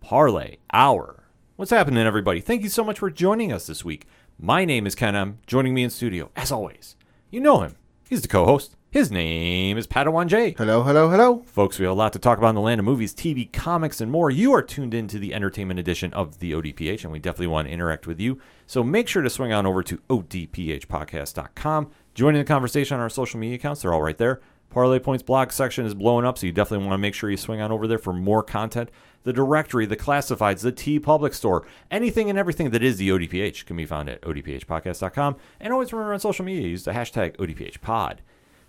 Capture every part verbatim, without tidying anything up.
Parlay Hour. What's happening, everybody? Thank you so much for joining us this week. My name is Ken M. Joining me in studio, as always, you know him. He's the co-host. His name is Padawan J. Hello, hello, hello. Folks, we have a lot to talk about in the land of movies, T V, comics, and more. You are tuned into the entertainment edition of the O D P H, and we definitely want to interact with you. So make sure to swing on over to O D P H podcast dot com. Joining the conversation on our social media accounts, they're all right there. Parlay Points blog section is blowing up, so you definitely want to make sure you swing on over there for more content. The directory, the classifieds, the T Public Store, anything and everything that is the O D P H can be found at O D P H podcast dot com. And always remember on social media, use the hashtag O D P H pod.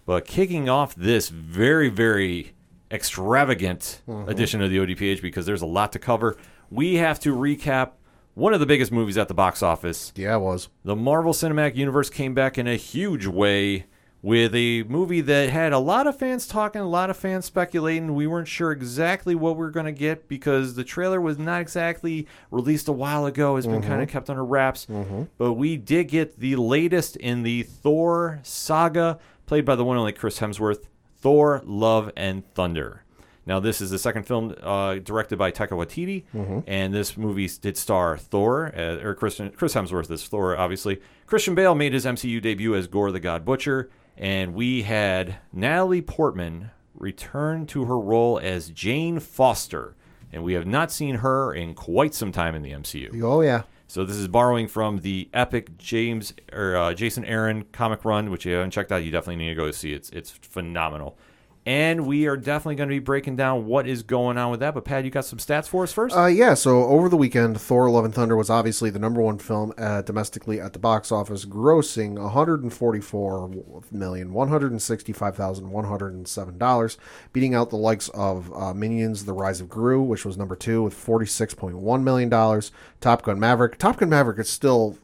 But kicking off this very, very extravagant mm-hmm. edition of the O D P H, because there's a lot to cover, we have to recap one of the biggest movies at the box office. Yeah, it was. The Marvel Cinematic Universe came back in a huge way with a movie that had a lot of fans talking, a lot of fans speculating. We weren't sure exactly what we were going to get because the trailer was not exactly released a while ago. It's been mm-hmm. kind of kept under wraps. Mm-hmm. But we did get the latest in the Thor saga, played by the one and only Chris Hemsworth, Thor, Love, and Thunder. Now, this is the second film uh, directed by Taika Waititi, mm-hmm. and this movie did star Thor, uh, or Christian, Chris Hemsworth as Thor, obviously. Christian Bale made his M C U debut as Gorr the God Butcher, and we had Natalie Portman return to her role as Jane Foster, and we have not seen her in quite some time in the M C U. Oh, yeah. So this is borrowing from the epic James or uh, Jason Aaron comic run, which if you haven't checked out, you definitely need to go see. It's, it's phenomenal. And we are definitely going to be breaking down what is going on with that. But, Pat, you got some stats for us first? Uh, yeah, so over the weekend, Thor, Love, and Thunder was obviously the number one film uh, domestically at the box office, grossing one hundred forty-four million, one hundred sixty-five thousand, one hundred seven dollars, beating out the likes of uh, Minions, The Rise of Gru, which was number two, with forty-six point one million dollars, Top Gun Maverick. Top Gun Maverick is still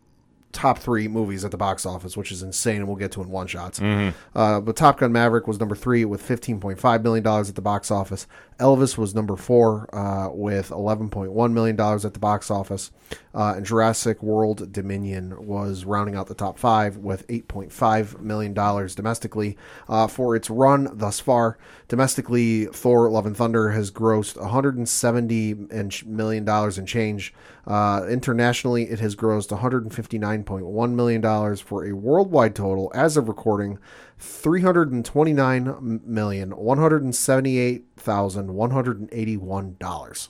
top three movies at the box office, which is insane, and we'll get to in one shots. Mm-hmm. Uh, but Top Gun Maverick was number three with fifteen point five million dollars at the box office. Elvis was number four uh, with eleven point one million dollars at the box office. Uh, and Jurassic World Dominion was rounding out the top five with eight point five million dollars domestically uh, for its run thus far. Domestically, Thor, Love, and Thunder has grossed one hundred seventy million dollars and change. Uh, internationally, it has grossed one hundred fifty-nine point one million dollars for a worldwide total, as of recording, three hundred twenty-nine million, one hundred seventy-eight thousand, one hundred eighty-one dollars.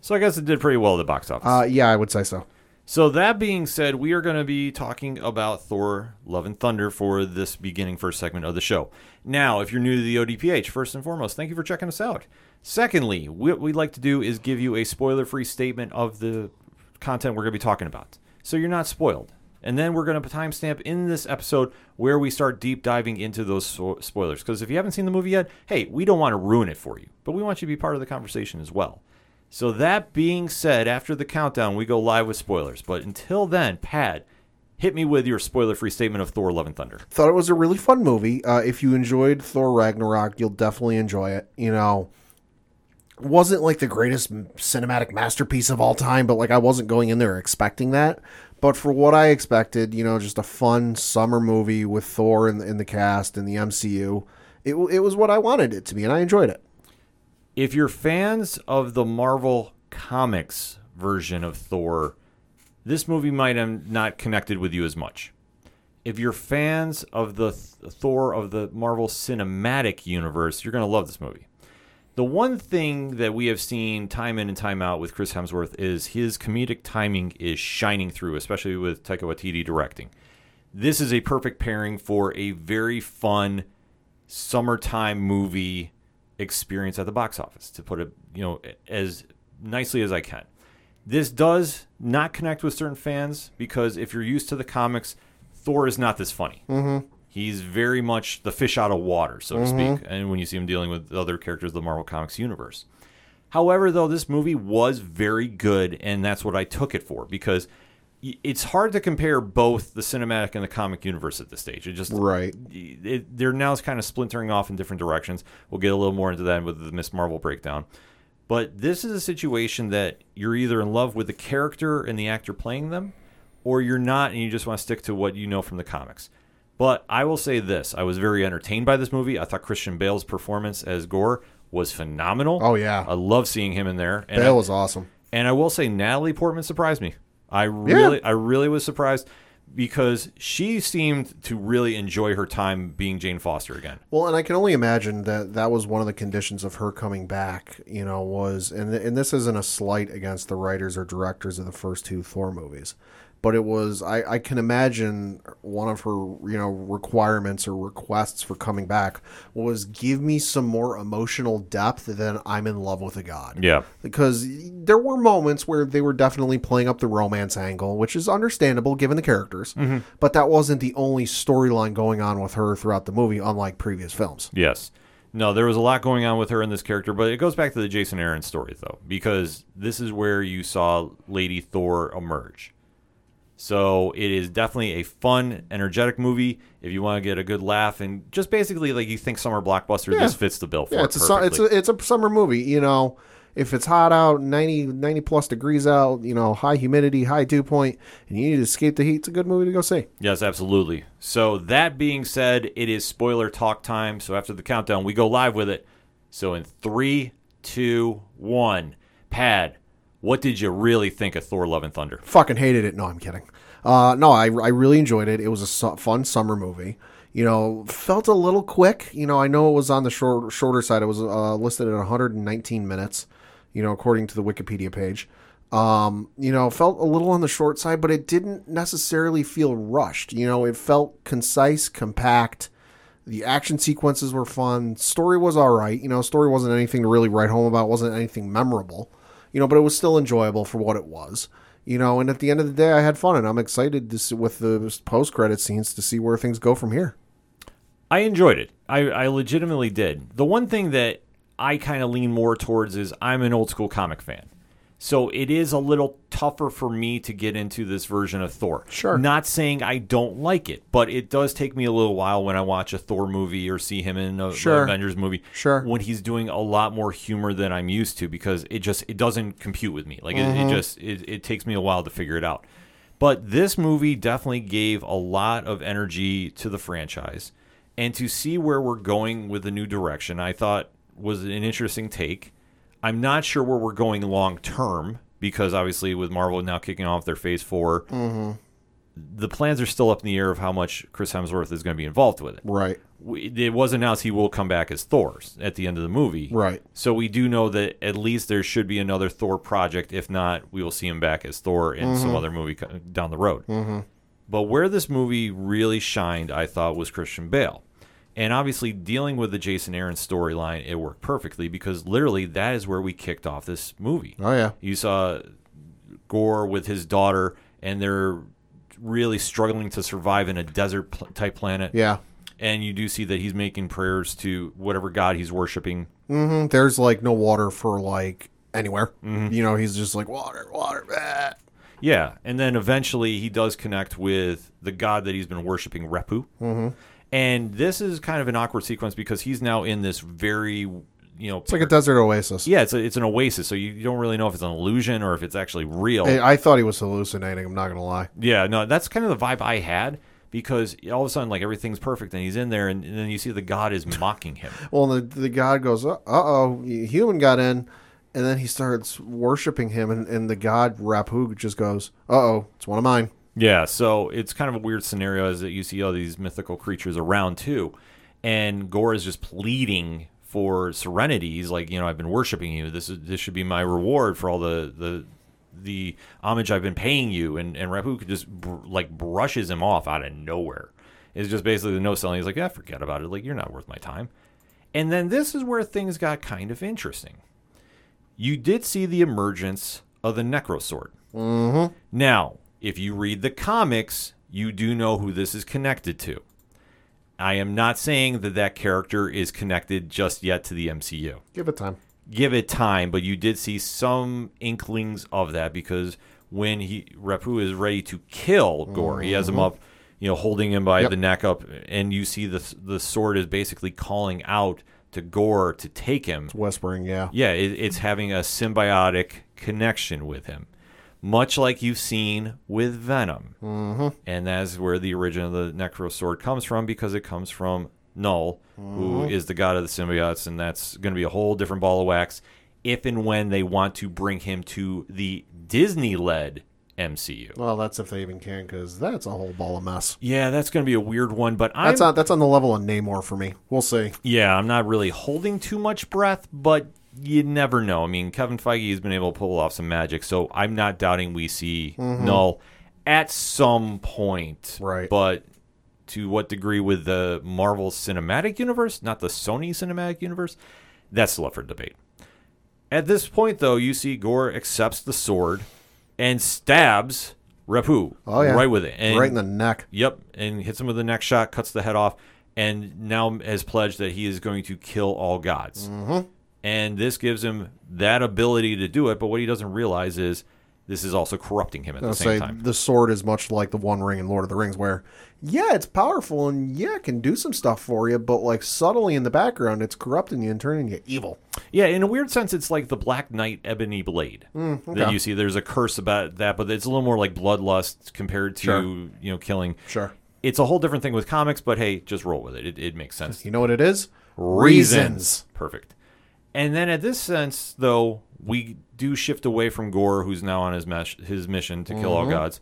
So I guess it did pretty well at the box office. Uh, yeah, I would say so. So that being said, we are going to be talking about Thor, Love, and Thunder for this beginning first segment of the show. Now, if you're new to the O D P H, first and foremost, thank you for checking us out. Secondly, what we'd like to do is give you a spoiler-free statement of the content we're going to be talking about, so you're not spoiled. And then we're going to timestamp in this episode where we start deep diving into those so- spoilers. Because if you haven't seen the movie yet, hey, we don't want to ruin it for you, but we want you to be part of the conversation as well. So that being said, after the countdown, we go live with spoilers. But until then, Pad, hit me with your spoiler-free statement of Thor, Love, and Thunder. Thought it was a really fun movie. Uh, if you enjoyed Thor Ragnarok, you'll definitely enjoy it. You know, wasn't like the greatest cinematic masterpiece of all time, but like I wasn't going in there expecting that. But for what I expected, you know, just a fun summer movie with Thor in the, in the cast and the M C U, it it was what I wanted it to be, and I enjoyed it. If you're fans of the Marvel Comics version of Thor, this movie might have not connected with you as much. If you're fans of the th- Thor of the Marvel Cinematic Universe, you're going to love this movie. The one thing that we have seen time in and time out with Chris Hemsworth is his comedic timing is shining through, especially with Taika Waititi directing. This is a perfect pairing for a very fun summertime movie experience at the box office, to put it, you know, as nicely as I can. This does not connect with certain fans because if you're used to the comics, Thor is not this funny. Mm-hmm. He's very much the fish out of water, so mm-hmm. to speak, and when you see him dealing with other characters of the Marvel Comics universe. However, though, this movie was very good, and that's what I took it for, because it's hard to compare both the cinematic and the comic universe at this stage. It just right. It, they're now kind of splintering off in different directions. We'll get a little more into that with the Miz Marvel breakdown. But this is a situation that you're either in love with the character and the actor playing them, or you're not, and you just want to stick to what you know from the comics. But I will say this. I was very entertained by this movie. I thought Christian Bale's performance as Gorr was phenomenal. Oh, yeah. I love seeing him in there. And Bale I, was awesome. And I will say Natalie Portman surprised me. I really yeah. I really was surprised because she seemed to really enjoy her time being Jane Foster again. Well, and I can only imagine that that was one of the conditions of her coming back, you know, was, and and this isn't a slight against the writers or directors of the first two Thor movies, but it was, I, I can imagine one of her, you know, requirements or requests for coming back was give me some more emotional depth than I'm in love with a god. Yeah. Because there were moments where they were definitely playing up the romance angle, which is understandable given the characters. Mm-hmm. But that wasn't the only storyline going on with her throughout the movie, unlike previous films. Yes. No, there was a lot going on with her in this character, but it goes back to the Jason Aaron story, though, because this is where you saw Lady Thor emerge. So it is definitely a fun, energetic movie if you want to get a good laugh and just basically like you think summer blockbuster. Yeah. This fits the bill for yeah, it it's a it's a it's a summer movie. You know, if it's hot out, ninety, ninety plus degrees out, you know, high humidity, high dew point, and you need to escape the heat, it's a good movie to go see. Yes, absolutely. So that being said, it is spoiler talk time. So after the countdown, we go live with it. So in three, two, one, pad. What did you really think of Thor Love and Thunder? Fucking hated it. No, I'm kidding. Uh, no, I, I really enjoyed it. It was a su- fun summer movie. You know, felt a little quick. You know, I know it was on the short, shorter side. It was uh, listed at one hundred nineteen minutes, you know, according to the Wikipedia page. Um, you know, felt a little on the short side, but it didn't necessarily feel rushed. You know, it felt concise, compact. The action sequences were fun. Story was all right. You know, story wasn't anything to really write home about. It wasn't anything memorable. You know, but it was still enjoyable for what it was, you know, and at the end of the day, I had fun and I'm excited to see, with the post-credit scenes, to see where things go from here. I enjoyed it. I, I legitimately did. The one thing that I kind of lean more towards is I'm an old school comic fan. So it is a little tougher for me to get into this version of Thor. Sure. Not saying I don't like it, but it does take me a little while when I watch a Thor movie or see him in a sure. Avengers movie. Sure. When he's doing a lot more humor than I'm used to, because it just it doesn't compute with me. Like mm-hmm. it, it just it, it takes me a while to figure it out. But this movie definitely gave a lot of energy to the franchise, and to see where we're going with the new direction, I thought was an interesting take. I'm not sure where we're going long term, because obviously with Marvel now kicking off their phase four, mm-hmm. the plans are still up in the air of how much Chris Hemsworth is going to be involved with it. Right. It was announced he will come back as Thor at the end of the movie. Right. So we do know that at least there should be another Thor project. If not, we will see him back as Thor in mm-hmm. some other movie down the road. Mm-hmm. But where this movie really shined, I thought, was Christian Bale. And obviously dealing with the Jason Aaron storyline, it worked perfectly, because literally that is where we kicked off this movie. Oh, yeah. You saw Gorr with his daughter, and they're really struggling to survive in a desert-type planet. Yeah. And you do see that he's making prayers to whatever god he's worshiping. Mm-hmm. There's, like, no water for, like, anywhere. Mm-hmm. You know, he's just like, water, water, bah. Yeah. And then eventually he does connect with the god that he's been worshiping, Rapu. Mm-hmm. And this is kind of an awkward sequence, because he's now in this very, you know... It's like a desert oasis. Yeah, it's a, it's an oasis, so you, you don't really know if it's an illusion or if it's actually real. I, I thought he was hallucinating, I'm not going to lie. Yeah, no, that's kind of the vibe I had, because all of a sudden, like, everything's perfect, and he's in there, and, and then you see the god is mocking him. Well, the, the god goes, uh-oh, human got in, and then he starts worshiping him, and, and the god, Rapu, just goes, uh-oh, it's one of mine. Yeah, so it's kind of a weird scenario, is that you see all these mythical creatures around, too. And Gorr is just pleading for serenity. He's like, you know, I've been worshiping you. This is, this should be my reward for all the the, the homage I've been paying you. And, and Rapu just, br- like, brushes him off out of nowhere. It's just basically the no-selling. He's like, yeah, forget about it. Like, you're not worth my time. And then this is where things got kind of interesting. You did see the emergence of the Necrosword. Mm-hmm. Now... if you read the comics, you do know who this is connected to. I am not saying that that character is connected just yet to the M C U. Give it time. give it time, but you did see some inklings of that because when he Rapu is ready to kill Gorr, mm-hmm. he has him up, you know, holding him by yep. the neck up, and you see the the sword is basically calling out to Gorr to take him. It's whispering, yeah. Yeah, it, it's having a symbiotic connection with him, much like you've seen with Venom. Mm-hmm. And that's where the origin of the Necrosword comes from, because it comes from Null, mm-hmm. who is the god of the symbiotes, and that's going to be a whole different ball of wax if and when they want to bring him to the Disney-led M C U. Well, that's if they even can, because that's a whole ball of mess. Yeah, that's going to be a weird one, but I that's on that's on the level of Namor for me. We'll see. Yeah, I'm not really holding too much breath, but you never know. I mean, Kevin Feige has been able to pull off some magic, so I'm not doubting we see mm-hmm. Null at some point. Right, but to what degree with the Marvel Cinematic Universe, not the Sony Cinematic Universe, that's left for debate. At this point, though, you see Gorr accepts the sword and stabs Rapu oh, yeah. right with it. And, right in the neck. Yep, and hits him with the neck shot, cuts the head off, and now has pledged that he is going to kill all gods. Mm-hmm. And this gives him that ability to do it, but what he doesn't realize is this is also corrupting him at I'll the same say, time. The sword is much like the One Ring in Lord of the Rings, where, yeah, it's powerful and, yeah, it can do some stuff for you, but, like, subtly in the background, it's corrupting you and turning you evil. Yeah, in a weird sense, it's like the Black Knight Ebony Blade mm, okay. that you see. There's a curse about that, but it's a little more like bloodlust compared to, sure. you know, killing. Sure. It's a whole different thing with comics, but, hey, just roll with it. It, it makes sense. You know what it is? Reasons. Reasons. Perfect. And then at this sense, though, we do shift away from Gorr, who's now on his mesh, his mission to kill mm-hmm. all gods,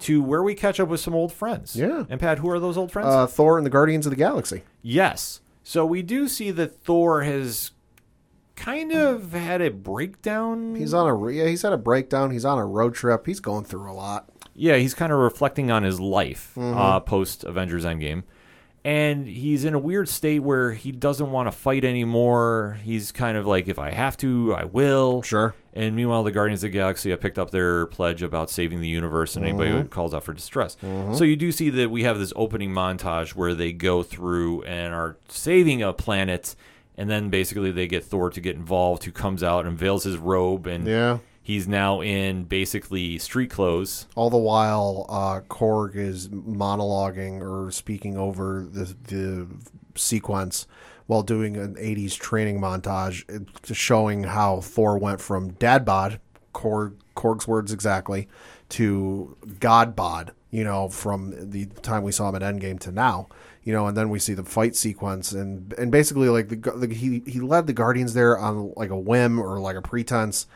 to where we catch up with some old friends. Yeah. And, Pat, who are those old friends? Uh, Thor and the Guardians of the Galaxy. Yes. So we do see that Thor has kind of had a breakdown. He's on a yeah, he's had a breakdown. He's on a road trip. He's going through a lot. Yeah, he's kind of reflecting on his life mm-hmm. uh, post-Avengers Endgame. And he's in a weird state where he doesn't want to fight anymore. He's kind of like, if I have to, I will. Sure. And meanwhile, the Guardians of the Galaxy have picked up their pledge about saving the universe and mm-hmm. anybody who calls out for distress. Mm-hmm. So you do see that we have this opening montage where they go through and are saving a planet. And then basically they get Thor to get involved, who comes out and unveils his robe. And yeah. he's now in basically street clothes. All the while, uh, Korg is monologuing or speaking over the, the sequence while doing an eighties training montage showing how Thor went from dad bod, Korg, Korg's words exactly, to god bod, you know, from the time we saw him at Endgame to now. You know, and then we see the fight sequence, and and basically like the, the he he led the Guardians there on like a whim or like a pretense.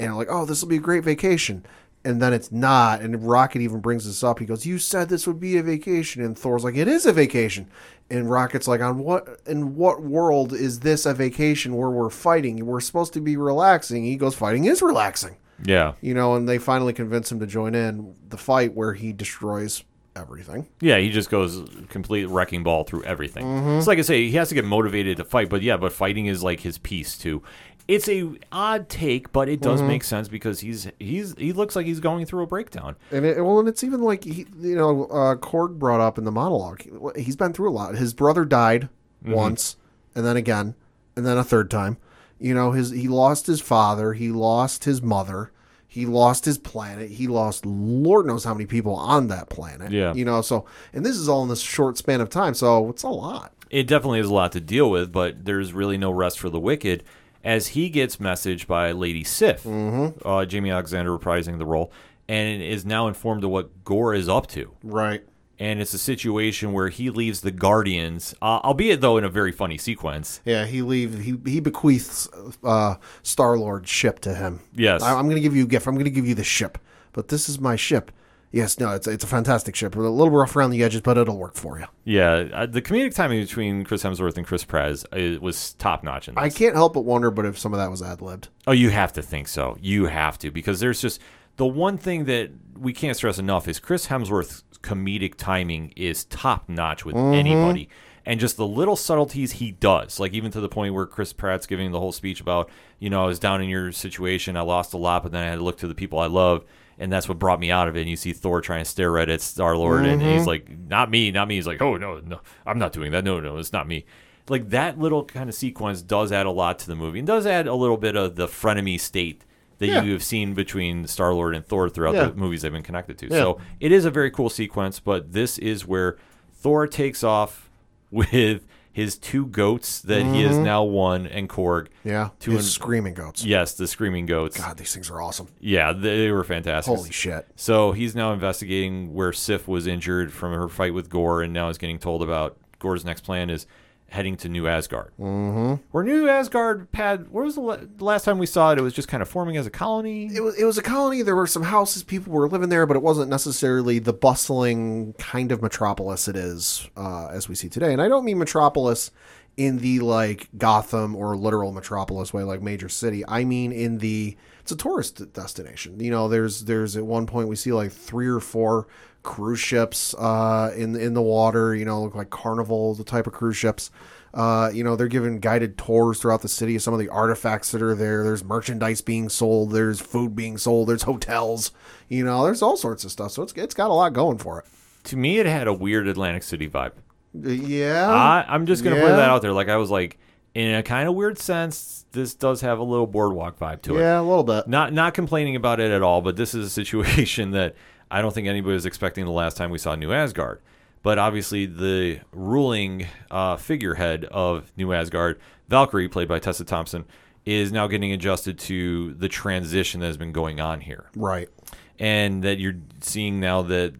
And like, oh, this will be a great vacation. And then it's not. And Rocket even brings this up. He goes, you said this would be a vacation. And Thor's like, it is a vacation. And Rocket's like, on what? In what world is this a vacation where we're fighting? We're supposed to be relaxing. He goes, fighting is relaxing. Yeah. You know, and they finally convince him to join in the fight where he destroys everything. Yeah, he just goes complete wrecking ball through everything. Mm-hmm. It's like I say, he has to get motivated to fight. But yeah, but fighting is like his piece too. It's a odd take, but it does mm-hmm. make sense because he's he's he looks like he's going through a breakdown. And it, well, and it's even like he, you know, uh, Korg brought up in the monologue. He, he's been through a lot. His brother died mm-hmm. once, and then again, and then a third time. You know, his he lost his father, he lost his mother, he lost his planet, he lost Lord knows how many people on that planet. Yeah, you know. So, and this is all in this short span of time, so it's a lot. It definitely is a lot to deal with, but there's really no rest for the wicked. As he gets messaged by Lady Sif, mm-hmm. uh, Jamie Alexander reprising the role, and is now informed of what Gorr is up to. Right. And it's a situation where he leaves the Guardians, uh, albeit, though, in a very funny sequence. Yeah, he leave, he, he bequeaths uh, Star-Lord's ship to him. Yes. I, I'm going to give you a gift. I'm going to give you the ship. But this is my ship. Yes, no, it's it's a fantastic ship. A little rough around the edges, but it'll work for you. Yeah, uh, the comedic timing between Chris Hemsworth and Chris Prez it was top-notch in this. I can't help but wonder, but if some of that was ad-libbed. Oh, you have to think so. You have to, because there's just... The one thing that we can't stress enough is Chris Hemsworth's comedic timing is top-notch with mm-hmm. anybody. And just the little subtleties he does, like even to the point where Chris Pratt's giving the whole speech about, you know, I was down in your situation, I lost a lot, but then I had to look to the people I love. And that's what brought me out of it. And you see Thor trying to stare right at Star-Lord, mm-hmm. and he's like, not me, not me. He's like, oh, no, no, I'm not doing that. No, no, it's not me. like that little kind of sequence does add a lot to the movie and does add a little bit of the frenemy state that yeah. you have seen between Star-Lord and Thor throughout yeah. the movies they've been connected to. Yeah. So it is a very cool sequence, but this is where Thor takes off with his two goats that mm-hmm. he has now won and Korg. Yeah, two his in- screaming goats. Yes, the screaming goats. God, these things are awesome. Yeah, they were fantastic. Holy shit. So he's now investigating where Sif was injured from her fight with Gorr, and now is getting told about Gorr's next plan is heading to New Asgard. Mm-hmm. Where New Asgard, Pad, where was the le- last time we saw it? It was just kind of forming as a colony? It was, it was a colony. There were some houses. People were living there, but it wasn't necessarily the bustling kind of metropolis it is uh, as we see today. And I don't mean metropolis in the like Gotham or literal metropolis way, like major city. I mean in the, it's a tourist destination. You know, there's, there's at one point we see like three or four cruise ships uh in in the water, you know, look like carnival the type of cruise ships. Uh you know, they're giving guided tours throughout the city of some of the artifacts that are there. There's merchandise being sold, there's food being sold, there's hotels, you know, there's all sorts of stuff. So it's it's got a lot going for it. To me, it had a weird Atlantic City vibe. Yeah, I, i'm just gonna yeah. put that out there. Like I was like, in a kind of weird sense, this does have a little boardwalk vibe to it. Yeah, a little bit. Not not complaining about it at all, but this is a situation that I don't think anybody was expecting the last time we saw New Asgard. But obviously the ruling uh, figurehead of New Asgard, Valkyrie, played by Tessa Thompson, is now getting adjusted to the transition that has been going on here. Right. And that you're seeing now that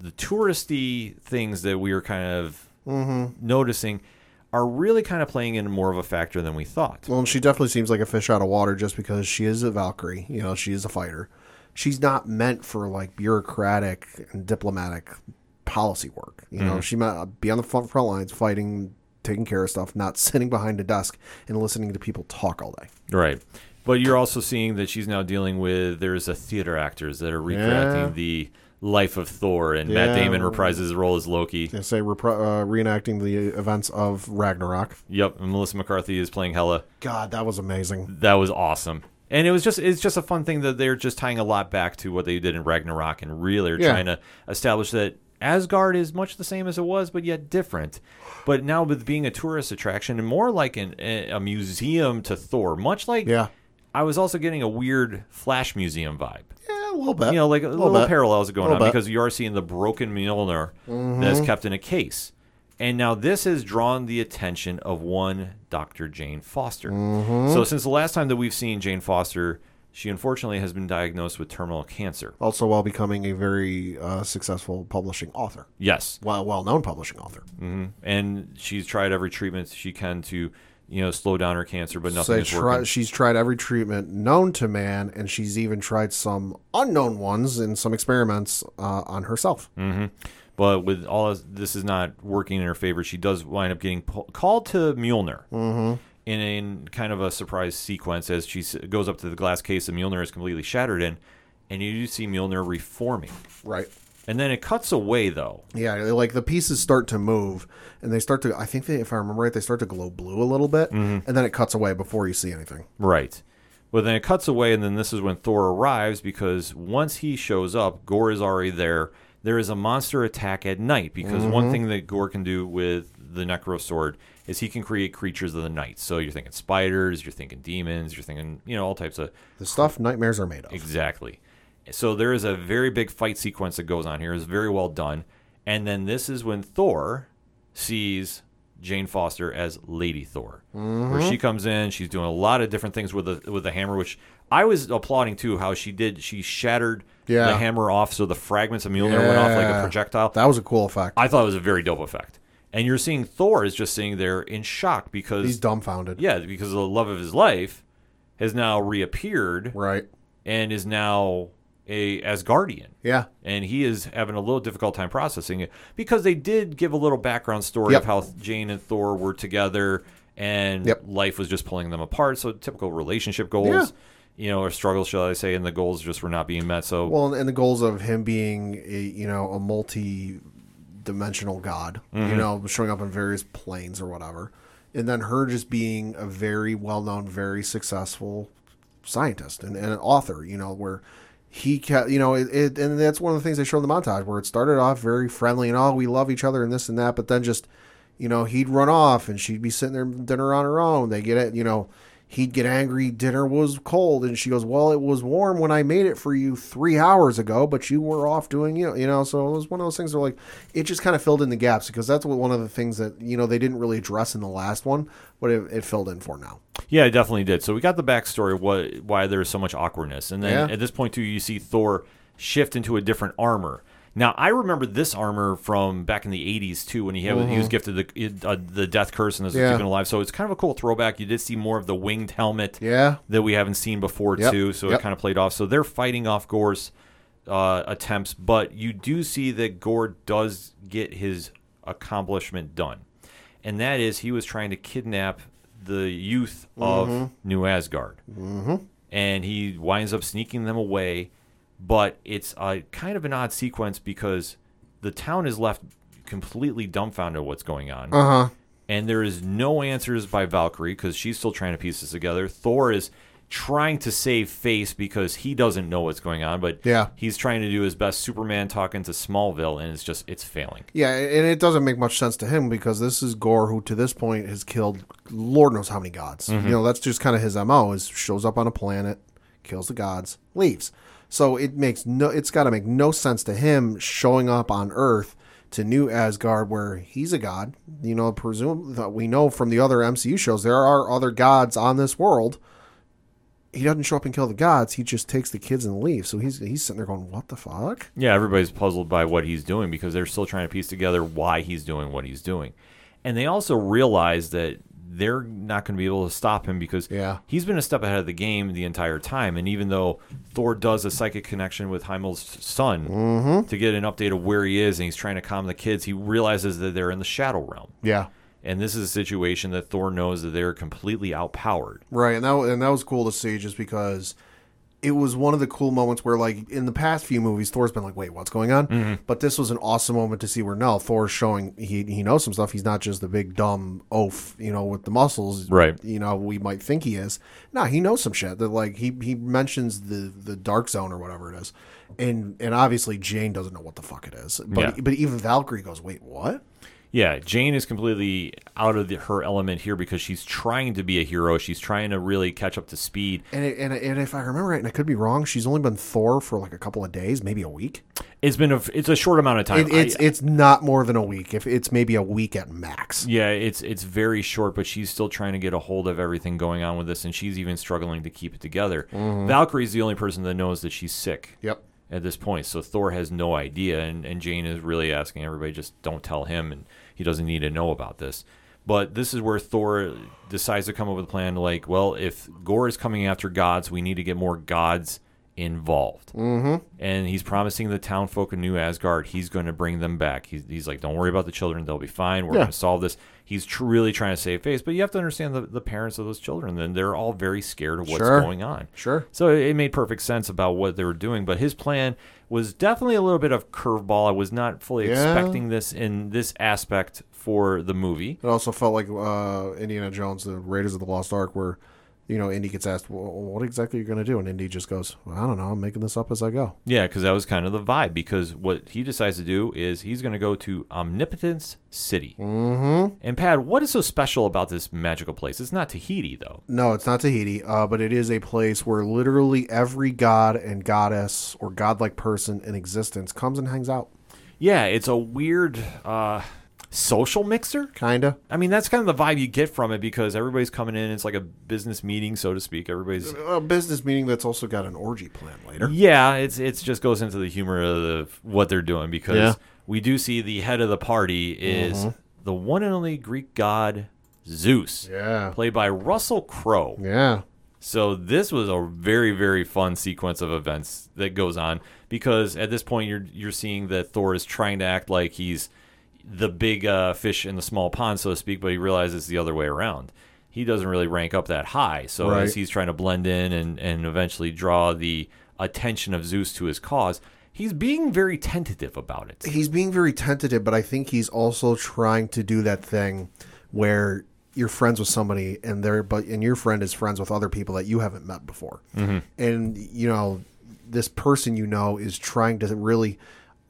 the touristy things that we were kind of mm-hmm. noticing are really kind of playing in more of a factor than we thought. Well, and she definitely seems like a fish out of water just because she is a Valkyrie. You know, she is a fighter. She's not meant for like bureaucratic and diplomatic policy work. You know, mm-hmm. she might be on the front, front lines fighting, taking care of stuff, not sitting behind a desk and listening to people talk all day. Right. But you're also seeing that she's now dealing with, there's a theater actors that are recreating yeah. the life of Thor, and yeah. Matt Damon reprises his role as Loki. They say repri- uh, reenacting the events of Ragnarok. Yep. And Melissa McCarthy is playing Hela. God, that was amazing. That was awesome. And it was just it's just a fun thing that they're just tying a lot back to what they did in Ragnarok and really are yeah. trying to establish that Asgard is much the same as it was, but yet different. But now with being a tourist attraction and more like an, a museum to Thor, much like yeah. I was also getting a weird Flash museum vibe. Yeah, a little bit. You know, like a little, little parallels going on bit. Because you are seeing the broken Mjolnir mm-hmm. that's kept in a case. And now this has drawn the attention of one Doctor Jane Foster. Mm-hmm. So since the last time that we've seen Jane Foster, she unfortunately has been diagnosed with terminal cancer. Also while becoming a very uh, successful publishing author. Yes. Well, well-known publishing author. Mm-hmm. And she's tried every treatment she can to, you know, slow down her cancer, but nothing is try- working. She's tried every treatment known to man, and she's even tried some unknown ones in some experiments uh, on herself. Mm-hmm. But with all this is not working in her favor, she does wind up getting po- called to Mjolnir mm-hmm. in, a, in kind of a surprise sequence as she goes up to the glass case that Mjolnir is completely shattered in, and you do see Mjolnir reforming. Right. And then it cuts away, though. Yeah, like the pieces start to move, and they start to, I think they, if I remember right, they start to glow blue a little bit, mm-hmm. and then it cuts away before you see anything. Right. Well, then it cuts away, and then this is when Thor arrives, because once he shows up, Gorr is already there. There is a monster attack at night because mm-hmm. one thing that Gorr can do with the Necrosword is he can create creatures of the night. So you're thinking spiders, you're thinking demons, you're thinking, you know, all types of... The stuff nightmares are made of. Exactly. So there is a very big fight sequence that goes on here. It's very well done. And then this is when Thor sees Jane Foster as Lady Thor, mm-hmm. where she comes in. She's doing a lot of different things with the, with the hammer, which... I was applauding, too, how she did. She shattered yeah. the hammer off, so the fragments of Mjolnir yeah. went off like a projectile. That was a cool effect. I thought it was a very dope effect. And you're seeing Thor is just sitting there in shock because... He's dumbfounded. Yeah, because the love of his life has now reappeared. Right. And is now a Asgardian. Yeah. And he is having a little difficult time processing it because they did give a little background story yep. of how Jane and Thor were together and yep. life was just pulling them apart. So typical relationship goals. Yeah. You know, or struggle, shall I say, and the goals just were not being met. So well, and the goals of him being, a, you know, a multi-dimensional god, mm-hmm. you know, showing up on various planes or whatever, and then her just being a very well-known, very successful scientist and, and an author, you know, where he kept, you know, it, it, and that's one of the things they show in the montage where it started off very friendly and oh, we love each other and this and that, but then just you know, he'd run off and she'd be sitting there dinner on her own. They get it, you know, he'd get angry. Dinner was cold. And she goes, well, it was warm when I made it for you three hours ago, but you were off doing, you know, you know, so it was one of those things where, like, it just kind of filled in the gaps, because that's what, one of the things that, you know, they didn't really address in the last one, but it, it filled in for now. Yeah, it definitely did. So we got the backstory of what, why there's so much awkwardness. And then yeah. at this point, too, you see Thor shift into a different armor. Now, I remember this armor from back in the eighties, too, when he, had, mm-hmm. he was gifted the uh, the death curse and was yeah. keeping alive. So it's kind of a cool throwback. You did see more of the winged helmet yeah. that we haven't seen before, yep. too. So yep. it kind of played off. So they're fighting off Gorr's uh, attempts, but you do see that Gorr does get his accomplishment done. And that is, he was trying to kidnap the youth of mm-hmm. New Asgard. Mm-hmm. And he winds up sneaking them away. But it's a, kind of an odd sequence, because the town is left completely dumbfounded at what's going on. Uh-huh. And there is no answers by Valkyrie, because she's still trying to piece this together. Thor is trying to save face because he doesn't know what's going on, but yeah. he's trying to do his best Superman talk into Smallville, and it's just, it's failing. Yeah, and it doesn't make much sense to him, because this is Gorr, who to this point has killed Lord knows how many gods. Mm-hmm. You know, that's just kind of his M O, is shows up on a planet, kills the gods, leaves. So it makes no, it's got to make no sense to him showing up on Earth to New Asgard, where he's a god. You know, presume that we know from the other M C U shows, there are other gods on this world. He doesn't show up and kill the gods. He just takes the kids and leaves. So he's he's sitting there going, what the fuck? Yeah, everybody's puzzled by what he's doing, because they're still trying to piece together why he's doing what he's doing. And they also realize that they're not going to be able to stop him, because yeah. he's been a step ahead of the game the entire time. And even though Thor does a psychic connection with Heiml's son mm-hmm. to get an update of where he is, and he's trying to calm the kids, he realizes that they're in the shadow realm. Yeah. And this is a situation that Thor knows that they're completely outpowered. Right. And that, and that was cool to see, just because it was one of the cool moments where, like, in the past few movies, Thor's been like, wait, what's going on? Mm-hmm. But this was an awesome moment to see where now Thor's showing he he knows some stuff. He's not just the big, dumb oaf, you know, with the muscles. Right. You know, we might think he is. No, he knows some shit. That, like, he, he mentions the, the dark zone or whatever it is. And and obviously Jane doesn't know what the fuck it is. But, yeah. but even Valkyrie goes, wait, what? Yeah, Jane is completely out of the, her element here, because she's trying to be a hero. She's trying to really catch up to speed. And it, and, and if I remember right, and I could be wrong, she's only been Thor for like a couple of days, maybe a week. It's been a, it's a short amount of time. It, it's I, it's not more than a week. If it's maybe a week at max. Yeah, it's it's very short, but she's still trying to get a hold of everything going on with this, and she's even struggling to keep it together. Mm-hmm. Valkyrie's the only person that knows that she's sick. Yep. At this point, so Thor has no idea, and, and Jane is really asking everybody, just don't tell him, and he doesn't need to know about this. But this is where Thor decides to come up with a plan, like, well, if Gorr is coming after gods, we need to get more gods involved. Mm-hmm. And he's promising the town folk of New Asgard he's going to bring them back. He's, he's like, don't worry about the children, they'll be fine, we're yeah. going to solve this. He's tr- really trying to save face, but you have to understand the, the parents of those children, then they're all very scared of what's sure. going on. Sure. So it made perfect sense about what they were doing, but his plan was definitely a little bit of curveball. I was not fully yeah. expecting this in this aspect for the movie. It also felt like uh, Indiana Jones, the Raiders of the Lost Ark, were... You know, Indy gets asked, well, what exactly are you going to do? And Indy just goes, well, I don't know. I'm making this up as I go. Yeah, because that was kind of the vibe. Because what he decides to do is he's going to go to Omnipotence City. Mm-hmm. And, Pad, what is so special about this magical place? It's not Tahiti, though. No, it's not Tahiti. Uh, but it is a place where literally every god and goddess or godlike person in existence comes and hangs out. Yeah, it's a weird... Uh, social mixer? Kind of. I mean, that's kind of the vibe you get from it, because everybody's coming in. It's like a business meeting, so to speak. Everybody's... A business meeting that's also got an orgy plan later. Yeah, it's it's just goes into the humor of the, what they're doing, because yeah. we do see the head of the party is mm-hmm. the one and only Greek god Zeus. Yeah. Played by Russell Crowe. Yeah. So this was a very, very fun sequence of events that goes on, because at this point you're you're seeing that Thor is trying to act like he's the big uh, fish in the small pond, so to speak, but he realizes it's the other way around. He doesn't really rank up that high, so right. as he's trying to blend in and, and eventually draw the attention of Zeus to his cause, he's being very tentative about it. He's being very tentative, but I think he's also trying to do that thing where you're friends with somebody, and they're but and your friend is friends with other people that you haven't met before. Mm-hmm. And, you know, this person you know is trying to really...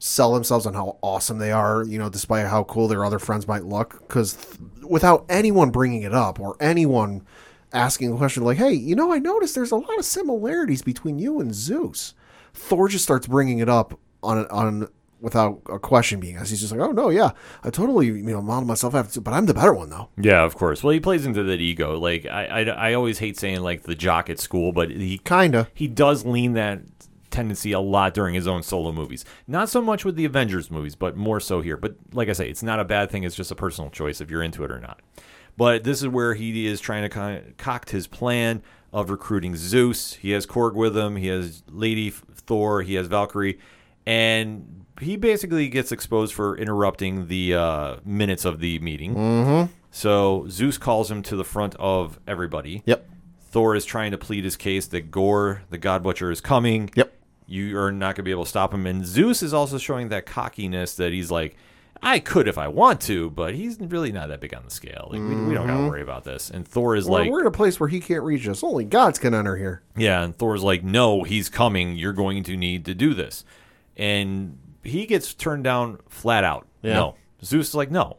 sell themselves on how awesome they are, you know, despite how cool their other friends might look. Because th- without anyone bringing it up or anyone asking a question like, hey, you know, I noticed there's a lot of similarities between you and Zeus, Thor just starts bringing it up on on without a question being asked. He's just like, oh, no, yeah, I totally, you know, modeled myself after, but I'm the better one, though. Yeah, of course. Well, he plays into that ego. Like, I I, I always hate saying, like, the jock at school, but he kind of he does lean that tendency a lot during his own solo movies. Not so much with the Avengers movies, but more so here. But like I say, it's not a bad thing. It's just a personal choice if you're into it or not. But this is where he is trying to concoct his plan of recruiting Zeus. He has Korg with him. He has Lady Thor. He has Valkyrie. And he basically gets exposed for interrupting the uh, minutes of the meeting. Mm-hmm. So Zeus calls him to the front of everybody. Yep. Thor is trying to plead his case that Gorr, the God Butcher, is coming. Yep. You are not going to be able to stop him. And Zeus is also showing that cockiness that he's like, I could if I want to, but he's really not that big on the scale. Like, mm-hmm. we, we don't got to worry about this. And Thor is well, like... We're in a place where he can't reach us. Only gods can enter here. Yeah, and Thor's like, no, he's coming. You're going to need to do this. And he gets turned down flat out. Yeah. No. Zeus is like, no.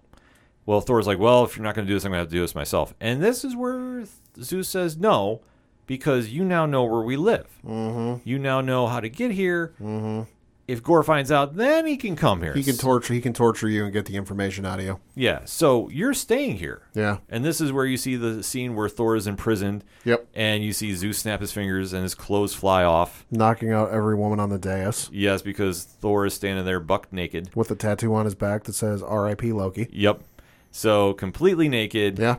Well, Thor's like, well, if you're not going to do this, I'm going to have to do this myself. And this is where Zeus says no, because you now know where we live. Mm-hmm. You now know how to get here. Mm-hmm. If Gorr finds out, then he can come here. He can torture He can torture you and get the information out of you. Yeah, so you're staying here. Yeah. And this is where you see the scene where Thor is imprisoned. Yep. And you see Zeus snap his fingers and his clothes fly off. Knocking out every woman on the dais. Yes, because Thor is standing there buck naked. With a tattoo on his back that says R I P Loki. Yep. So completely naked. Yeah.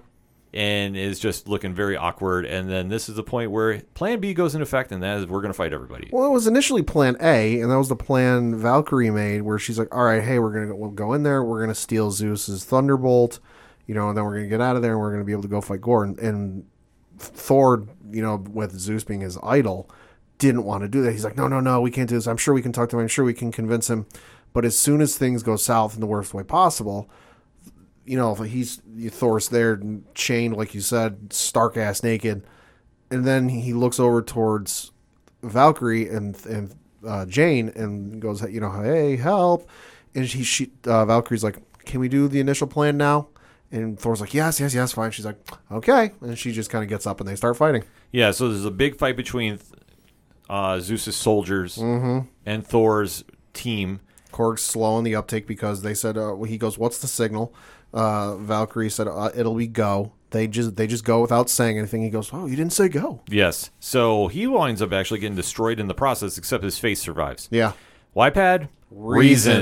And is just looking very awkward. And then this is the point where Plan B goes into effect, and that is we're going to fight everybody. Well, it was initially Plan A, and that was the plan Valkyrie made, where she's like, all right, hey, we're going to we'll go in there. We're going to steal Zeus's Thunderbolt, you know, and then we're going to get out of there, and we're going to be able to go fight Gorr. And, and Thor, you know, with Zeus being his idol, didn't want to do that. He's like, no, no, no, we can't do this. I'm sure we can talk to him. I'm sure we can convince him. But as soon as things go south in the worst way possible... You know, if he's Thor's there, chained, like you said, stark ass naked, and then he looks over towards Valkyrie and and uh, Jane and goes, you know, hey, help! And she, she uh, Valkyrie's like, can we do the initial plan now? And Thor's like, yes, yes, yes, fine. She's like, okay, and she just kind of gets up and they start fighting. Yeah, so there's a big fight between uh, Zeus's soldiers mm-hmm. and Thor's team. Korg's slow in the uptake because they said uh, he goes, what's the signal? Uh, Valkyrie said, uh, it'll be go. They just they just go without saying anything. He goes, oh, you didn't say go. Yes. So he winds up actually getting destroyed in the process, except his face survives. Yeah. Why, Pad? Reasons.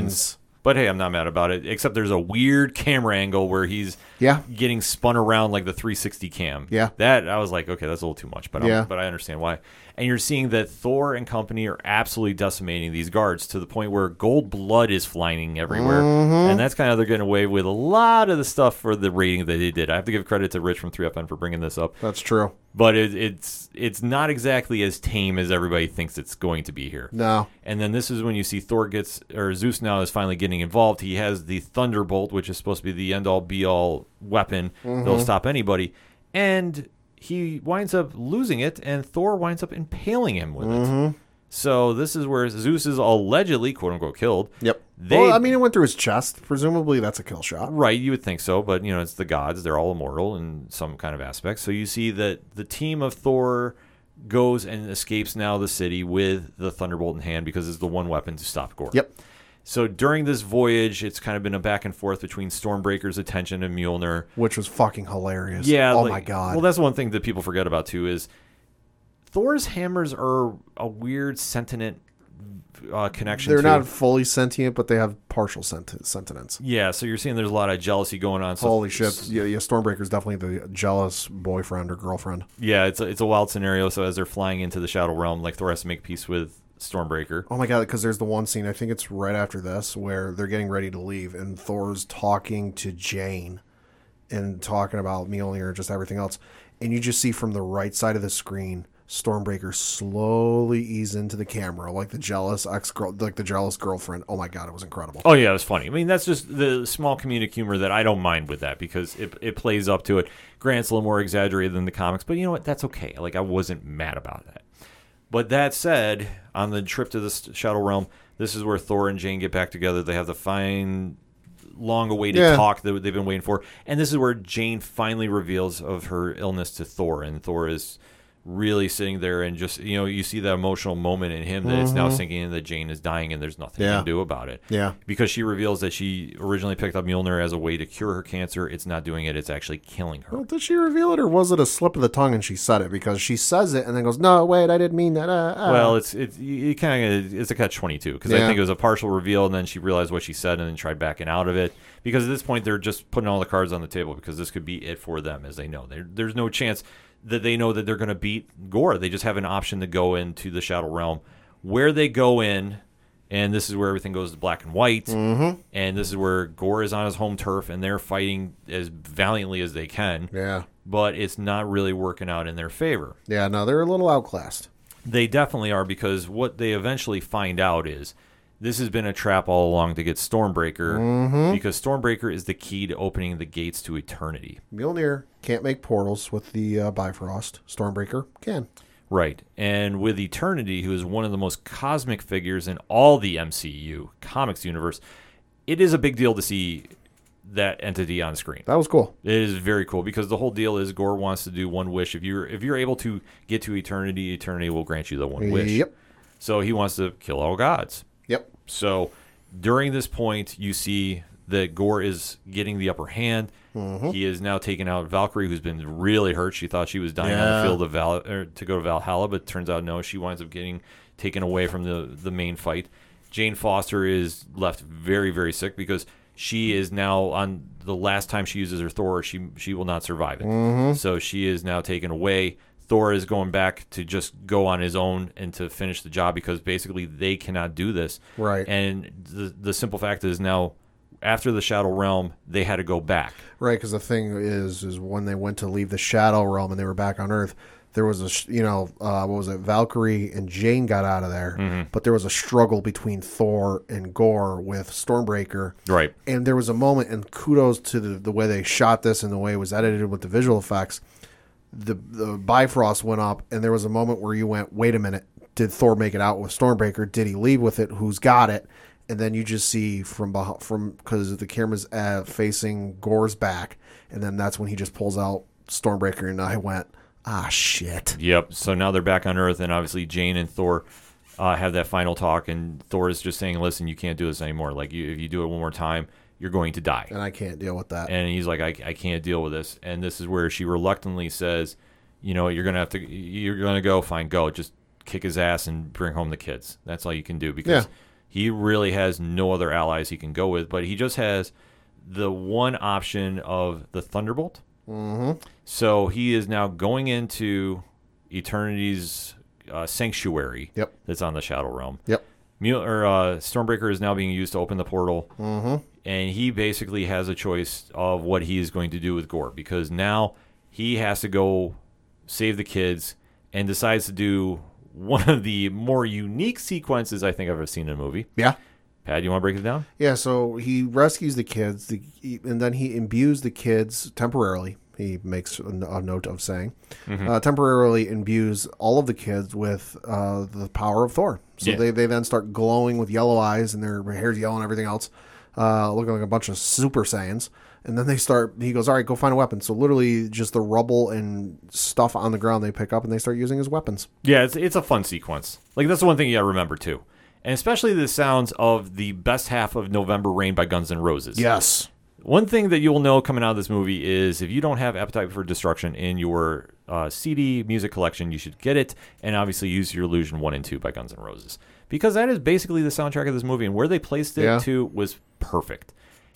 Reasons. But, hey, I'm not mad about it, except there's a weird camera angle where he's yeah. getting spun around like the three sixty cam. Yeah. That, I was like, okay, that's a little too much, but, yeah. but I understand why. And you're seeing that Thor and company are absolutely decimating these guards to the point where gold blood is flying everywhere. Mm-hmm. And that's kind of they're getting away with a lot of the stuff for the rating that they did. I have to give credit to Rich from three F N for bringing this up. That's true. But it, it's it's not exactly as tame as everybody thinks it's going to be here. No. And then this is when you see Thor gets, or Zeus now is finally getting involved. He has the Thunderbolt, which is supposed to be the end-all, be-all weapon. Mm-hmm. They'll stop anybody. And he winds up losing it, and Thor winds up impaling him with mm-hmm. it. So this is where Zeus is allegedly, quote-unquote, killed. Yep. They, well, I mean, it went through his chest. Presumably that's a kill shot. Right, you would think so, but, you know, it's the gods. They're all immortal in some kind of aspect. So you see that the team of Thor goes and escapes now the city with the Thunderbolt in hand because it's the one weapon to stop Gorr. Yep. So during this voyage, it's kind of been a back and forth between Stormbreaker's attention and Mjolnir. Which was fucking hilarious. Yeah. Oh, like, my God. Well, that's one thing that people forget about, too, is... Thor's hammers are a weird sentient uh, connection. They're to not fully sentient, but they have partial sent- sentience. Yeah, so you're seeing there's a lot of jealousy going on. So Holy shit. Yeah, yeah, Stormbreaker's definitely the jealous boyfriend or girlfriend. Yeah, it's a, it's a wild scenario. So as they're flying into the Shadow Realm, like Thor has to make peace with Stormbreaker. Oh, my God, because there's the one scene, I think it's right after this, where they're getting ready to leave, and Thor's talking to Jane and talking about Mjolnir and just everything else. And you just see from the right side of the screen... Stormbreaker slowly ease into the camera like the jealous ex-girl, like the jealous girlfriend. Oh my God, it was incredible. Oh yeah, it was funny. I mean, that's just the small comedic humor that I don't mind with that because it it plays up to it. Grant's a little more exaggerated than the comics, but you know what? That's okay. Like I wasn't mad about that. But that said, on the trip to the Shadow Realm, this is where Thor and Jane get back together. They have the fine, long-awaited yeah. talk that they've been waiting for. And this is where Jane finally reveals of her illness to Thor. And Thor is really sitting there and just, you know, you see that emotional moment in him that mm-hmm. it's now sinking in that Jane is dying and there's nothing yeah. you can do about it. Yeah. Because she reveals that she originally picked up Mjolnir as a way to cure her cancer. It's not doing it. It's actually killing her. Well, did she reveal it, or was it a slip of the tongue and she said it? Because she says it and then goes, no, wait, I didn't mean that. Uh, uh. Well, it's it, you kind of, it's a catch twenty-two because yeah. I think it was a partial reveal and then she realized what she said and then tried backing out of it. Because at this point, they're just putting all the cards on the table because this could be it for them, as they know. They're, there's no chance that they know that they're going to beat Gorr. They just have an option to go into the Shadow Realm, where they go in, and this is where everything goes to black and white, mm-hmm. and this is where Gorr is on his home turf, and they're fighting as valiantly as they can. Yeah, but it's not really working out in their favor. Yeah, no, they're a little outclassed. They definitely are, because what they eventually find out is this has been a trap all along to get Stormbreaker, mm-hmm. because Stormbreaker is the key to opening the gates to eternity. Mjolnir can't make portals with the uh, Bifrost. Stormbreaker can. Right. And with Eternity, who is one of the most cosmic figures in all the M C U, comics universe, it is a big deal to see that entity on screen. That was cool. It is very cool, because the whole deal is Gorr wants to do one wish. If you're, if you're able to get to eternity, eternity will grant you the one wish. Yep. So he wants to kill all gods. Yep. So during this point, you see that Gorr is getting the upper hand. Mm-hmm. He is now taking out Valkyrie, who's been really hurt. She thought she was dying yeah. on the field of Val- or to go to Valhalla, but it turns out no. She winds up getting taken away from the, the main fight. Jane Foster is left very, very sick, because she is now on the last time she uses her Thor, she she will not survive it. Mm-hmm. So she is now taken away. Thor is going back to just go on his own and to finish the job, because basically they cannot do this. Right. And the the simple fact is now, after the Shadow Realm, they had to go back. Right, because the thing is, is when they went to leave the Shadow Realm and they were back on Earth, there was a, you know, uh, what was it, Valkyrie and Jane got out of there, mm-hmm. but there was a struggle between Thor and Gorr with Stormbreaker. Right. And there was a moment, and kudos to the, the way they shot this and the way it was edited with the visual effects, The, the Bifrost went up, and there was a moment where you went, wait a minute, did Thor make it out with Stormbreaker? Did he leave with it? Who's got it? And then you just see from – from because the camera's uh, facing Gorr's back, and then that's when he just pulls out Stormbreaker, and I went, ah, shit. Yep, so now they're back on Earth, and obviously Jane and Thor uh, have that final talk, and Thor is just saying, listen, you can't do this anymore. Like, you, if you do it one more time, you're going to die. And I can't deal with that. And he's like, I, I can't deal with this. And this is where she reluctantly says, you know, you're going to have to, you're going to go, fine, go. Just kick his ass and bring home the kids. That's all you can do, because yeah. he really has no other allies he can go with. But he just has the one option of the Thunderbolt. Mm-hmm. So he is now going into Eternity's uh, sanctuary yep. that's on the Shadow Realm. Yep. Mule, or, uh, Stormbreaker is now being used to open the portal. Mm-hmm. And he basically has a choice of what he is going to do with Gorr, because now he has to go save the kids, and decides to do one of the more unique sequences I think I've ever seen in a movie. Yeah. Pat, do you want to break it down? Yeah, so he rescues the kids, the, and then he imbues the kids temporarily. He makes a note of saying, mm-hmm. uh, temporarily imbues all of the kids with uh, the power of Thor. So yeah. they, they then start glowing with yellow eyes, and their hair's yellow and everything else. Uh, looking like a bunch of Super Saiyans. And then they start, he goes, all right, go find a weapon. So literally just the rubble and stuff on the ground they pick up, and they start using as weapons. Yeah, it's it's a fun sequence. Like, that's the one thing you got to remember, too. And especially the sounds of the best half of November Rain by Guns N' Roses. Yes. One thing that you'll know coming out of this movie is if you don't have Appetite for Destruction in your uh, C D music collection, you should get it. And obviously use your Illusion one and two by Guns N' Roses. Because that is basically the soundtrack of this movie, and where they placed it yeah. to was perfect.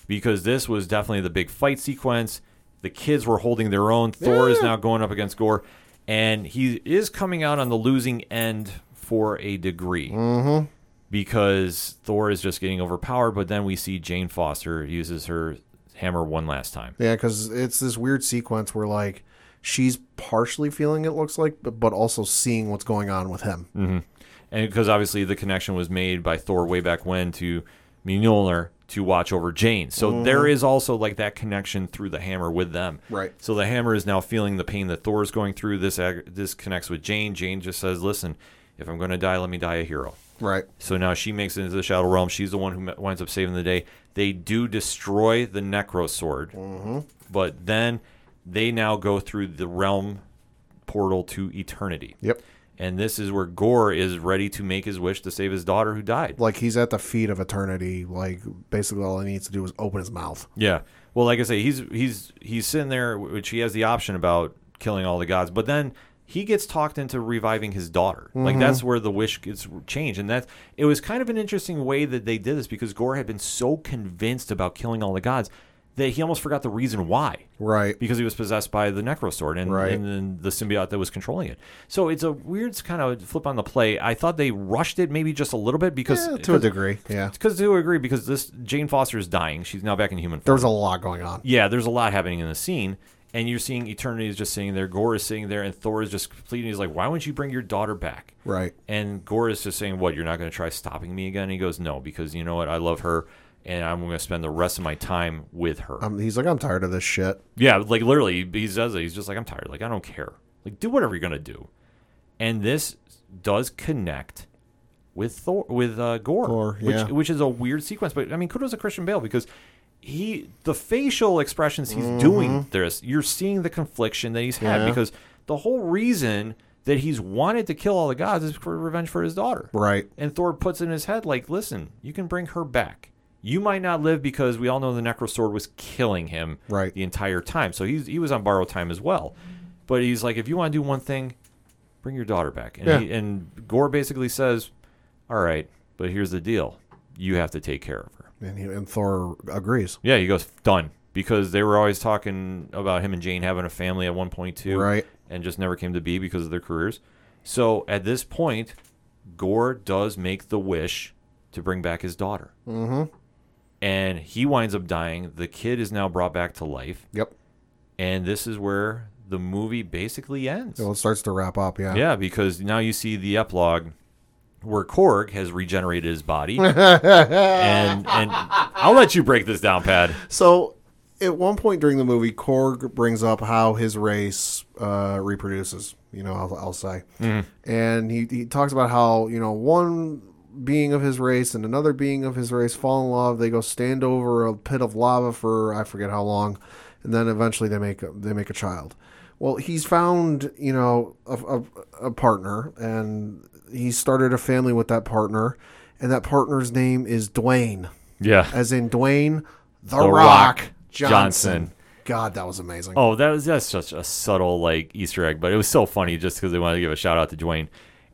Because this was definitely the big fight sequence. The kids were holding their own. Yeah. Thor is now going up against Gorr, and he is coming out on the losing end for a degree. Mm-hmm. Because Thor is just getting overpowered, but then we see Jane Foster uses her hammer one last time. Yeah, because it's this weird sequence where, like, she's partially feeling it, looks like, but, but also seeing what's going on with him. Mm-hmm. And because obviously the connection was made by Thor way back when to Mjolnir to watch over Jane. So mm. there is also like that connection through the hammer with them. Right. So the hammer is now feeling the pain that Thor is going through. This ag- this connects with Jane. Jane just says, listen, If I'm going to die, let me die a hero. Right. So now she makes it into the Shadow Realm. She's the one who winds up saving the day. They do destroy the Necrosword. Mm-hmm. But then they now go through the realm portal to Eternity. Yep. And this is where Gorr is ready to make his wish to save his daughter who died. Like, he's at the feet of Eternity. Like, basically all he needs to do is open his mouth. Yeah. Well, like I say, he's he's he's sitting there, which he has the option about killing all the gods. But then he gets talked into reviving his daughter. Mm-hmm. Like, that's where the wish gets changed. And that's, it was kind of an interesting way that they did this, because Gorr had been so convinced about killing all the gods that he almost forgot the reason why. Right. Because he was possessed by the Necrosword and, right. and then the symbiote that was controlling it. So it's a weird kind of flip on the play. I thought they rushed it maybe just a little bit because... Yeah, to a degree, yeah. Because to a degree, because this Jane Foster is dying. She's now back in human form. There's a lot going on. Yeah, there's a lot happening in the scene. And you're seeing Eternity is just sitting there. Gorr is sitting there, and Thor is just pleading. He's like, why wouldn't you bring your daughter back? Right. And Gorr is just saying, what, you're not going to try stopping me again? And he goes, no, because you know what? I love her. And I'm going to spend the rest of my time with her. Um, he's like, I'm tired of this shit. Yeah, like literally, he, he says it. He's just like, I'm tired. Like, I don't care. Like, do whatever you're going to do. And this does connect with Thor, with uh, Gorr, Gorr yeah. which, which is a weird sequence. But, I mean, kudos to Christian Bale, because he the facial expressions he's mm-hmm. doing this, you're seeing the confliction that he's had, yeah. because the whole reason that he's wanted to kill all the gods is for revenge for his daughter. Right. And Thor puts it in his head, like, listen, you can bring her back. You might not live because we all know the Necrosword was killing him right. the entire time. So he's, he was on borrowed time as well. But he's like, if you want to do one thing, bring your daughter back. And, yeah. he, and Gorr basically says, all right, but here's the deal. You have to take care of her. And, he, and Thor agrees. Yeah, he goes, done. Because they were always talking about him and Jane having a family at one point too. Right. And just never came to be because of their careers. So at this point, Gorr does make the wish to bring back his daughter. Mm-hmm. And he winds up dying. The kid is now brought back to life. Yep. And this is where the movie basically ends. Well, it starts to wrap up, yeah. Yeah, because now you see the epilogue where Korg has regenerated his body. and and I'll let you break this down, Pad. So at one point during the movie, Korg brings up how his race uh, reproduces, you know, I'll, I'll say. Mm. And he, he talks about how, you know, one... being of his race and another being of his race fall in love. They go stand over a pit of lava for I forget how long, and then eventually they make a, they make a child. Well, he's found you know a, a, a partner, and he started a family with that partner, and that partner's name is Dwayne. Yeah, as in Dwayne the, the Rock, Rock Johnson. Johnson. God, that was amazing. Oh, that was that's such a subtle like Easter egg, but it was so funny just because they wanted to give a shout out to Dwayne.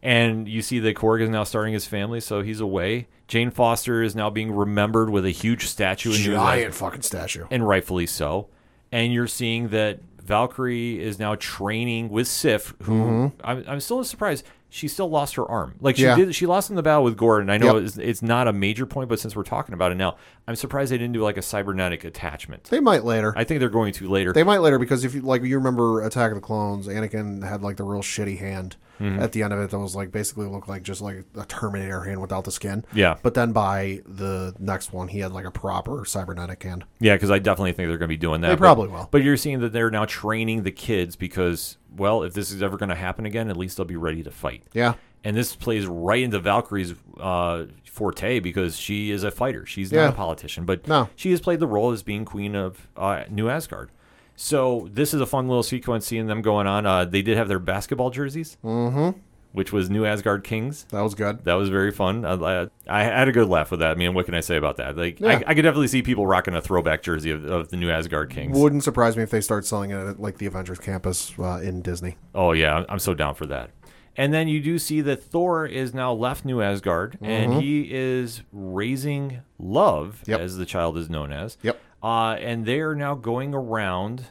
And you see that Korg is now starting his family, so he's away. Jane Foster is now being remembered with a huge statue. In Giant fucking statue. And rightfully so. And you're seeing that Valkyrie is now training with Sif, who mm-hmm. I'm, I'm still surprised she still lost her arm. Like she yeah. did, she lost in the battle with Gordon. I know yep. it's, it's not a major point, but since we're talking about it now, I'm surprised they didn't do like a cybernetic attachment. They might later. I think they're going to later. They might later because if you like, you remember Attack of the Clones, Anakin had like the real shitty hand mm-hmm. at the end of it that was like basically looked like just like a Terminator hand without the skin. Yeah. But then by the next one, he had like a proper cybernetic hand. Yeah, because I definitely think they're going to be doing that. They probably but, will. But you're seeing that they're now training the kids because. Well, if this is ever going to happen again, at least they'll be ready to fight. Yeah. And this plays right into Valkyrie's uh, forte because she is a fighter. She's not yeah. a politician, but no. she has played the role as being queen of uh, New Asgard. So this is a fun little sequence seeing them going on. Uh, they did have their basketball jerseys, mm-hmm. which was New Asgard Kings. That was good. That was very fun. I, I had a good laugh with that. I mean, what can I say about that? Like, yeah. I, I could definitely see people rocking a throwback jersey of, of the New Asgard Kings. Wouldn't surprise me if they start selling it at like the Avengers campus uh, in Disney. Oh yeah, I'm so down for that. And then you do see that Thor is now left New Asgard, mm-hmm. and he is raising Love, yep. as the child is known as. Yep. Uh, and they are now going around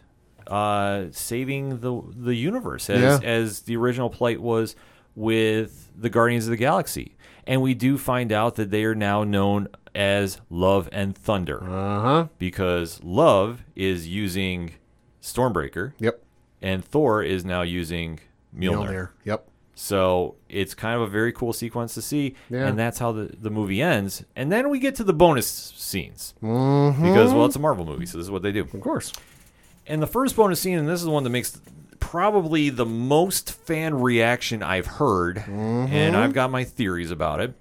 uh, saving the the universe as yeah. as the original plight was. With the Guardians of the Galaxy. And we do find out that they are now known as Love and Thunder. Uh-huh. Because Love is using Stormbreaker. Yep. And Thor is now using Mjolnir. Mjolnir. Yep. So it's kind of a very cool sequence to see. Yeah. And that's how the, the movie ends. And then we get to the bonus scenes. Mm-hmm. Because, well, it's a Marvel movie, so this is what they do. Of course. And the first bonus scene, and this is the one that makes probably the most fan reaction I've heard, mm-hmm. and I've got my theories about it,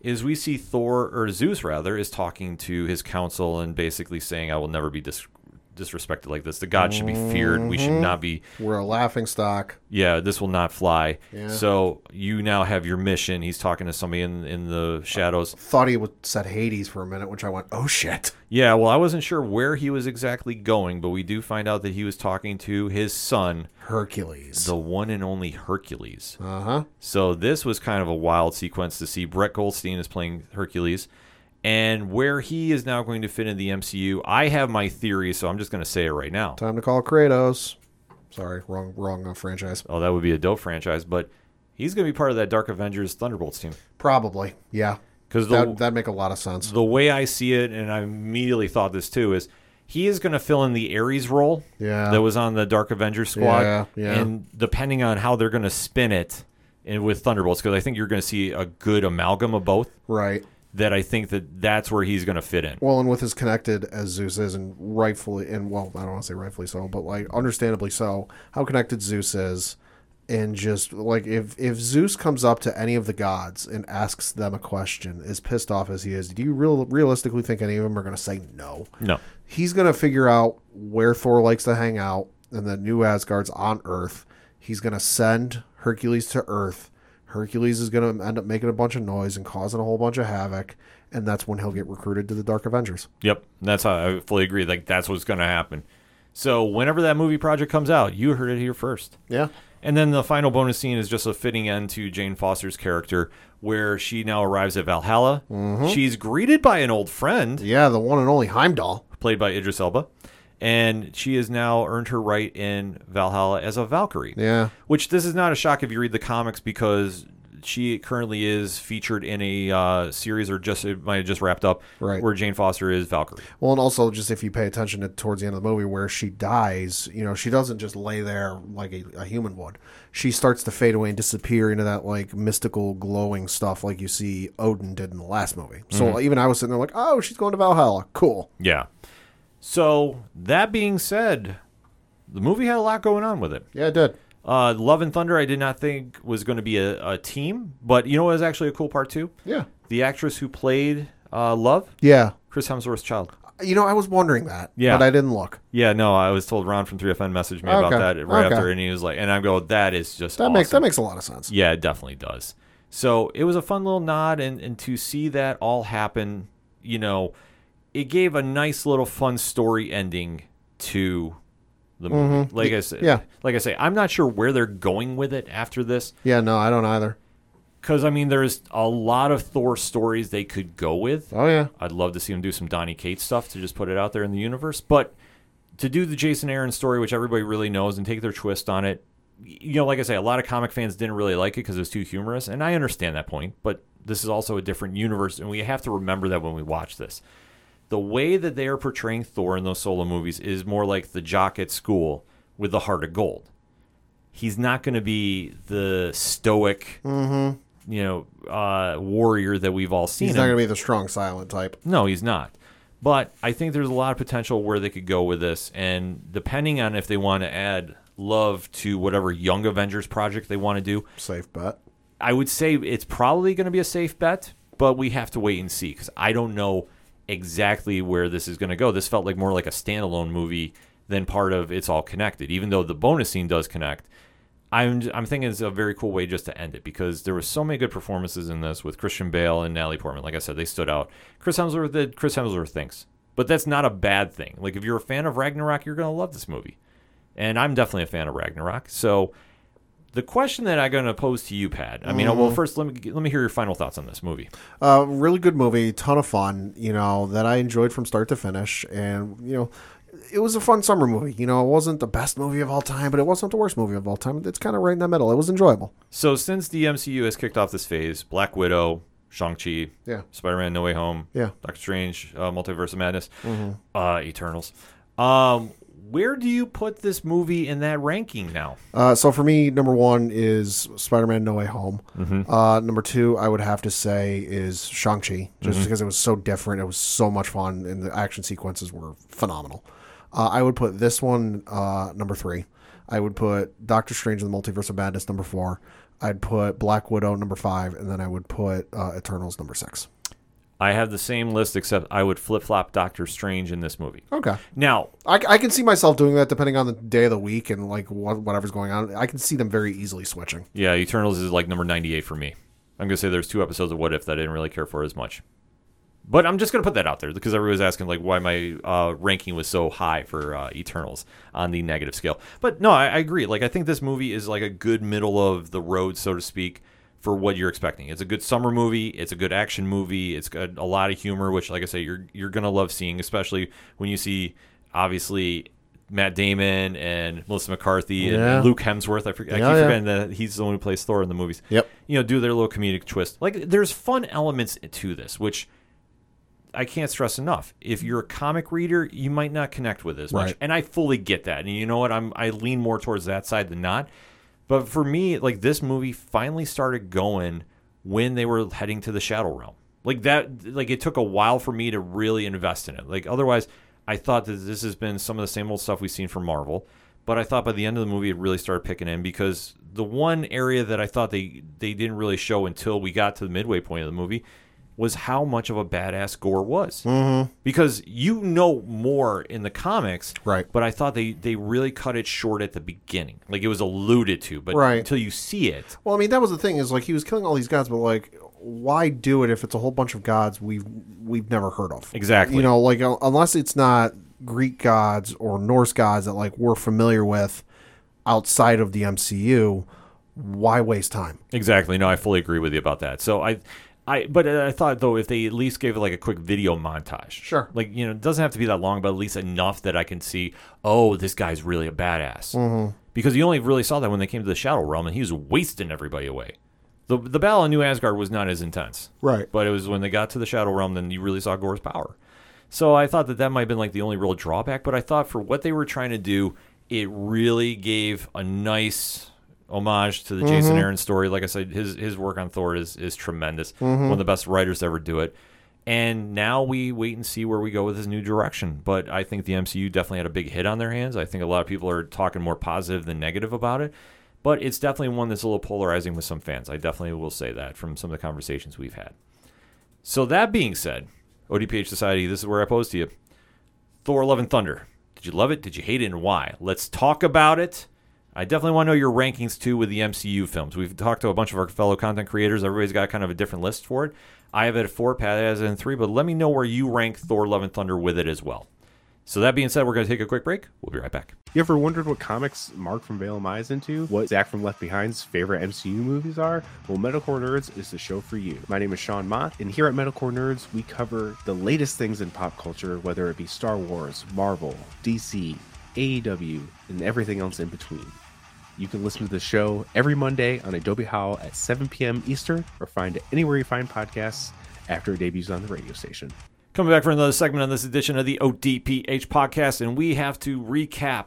is we see Thor, or Zeus rather, is talking to his council and basically saying, I will never be dis- disrespected like this. The gods mm-hmm. should be feared. We should not be... We're a laughingstock. Yeah, this will not fly. Yeah. So you now have your mission. He's talking to somebody in, in the shadows. I thought he would set Hades for a minute, which I went, oh shit. Yeah, well, I wasn't sure where he was exactly going, but we do find out that he was talking to his son... Hercules. The one and only Hercules. Uh-huh. So this was kind of a wild sequence to see. Brett Goldstein is playing Hercules. And where he is now going to fit in the M C U, I have my theory, so I'm just going to say it right now. Time to call Kratos. Sorry, wrong wrong uh, franchise. Oh, that would be a dope franchise, but he's going to be part of that Dark Avengers Thunderbolts team. Probably, yeah. Because that, that'd make a lot of sense. The way I see it, and I immediately thought this too, is... He is going to fill in the Ares role yeah. that was on the Dark Avengers squad. Yeah, yeah. And depending on how they're going to spin it and with Thunderbolts, because I think you're going to see a good amalgam of both. Right. That I think that that's where he's going to fit in. Well, and with as connected as Zeus is, and rightfully, and well, I don't want to say rightfully so, but like understandably so, how connected Zeus is. And just, like, if, if Zeus comes up to any of the gods and asks them a question, as pissed off as he is, do you real, realistically think any of them are going to say no? No. He's going to figure out where Thor likes to hang out, and the New Asgard's on Earth. He's going to send Hercules to Earth. Hercules is going to end up making a bunch of noise and causing a whole bunch of havoc, and that's when he'll get recruited to the Dark Avengers. Yep. That's how I fully agree. Like, that's what's going to happen. So whenever that movie project comes out, you heard it here first. Yeah. And then the final bonus scene is just a fitting end to Jane Foster's character, where she now arrives at Valhalla. Mm-hmm. She's greeted by an old friend. Yeah, the one and only Heimdall. Played by Idris Elba. And she has now earned her right in Valhalla as a Valkyrie. Yeah. Which, this is not a shock if you read the comics, because she currently is featured in a uh, series, or just it might have just wrapped up, right, where Jane Foster is Valkyrie. Well, and also just if you pay attention to towards the end of the movie where she dies, you know, she doesn't just lay there like a, a human would. She starts to fade away and disappear into that like mystical glowing stuff like you see Odin did in the last movie. So mm-hmm. even I was sitting there like, oh, she's going to Valhalla. Cool. Yeah. So that being said, the movie had a lot going on with it. Yeah, it did. Uh, Love and Thunder I did not think was going to be a, a team, but you know what was actually a cool part too? Yeah. The actress who played uh, Love? Yeah. Chris Hemsworth's child. You know, I was wondering that, yeah. but I didn't look. Yeah, no, I was told Ron from three F N messaged me okay. about that right okay. after, and he was like, and I go, that is just that awesome. Makes, that makes a lot of sense. Yeah, it definitely does. So it was a fun little nod, and, and to see that all happen, you know, it gave a nice little fun story ending to... the movie. Mm-hmm. Like I said, yeah. Like I say, I'm not sure where they're going with it after this. Yeah, no, I don't either. Because I mean, there's a lot of Thor stories they could go with. Oh yeah, I'd love to see them do some Donny Cates stuff to just put it out there in the universe. But to do the Jason Aaron story, which everybody really knows, and take their twist on it, you know, like I say, a lot of comic fans didn't really like it because it was too humorous, and I understand that point. But this is also a different universe, and we have to remember that when we watch this. The way that they are portraying Thor in those solo movies is more like the jock at school with the heart of gold. He's not going to be the stoic, mm-hmm. you know, uh, warrior that we've all seen. He's not going to be the strong, silent type. No, he's not. But I think there's a lot of potential where they could go with this. And depending on if they want to add Love to whatever Young Avengers project they want to do. Safe bet. I would say it's probably going to be a safe bet, but we have to wait and see because I don't know exactly where this is going to go. This felt like more like a standalone movie than part of it's all connected, even though the bonus scene does connect. I'm I'm thinking it's a very cool way just to end it because there were so many good performances in this with Christian Bale and Natalie Portman. Like I said, they stood out. Chris Hemsworth did Chris Hemsworth things, but that's not a bad thing. Like if you're a fan of Ragnarok, you're going to love this movie. And I'm definitely a fan of Ragnarok. So the question that I'm going to pose to you, Pat, I mean, mm. well, first, let me let me hear your final thoughts on this movie. Uh, really good movie, ton of fun, you know, that I enjoyed from start to finish. And, you know, it was a fun summer movie. You know, it wasn't the best movie of all time, but it wasn't the worst movie of all time. It's kind of right in the middle. It was enjoyable. So since the M C U has kicked off this phase, Black Widow, Shang-Chi, yeah. Spider-Man, No Way Home, yeah. Doctor Strange, uh, Multiverse of Madness, mm-hmm. uh, Eternals, um... where do you put this movie in that ranking now? Uh, so for me, number one is Spider-Man No Way Home. Mm-hmm. Uh, number two, I would have to say, is Shang-Chi, just mm-hmm. because it was so different. It was so much fun, and the action sequences were phenomenal. Uh, I would put this one uh, number three. I would put Doctor Strange and the Multiverse of Madness number four. I'd put Black Widow number five, and then I would put uh, Eternals number six. I have the same list, except I would flip-flop Doctor Strange in this movie. Okay. Now, I, I can see myself doing that depending on the day of the week and like what, whatever's going on. I can see them very easily switching. Yeah, Eternals is like number ninety-eight for me. I'm going to say there's two episodes of What If that I didn't really care for as much. But I'm just going to put that out there because everybody's asking like why my uh, ranking was so high for uh, Eternals on the negative scale. But no, I, I agree. Like I think this movie is like a good middle of the road, so to speak, for what you're expecting. It's a good summer movie. It's a good action movie. It's got a lot of humor, which, like I say, you're you're going to love seeing, especially when you see, obviously, Matt Damon and Melissa McCarthy yeah. and Luke Hemsworth. I, forget, yeah, I keep yeah. forgetting that he's the one who plays Thor in the movies. Yep. You know, do their little comedic twist. Like there's fun elements to this, which I can't stress enough. If you're a comic reader, you might not connect with as much. Right. And I fully get that. And you know what? I'm I lean more towards that side than not. But for me, like this movie finally started going when they were heading to the Shadow Realm. Like that like it took a while for me to really invest in it. Like otherwise, I thought that this has been some of the same old stuff we've seen from Marvel. But I thought by the end of the movie, it really started picking in because the one area that I thought they, they didn't really show until we got to the midway point of the movie was how much of a badass Gorr was. Mm-hmm. Because you know more in the comics, right? But I thought they, they really cut it short at the beginning. Like, it was alluded to, but right. until you see it. Well, I mean, that was the thing, is, like, he was killing all these gods, but, like, why do it if it's a whole bunch of gods we've, we've never heard of? Exactly. You know, like, unless it's not Greek gods or Norse gods that, like, we're familiar with outside of the M C U, why waste time? Exactly. No, I fully agree with you about that. So, I... I But I thought, though, if they at least gave it like a quick video montage. Sure. Like, you know, it doesn't have to be that long, but at least enough that I can see, oh, this guy's really a badass. Mm-hmm. Because you only really saw that when they came to the Shadow Realm, and he was wasting everybody away. The the battle in New Asgard was not as intense. Right. But it was when they got to the Shadow Realm, then you really saw Gorr's power. So I thought that that might have been like the only real drawback, but I thought for what they were trying to do, it really gave a nice homage to the mm-hmm. Jason Aaron story. Like I said, his his work on Thor is is tremendous. Mm-hmm. One of the best writers to ever do it. And now we wait and see where we go with his new direction. But I think the M C U definitely had a big hit on their hands. I think a lot of people are talking more positive than negative about it. But it's definitely one that's a little polarizing with some fans. I definitely will say that from some of the conversations we've had. So that being said, O D P H Society, this is where I pose to you. Thor, Love and Thunder. Did you love it? Did you hate it? And why? Let's talk about it. I definitely want to know your rankings, too, with the M C U films. We've talked to a bunch of our fellow content creators. Everybody's got kind of a different list for it. I have it at four, Pat has it at three, but let me know where you rank Thor, Love, and Thunder with it as well. So that being said, we're going to take a quick break. We'll be right back. You ever wondered what comics Mark from Vale of Mai is into? What Zach from Left Behind's favorite M C U movies are? Well, Metalcore Nerds is the show for you. My name is Sean Mott, and here at Metalcore Nerds, we cover the latest things in pop culture, whether it be Star Wars, Marvel, D C, A E W, and everything else in between. You can listen to the show every Monday on Adobe Howl at seven p.m. Eastern, or find it anywhere you find podcasts after it debuts on the radio station. Coming back for another segment on this edition of the O D P H podcast, and we have to recap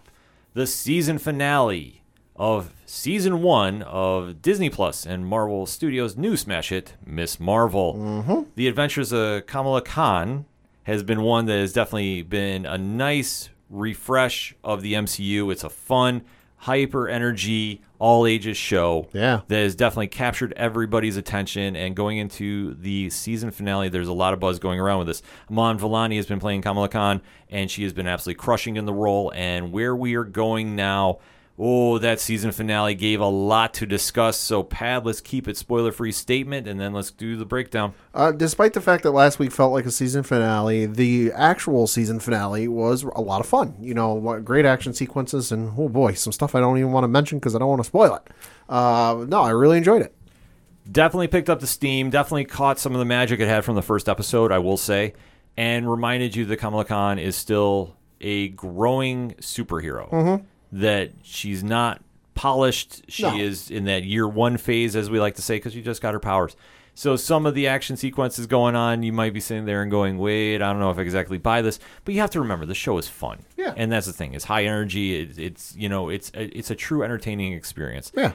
the season finale of season one of Disney Plus and Marvel Studios' new smash hit, Miz Marvel. Mm-hmm. The Adventures of Kamala Khan has been one that has definitely been a nice refresh of the M C U. It's a fun, hyper energy, all ages show yeah. that has definitely captured everybody's attention. And going into the season finale, there's a lot of buzz going around with this. Aman Vellani has been playing Kamala Khan, and she has been absolutely crushing in the role. And where we are going now, oh, that season finale gave a lot to discuss. So, Pad, let's keep it spoiler-free statement, and then let's do the breakdown. Uh, despite the fact that last week felt like a season finale, the actual season finale was a lot of fun. You know, great action sequences and, oh boy, some stuff I don't even want to mention because I don't want to spoil it. Uh, no, I really enjoyed it. Definitely picked up the steam. Definitely caught some of the magic it had from the first episode, I will say, and reminded you that Kamala Khan is still a growing superhero. Mm-hmm. That she's not polished. She no. is in that year one phase, as we like to say, because she just got her powers. So some of the action sequences going on, you might be sitting there and going, wait, I don't know if I exactly buy this. But you have to remember, the show is fun. Yeah. And that's the thing. It's high energy. It, it's, you know, it's, it's a true entertaining experience. Yeah.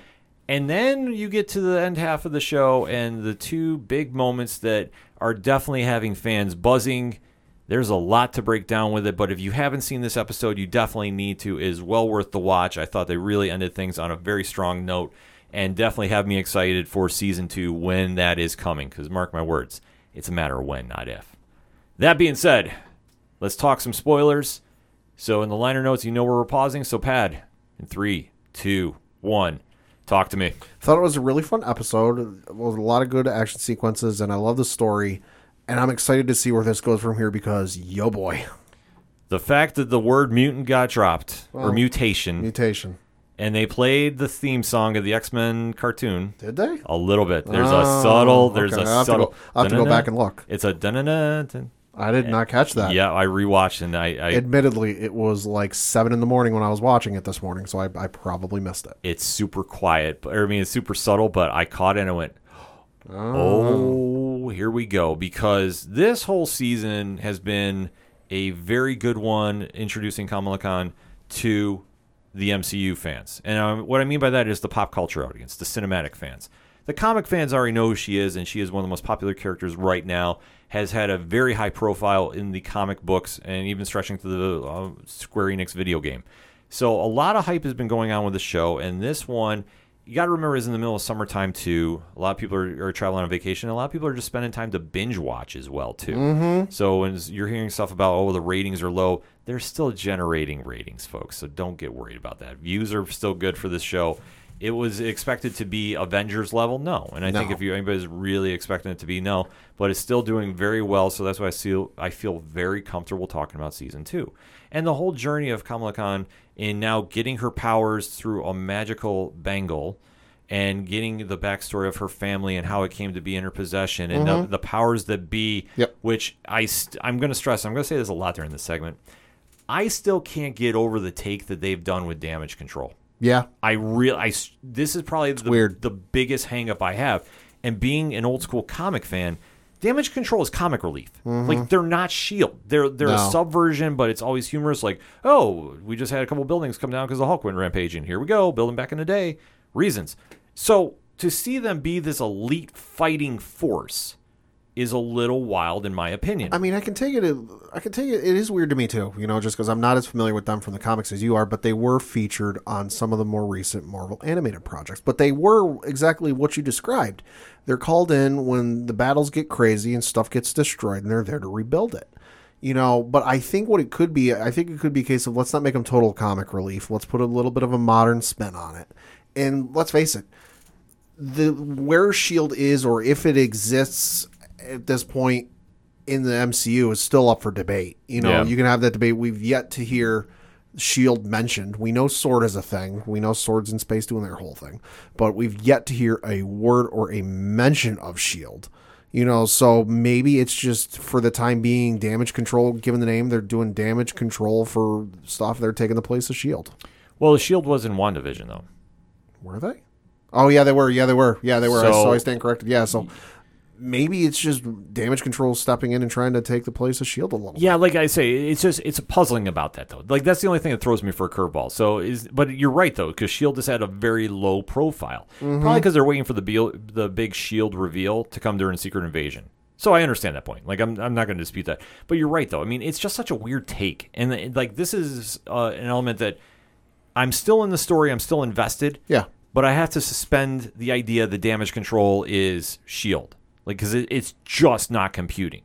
And then you get to the end half of the show and the two big moments that are definitely having fans buzzing, There's a lot to break down with it, but if you haven't seen this episode, you definitely need to. It is well worth the watch. I thought they really ended things on a very strong note and definitely have me excited for season two when that is coming, because mark my words, it's a matter of when, not if. That being said, let's talk some spoilers. So in the liner notes, you know where we're pausing. So Pad, in three, two, one, talk to me. Thought it was a really fun episode. It was a lot of good action sequences, and I love the story. And I'm excited to see where this goes from here because, yo boy. The fact that the word mutant got dropped, well, or mutation. Mutation. And they played the theme song of the X-Men cartoon. Did they? A little bit. There's oh, a subtle, there's okay. a I'll subtle. I'll have to go back and look. It's a da-na-na. I did not catch that. Yeah, I rewatched and I, I... Admittedly, it was like seven in the morning when I was watching it this morning, so I, I probably missed it. It's super quiet. But, I mean, it's super subtle, but I caught it and I went, oh, here we go, because this whole season has been a very good one introducing Kamala Khan to the M C U fans. And um, what I mean by that is the pop culture audience, the cinematic fans. The comic fans already know who she is, and she is one of the most popular characters right now, has had a very high profile in the comic books and even stretching to the uh, Square Enix video game. So a lot of hype has been going on with the show, and this one, you got to remember, is in the middle of summertime, too. A lot of people are, are traveling on vacation. A lot of people are just spending time to binge watch as well, too. Mm-hmm. So when you're hearing stuff about, oh, the ratings are low, they're still generating ratings, folks. So don't get worried about that. Views are still good for this show. It was expected to be Avengers level? No. And I no. think if you, anybody's really expecting it to be, no. But it's still doing very well, so that's why I feel, I feel very comfortable talking about Season two. And the whole journey of Kamala Khan in now getting her powers through a magical bangle and getting the backstory of her family and how it came to be in her possession and mm-hmm. the, the powers that be, yep. which I st- I'm going to stress. I'm going to say this a lot during this segment. I still can't get over the take that they've done with Damage Control. Yeah. I re- I, This is probably the, the biggest hang-up I have. And being an old-school comic fan, Damage Control is comic relief. Mm-hmm. Like, they're not S H I E L D. They're they're no. a subversion, but it's always humorous. Like, oh, we just had a couple buildings come down because the Hulk went rampaging. Here we go, building back in the day. Reasons. So to see them be this elite fighting force is a little wild, in my opinion. I mean, I can take it. I can take it. It is weird to me too, you know, just because I'm not as familiar with them from the comics as you are. But they were featured on some of the more recent Marvel animated projects. But they were exactly what you described. They're called in when the battles get crazy and stuff gets destroyed, and they're there to rebuild it. You know, but I think what it could be, I think it could be a case of let's not make them total comic relief. Let's put a little bit of a modern spin on it. And let's face it, the where S H I E L D is, or if it exists at this point in the M C U, is still up for debate. You know, yeah. you can have that debate. We've yet to hear S H I E L D mentioned. We know S W O R D is a thing. We know S W O R D's in space doing their whole thing, but we've yet to hear a word or a mention of S H I E L D, you know, so maybe it's just for the time being Damage Control, given the name, they're doing damage control for stuff. They're taking the place of S H I E L D. Well, S H I E L D was in WandaVision though. Were they? Oh yeah, they were. Yeah, they were. Yeah, they were. So I, so I stand corrected. Yeah. So maybe it's just Damage Control stepping in and trying to take the place of S H I E L D a little bit. Yeah, like I say, it's just it's puzzling about that, though. Like, that's the only thing that throws me for a curveball. So is, but you're right, though, because S H I E L D has had a very low profile. Mm-hmm. Probably because they're waiting for the, be- the big S H I E L D reveal to come during Secret Invasion. So I understand that point. Like, I'm I'm not going to dispute that. But you're right, though. I mean, it's just such a weird take. And, like, this is uh, an element that I'm still in the story. I'm still invested. Yeah. But I have to suspend the idea that Damage Control is S H I E L D. Like, because it, it's just not computing.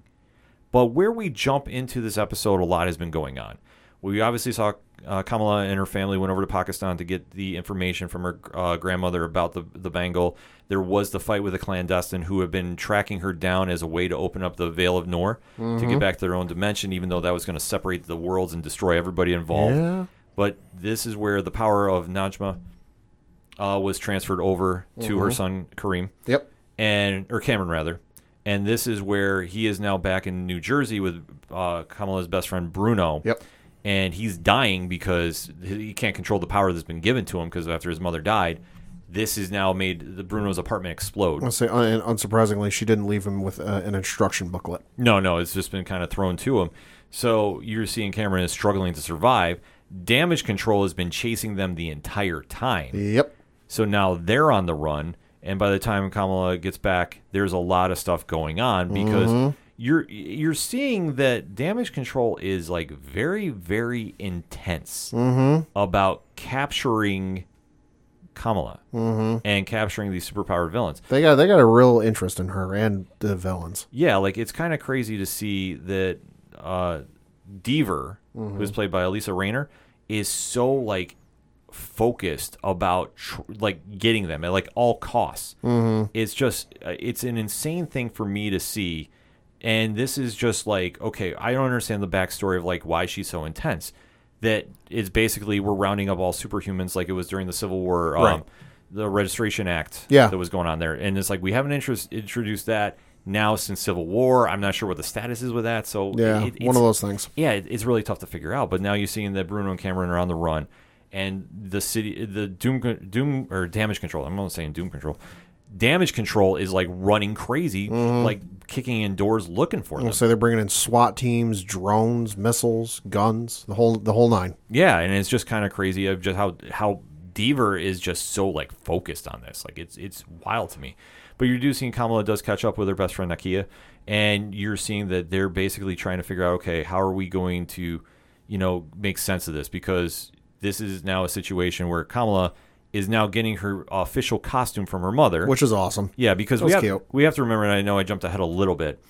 But where we jump into this episode, a lot has been going on. We obviously saw uh, Kamala and her family went over to Pakistan to get the information from her uh, grandmother about the, the bangle. There was the fight with a clandestine who had been tracking her down as a way to open up the Veil of Noor mm-hmm. to get back to their own dimension, even though that was going to separate the worlds and destroy everybody involved. Yeah. But this is where the power of Najma uh, was transferred over mm-hmm. to her son, Kareem. Yep. And or Cameron, rather. And this is where he is now back in New Jersey with uh, Kamala's best friend, Bruno. Yep. And he's dying because he can't control the power that's been given to him because after his mother died, this has now made the Bruno's apartment explode. I'll say, un- unsurprisingly, she didn't leave him with uh, an instruction booklet. No, no. It's just been kind of thrown to him. So you're seeing Cameron is struggling to survive. Damage Control has been chasing them the entire time. Yep. So now they're on the run. And by the time Kamala gets back, there's a lot of stuff going on because mm-hmm. you're you're seeing that Damage Control is like very, very intense mm-hmm. about capturing Kamala mm-hmm. and capturing these superpowered villains. They got they got a real interest in her and the villains. Yeah, like it's kind of crazy to see that uh, Deaver, mm-hmm. who's played by Elisa Rayner, is so like focused about tr- like getting them at like all costs. Mm-hmm. It's just uh, it's an insane thing for me to see, and this is just like okay, I don't understand the backstory of like why she's so intense. That is basically we're rounding up all superhumans like it was during the Civil War, um, right. the Registration Act yeah. that was going on there. And it's like we haven't interest, introduced that now since Civil War. I'm not sure what the status is with that. So yeah, it, it's, one of those things. Yeah, it, it's really tough to figure out. But now you're seeing that Bruno and Cameron are on the run. And the city, the doom, doom or damage control, I'm not saying doom control. Damage Control is like running crazy, mm-hmm. like kicking in doors looking for them. So they're bringing in SWAT teams, drones, missiles, guns, the whole the whole nine. Yeah, and it's just kind of crazy of just how how Deaver is just so like focused on this. Like it's it's wild to me. But you're do seeing Kamala does catch up with her best friend Nakia, and you're seeing that they're basically trying to figure out okay, how are we going to, you know, make sense of this, because this is now a situation where Kamala is now getting her official costume from her mother. Which is awesome. Yeah, because we have, cute. we have to remember, and I know I jumped ahead a little bit,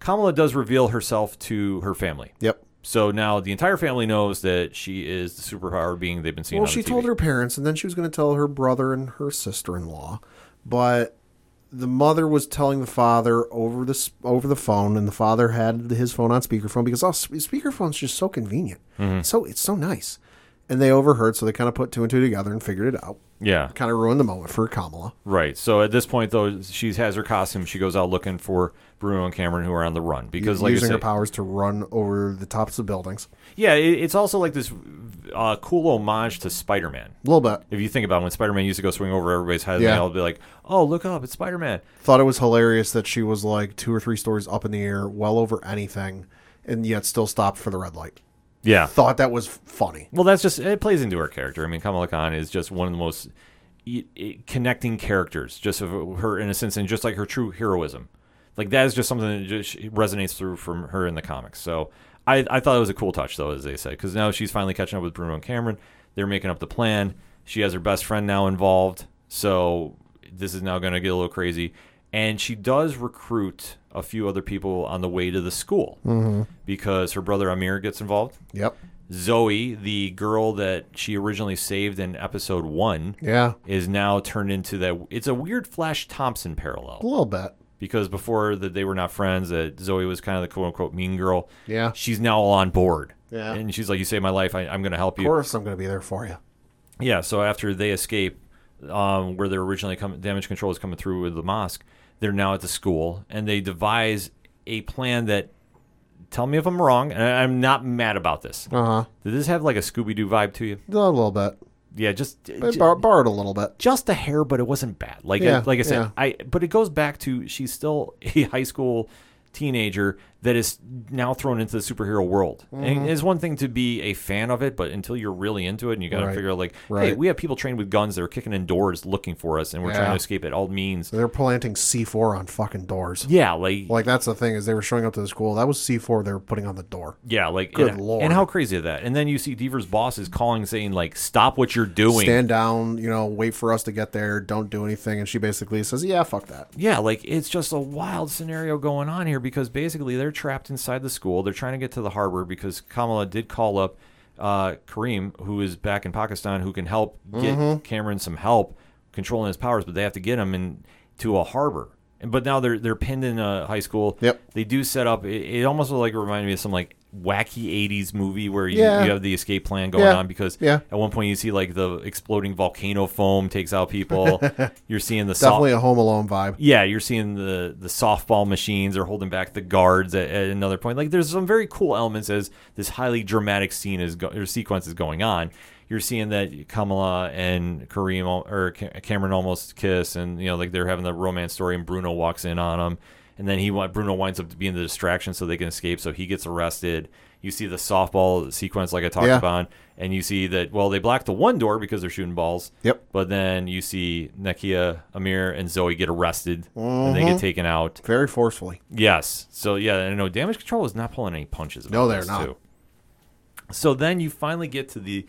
Kamala does reveal herself to her family. Yep. So now the entire family knows that she is the superpower being they've been seeing well, on the T V. Well, she told her parents, and then she was going to tell her brother and her sister-in-law. But the mother was telling the father over the over the phone, and the father had his phone on speakerphone, because oh, speakerphone's just so convenient. Mm-hmm. So it's so nice. And they overheard, so they kind of put two and two together and figured it out. Yeah. Kind of ruined the moment for Kamala. Right. So at this point, though, she has her costume. She goes out looking for Bruno and Cameron, who are on the run. Because, like Using I say, her powers to run over the tops of buildings. Yeah, it's also like this uh, cool homage to Spider-Man. A little bit. If you think about it, when Spider-Man used to go swing over everybody's head, yeah. and they'll be like, oh, look up, it's Spider-Man. Thought it was hilarious that she was like two or three stories up in the air, well over anything, and yet still stopped for the red light. Yeah, thought that was funny. Well, that's just it plays into her character. I mean, Kamala Khan is just one of the most e- e- connecting characters, just of her innocence and just like her true heroism. Like that is just something that just resonates through from her in the comics. So I, I thought it was a cool touch, though, as they say, because now she's finally catching up with Bruno and Cameron. They're making up the plan. She has her best friend now involved, so this is now going to get a little crazy. And she does recruit a few other people on the way to the school mm-hmm. because her brother Amir gets involved. Yep. Zoe, the girl that she originally saved in episode one, yeah. is now turned into that. It's a weird Flash Thompson parallel. A little bit. Because before that they were not friends, that Zoe was kind of the quote-unquote mean girl. Yeah. She's now all on board. Yeah. And she's like, you saved my life. I, I'm going to help you. Of course I'm going to be there for you. Yeah. So after they escape, um, where they're originally coming, Damage Control is coming through with the mosque. They're now at the school, and they devise a plan that, tell me if I'm wrong, and I'm not mad about this. Uh-huh. Did this have like a Scooby-Doo vibe to you? A little bit. Yeah, just... just borrowed bar- a little bit. Just a hair, but it wasn't bad. Like, yeah, I, like I said, yeah. I. But it goes back to she's still a high school teenager that is now thrown into the superhero world. Mm-hmm. And it's one thing to be a fan of it, but until you're really into it and you got to right. figure out, like, right. hey, we have people trained with guns that are kicking in doors looking for us, and we're yeah. trying to escape at all means. They're planting C four on fucking doors. Yeah, like... Like, that's the thing, is they were showing up to the school. That was C four they were putting on the door. Yeah, like... Good and, Lord. And how crazy is that? And then you see Deaver's boss is calling, saying, like, stop what you're doing. Stand down, you know, wait for us to get there, don't do anything, and she basically says, yeah, fuck that. Yeah, like, it's just a wild scenario going on here, because basically they're trapped inside the school. They're trying to get to the harbor because Kamala did call up uh, Kareem, who is back in Pakistan, who can help get mm-hmm. Cameron some help controlling his powers, but they have to get him in to a harbor. And but now they're they're pinned in a high school. Yep. They do set up. It, it almost like reminded me of some like wacky eighties movie where you, yeah. you have the escape plan going yeah. on, because yeah. at one point you see like the exploding volcano foam takes out people. You're seeing the definitely soft- a Home Alone vibe. Yeah, you're seeing the the softball machines are holding back the guards at, at another point. Like there's some very cool elements as this highly dramatic scene is go- or sequence is going on. You're seeing that Kamala and Kareem or Cameron almost kiss, and you know like they're having the romance story, and Bruno walks in on them. And then he Bruno winds up being the distraction so they can escape, so he gets arrested. You see the softball sequence like I talked yeah. about. And you see that, well, they blocked the one door because they're shooting balls. Yep. But then you see Nakia, Amir, and Zoe get arrested, mm-hmm. and they get taken out. Very forcefully. Yes. So, yeah, I know Damage Control is not pulling any punches. No, they're not. Too. So then you finally get to the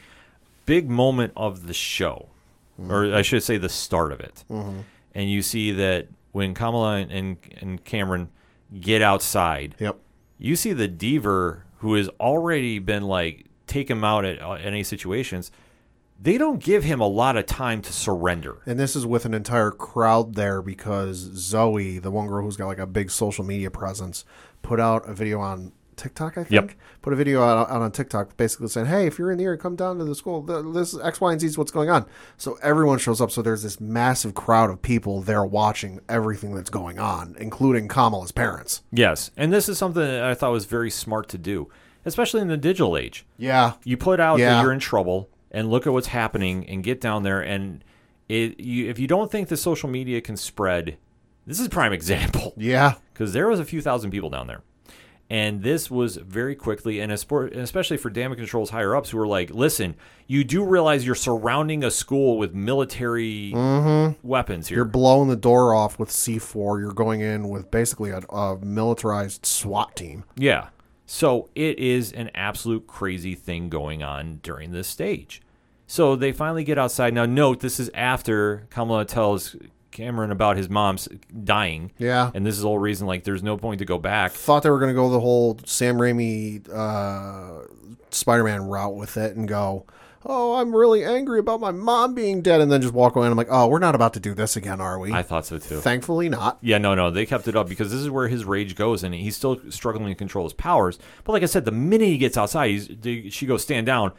big moment of the show, mm-hmm. or I should say the start of it. Mm-hmm. And you see that when Kamala and, and Cameron get outside, yep. you see the Deaver, who has already been, like, take him out at uh, any situations, they don't give him a lot of time to surrender. And this is with an entire crowd there because Zoe, the one girl who's got like a big social media presence, put out a video on TikTok, I think. Yep. Put a video out, out on TikTok basically saying, hey, if you're in the area, come down to the school. This is X, Y, and Z is what's going on. So everyone shows up. So there's this massive crowd of people there watching everything that's going on, including Kamala's parents. Yes. And this is something that I thought was very smart to do. Especially in the digital age. Yeah. You put out yeah. that you're in trouble and look at what's happening and get down there. And it, you, if you don't think that social media can spread, this is a prime example. Yeah. Because there was a few thousand people down there. And this was very quickly, and especially for Damage Control's higher-ups who were like, listen, you do realize you're surrounding a school with military mm-hmm. weapons here. You're blowing the door off with C four. You're going in with basically a, a militarized SWAT team. Yeah. So it is an absolute crazy thing going on during this stage. So they finally get outside. Now, note, this is after Kamala tells Cameron about his mom's dying. Yeah. And this is the whole reason, like, there's no point to go back. Thought they were going to go the whole Sam Raimi uh, Spider-Man route with it and go, oh, I'm really angry about my mom being dead, and then just walk away. And I'm like, oh, we're not about to do this again, are we? I thought so, too. Thankfully not. Yeah, no, no. They kept it up because this is where his rage goes, and he's still struggling to control his powers. But like I said, the minute he gets outside, he's, she goes stand down,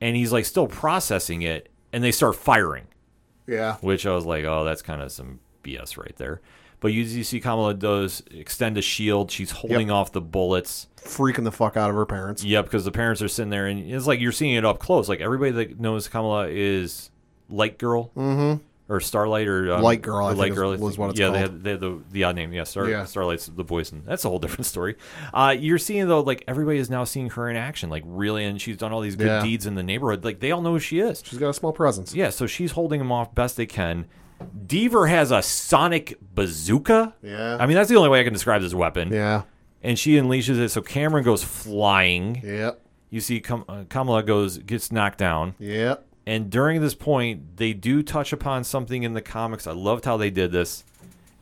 and he's like still processing it, and they start firing. Yeah. Which I was like, oh, that's kind of some B S right there. But you, you see Kamala does extend a shield. She's holding yep. off the bullets. Freaking the fuck out of her parents. Yep, because the parents are sitting there, and it's like you're seeing it up close. Like, everybody that knows Kamala is Light Girl, mm-hmm. or Starlight, or... Um, Light Girl, or I Light think Girl, is, was what it's yeah, called. They had, they had the, the odd name. Yeah, Star, yeah, Starlight's the boys, and that's a whole different story. Uh, you're seeing, though, like, everybody is now seeing her in action. Like, really, and she's done all these good yeah. deeds in the neighborhood. Like, they all know who she is. She's got a small presence. Yeah, so she's holding them off best they can. Deaver has a sonic bazooka. Yeah. I mean, that's the only way I can describe this weapon. Yeah. And she unleashes it. So Cameron goes flying. Yep. You see Kam- uh, Kamala goes gets knocked down. Yep. And during this point, they do touch upon something in the comics. I loved how they did this.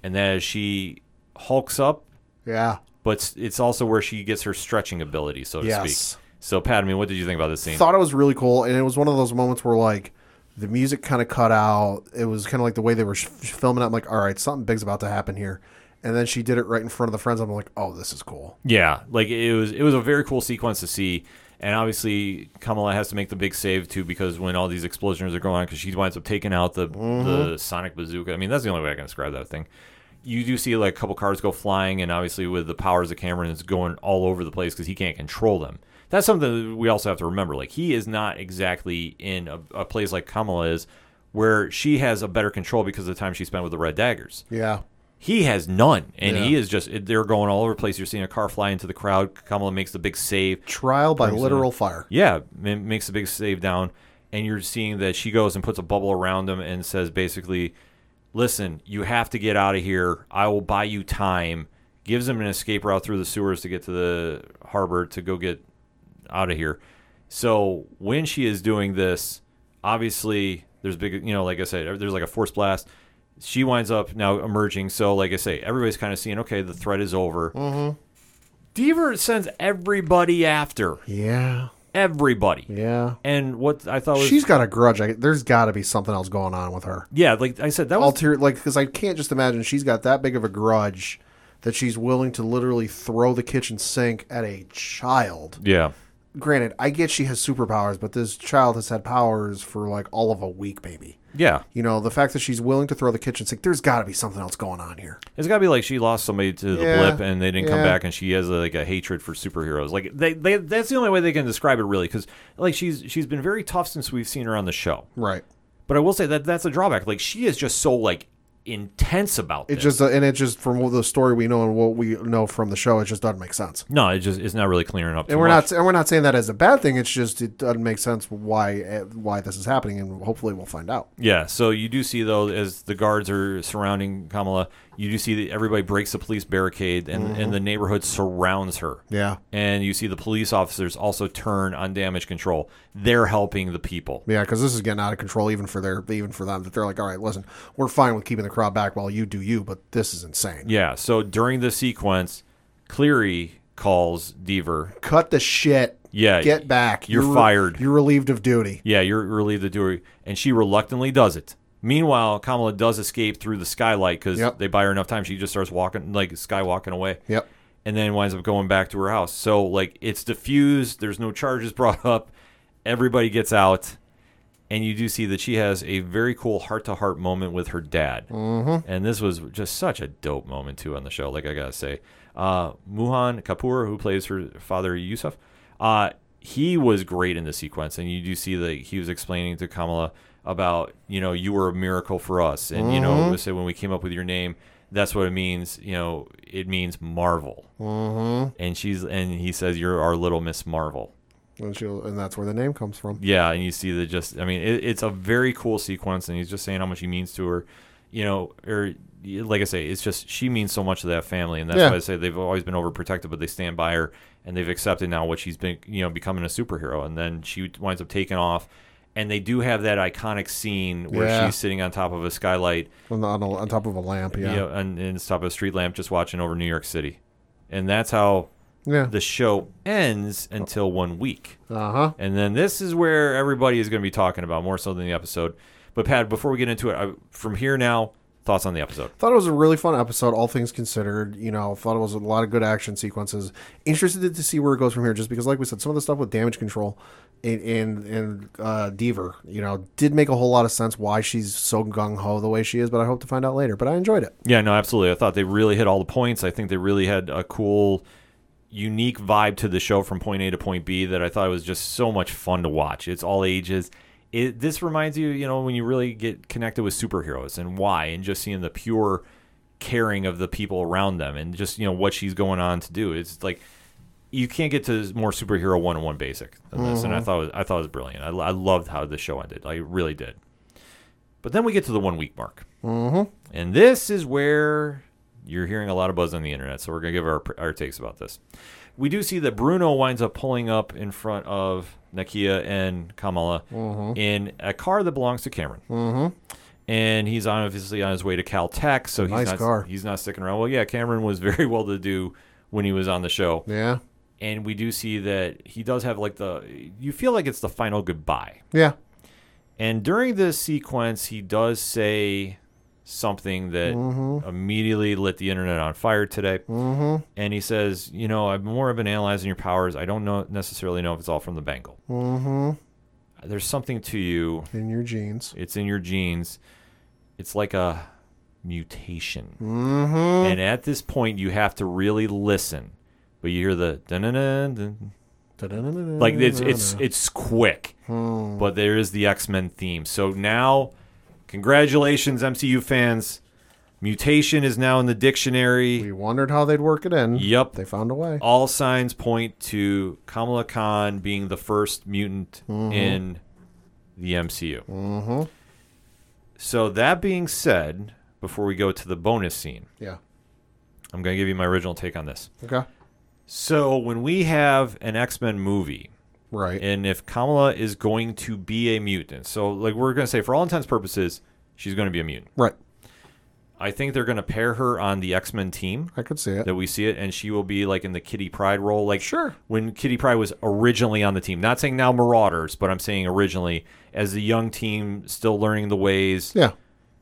And that is she hulks up. Yeah. But it's also where she gets her stretching ability, so to yes. speak. So, Pat, I mean, what did you think about this scene? I thought it was really cool. And it was one of those moments where, like, the music kind of cut out. It was kind of like the way they were sh- filming it. I'm like, all right, something big's about to happen here. And then she did it right in front of the friends. I'm like, oh, this is cool. Yeah, like it was it was a very cool sequence to see. And obviously Kamala has to make the big save, too, because when all these explosions are going on, because she winds up taking out the, mm-hmm. the sonic bazooka. I mean, that's the only way I can describe that thing. You do see like a couple cars go flying, and obviously with the powers of Cameron, it's going all over the place because he can't control them. That's something that we also have to remember. Like, he is not exactly in a, a place like Kamala is, where she has a better control because of the time she spent with the Red Daggers. Yeah. He has none, and yeah. he is just, they're going all over the place. You're seeing a car fly into the crowd. Kamala makes the big save. Trial by literal fire. Yeah, makes the big save down, and you're seeing that she goes and puts a bubble around him and says basically, listen, you have to get out of here. I will buy you time. Gives him an escape route through the sewers to get to the harbor to go get out of here. So when she is doing this, obviously there's big, you know, like I said, there's like a force blast. She winds up now emerging. So like I say, everybody's kind of seeing, okay, the threat is over. Mm-hmm. Deaver sends everybody after. Yeah. Everybody. Yeah. And what I thought was... She's got a grudge. I, there's got to be something else going on with her. Yeah, like I said, that was... Alter, like, because I can't just imagine she's got that big of a grudge that she's willing to literally throw the kitchen sink at a child. Yeah. Granted, I get she has superpowers, but this child has had powers for like all of a week, maybe. Yeah. You know, the fact that she's willing to throw the kitchen sink, there's got to be something else going on here. It's got to be like she lost somebody to the yeah. blip and they didn't yeah. come back, and she has like a hatred for superheroes. Like they, they that's the only way they can describe it, really, because like she's she's been very tough since we've seen her on the show. Right. But I will say that that's a drawback. Like she is just so like intense about it. This. Just, uh, and it just, from the story we know and what we know from the show, it just doesn't make sense. No, it just it's not really clearing up. And we're much. not and we're not saying that as a bad thing. It's just it doesn't make sense why why this is happening, and hopefully we'll find out. Yeah. So you do see though, as the guards are surrounding Kamala, you do see that everybody breaks the police barricade, and, mm-hmm. and the neighborhood surrounds her. Yeah. And you see the police officers also turn on damage control. They're helping the people. Yeah, because this is getting out of control even for their even for them. That they're like, all right, listen, we're fine with keeping the crowd back while you do you, but this is insane. Yeah. So during the sequence, Cleary calls Deaver. Cut the shit. Yeah. Get back. You're, you're fired. Re- you're relieved of duty. Yeah, you're relieved of duty, and she reluctantly does it. Meanwhile, Kamala does escape through the skylight because yep. they buy her enough time. She just starts walking, like skywalking away. Yep. And then winds up going back to her house. So, like, it's diffused. There's no charges brought up. Everybody gets out. And you do see that she has a very cool heart-to-heart moment with her dad. Mm-hmm. And this was just such a dope moment, too, on the show, like I got to say. Uh, Mohan Kapoor, who plays her father, Yusuf, uh, he was great in the sequence. And you do see that he was explaining to Kamala about, you know, you were a miracle for us. And, mm-hmm. you know, say when we came up with your name, that's what it means. You know, it means Marvel. Mm-hmm. And she's and he says, you're our little Miss Marvel. And, she'll, and that's where the name comes from. Yeah, and you see that just, I mean, it, it's a very cool sequence, and he's just saying how much he means to her. You know, or like I say, it's just she means so much to that family, and that's yeah. why I say they've always been overprotective, but they stand by her, and they've accepted now what she's been, you know, becoming a superhero. And then she winds up taking off. And they do have that iconic scene where yeah. she's sitting on top of a skylight. On, the, on, a, on top of a lamp, yeah. You know, and, and it's top of a street lamp just watching over New York City. And that's how yeah. the show ends until one week. Uh-huh. And then this is where everybody is going to be talking about, more so than the episode. But, Pat, before we get into it, I, from here now, thoughts on the episode? Thought it was a really fun episode, all things considered. You know, thought it was a lot of good action sequences. Interested to see where it goes from here, just because, like we said, some of the stuff with damage control And and, and uh, Deaver, you know, did make a whole lot of sense why she's so gung-ho the way she is, but I hope to find out later. But I enjoyed it. Yeah, no, absolutely. I thought they really hit all the points. I think they really had a cool, unique vibe to the show from point A to point B that I thought was just so much fun to watch. It's all ages. It, this reminds you, you know, when you really get connected with superheroes and why, and just seeing the pure caring of the people around them and just, you know, what she's going on to do. It's like, you can't get to more superhero one-on-one basic than this, mm-hmm. and I thought it was, I thought it was brilliant. I, I loved how the show ended. I really did. But then we get to the one-week mark, mm-hmm. and this is where you're hearing a lot of buzz on the internet, so we're going to give our our takes about this. We do see that Bruno winds up pulling up in front of Nakia and Kamala mm-hmm. in a car that belongs to Cameron. Mm-hmm. And he's obviously on his way to Caltech, so he's, nice not, car. he's not sticking around. Well, yeah, Cameron was very well-to-do when he was on the show. Yeah. And we do see that he does have like the, you feel like it's the final goodbye. Yeah. And during this sequence, he does say something that mm-hmm. immediately lit the internet on fire today. Mm-hmm. And he says, you know, I've more been analyzing your powers. I don't know necessarily know if it's all from the Bangle. Mm-hmm. There's something to you. In your genes. It's in your genes. It's like a mutation. Mm-hmm. And at this point, you have to really listen. But you hear the dun-dun-dun, dun-dun-dun, like it's it's it's quick, hmm. but there is the X-Men theme. So now, congratulations, M C U fans! Mutation is now in the dictionary. We wondered how they'd work it in. Yep, they found a way. All signs point to Kamala Khan being the first mutant mm-hmm. in the M C U. Mm-hmm. So that being said, before we go to the bonus scene, yeah, I'm going to give you my original take on this. Okay. So when we have an X-Men movie, right? And if Kamala is going to be a mutant, so like we're going to say for all intents and purposes, she's going to be a mutant. Right. I think they're going to pair her on the X-Men team. I could see it. That we see it, and she will be like in the Kitty Pryde role. Like sure. When Kitty Pryde was originally on the team. Not saying now Marauders, but I'm saying originally as the young team still learning the ways. Yeah.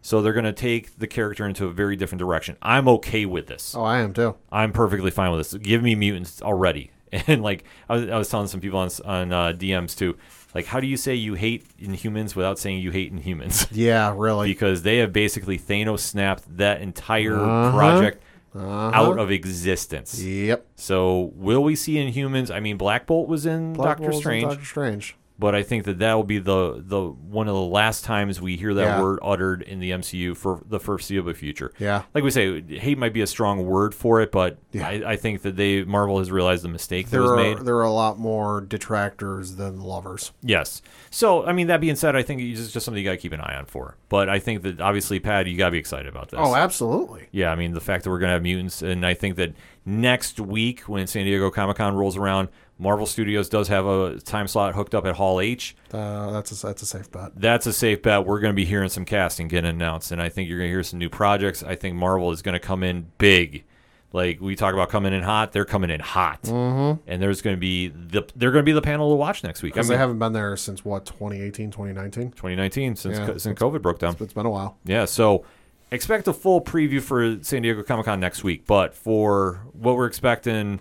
So they're going to take the character into a very different direction. I'm okay with this. Oh, I am too. I'm perfectly fine with this. Give me mutants already. And like I was, I was telling some people on on uh, D Ms too, like how do you say you hate Inhumans without saying you hate Inhumans? Yeah, really. Because they have basically Thanos snapped that entire uh-huh. project uh-huh. out of existence. Yep. So will we see Inhumans? I mean, Black Bolt was in Black Doctor Strange. Doctor Strange. But I think that that will be the the one of the last times we hear that yeah. word uttered in the M C U for the foreseeable future. Yeah, like we say, hate might be a strong word for it, but yeah. I, I think that they Marvel has realized the mistake there that was are, made. There are a lot more detractors than lovers. Yes. So, I mean, that being said, I think it's just something you got to keep an eye on for. But I think that, obviously, Pat, you got to be excited about this. Oh, absolutely. Yeah, I mean, the fact that we're going to have mutants, and I think that next week when San Diego Comic-Con rolls around, Marvel Studios does have a time slot hooked up at Hall H. Uh, that's a that's a safe bet. That's a safe bet. We're going to be hearing some casting getting announced, and I think you're going to hear some new projects. I think Marvel is going to come in big. Like we talk about coming in hot, they're coming in hot, mm-hmm. and there's going to be the they're going to be the panel to watch next week. I mean, they haven't been there since what twenty eighteen, twenty nineteen twenty nineteen since yeah, co- since COVID broke down. It's been a while. Yeah, so. Expect a full preview for San Diego Comic-Con next week, but for what we're expecting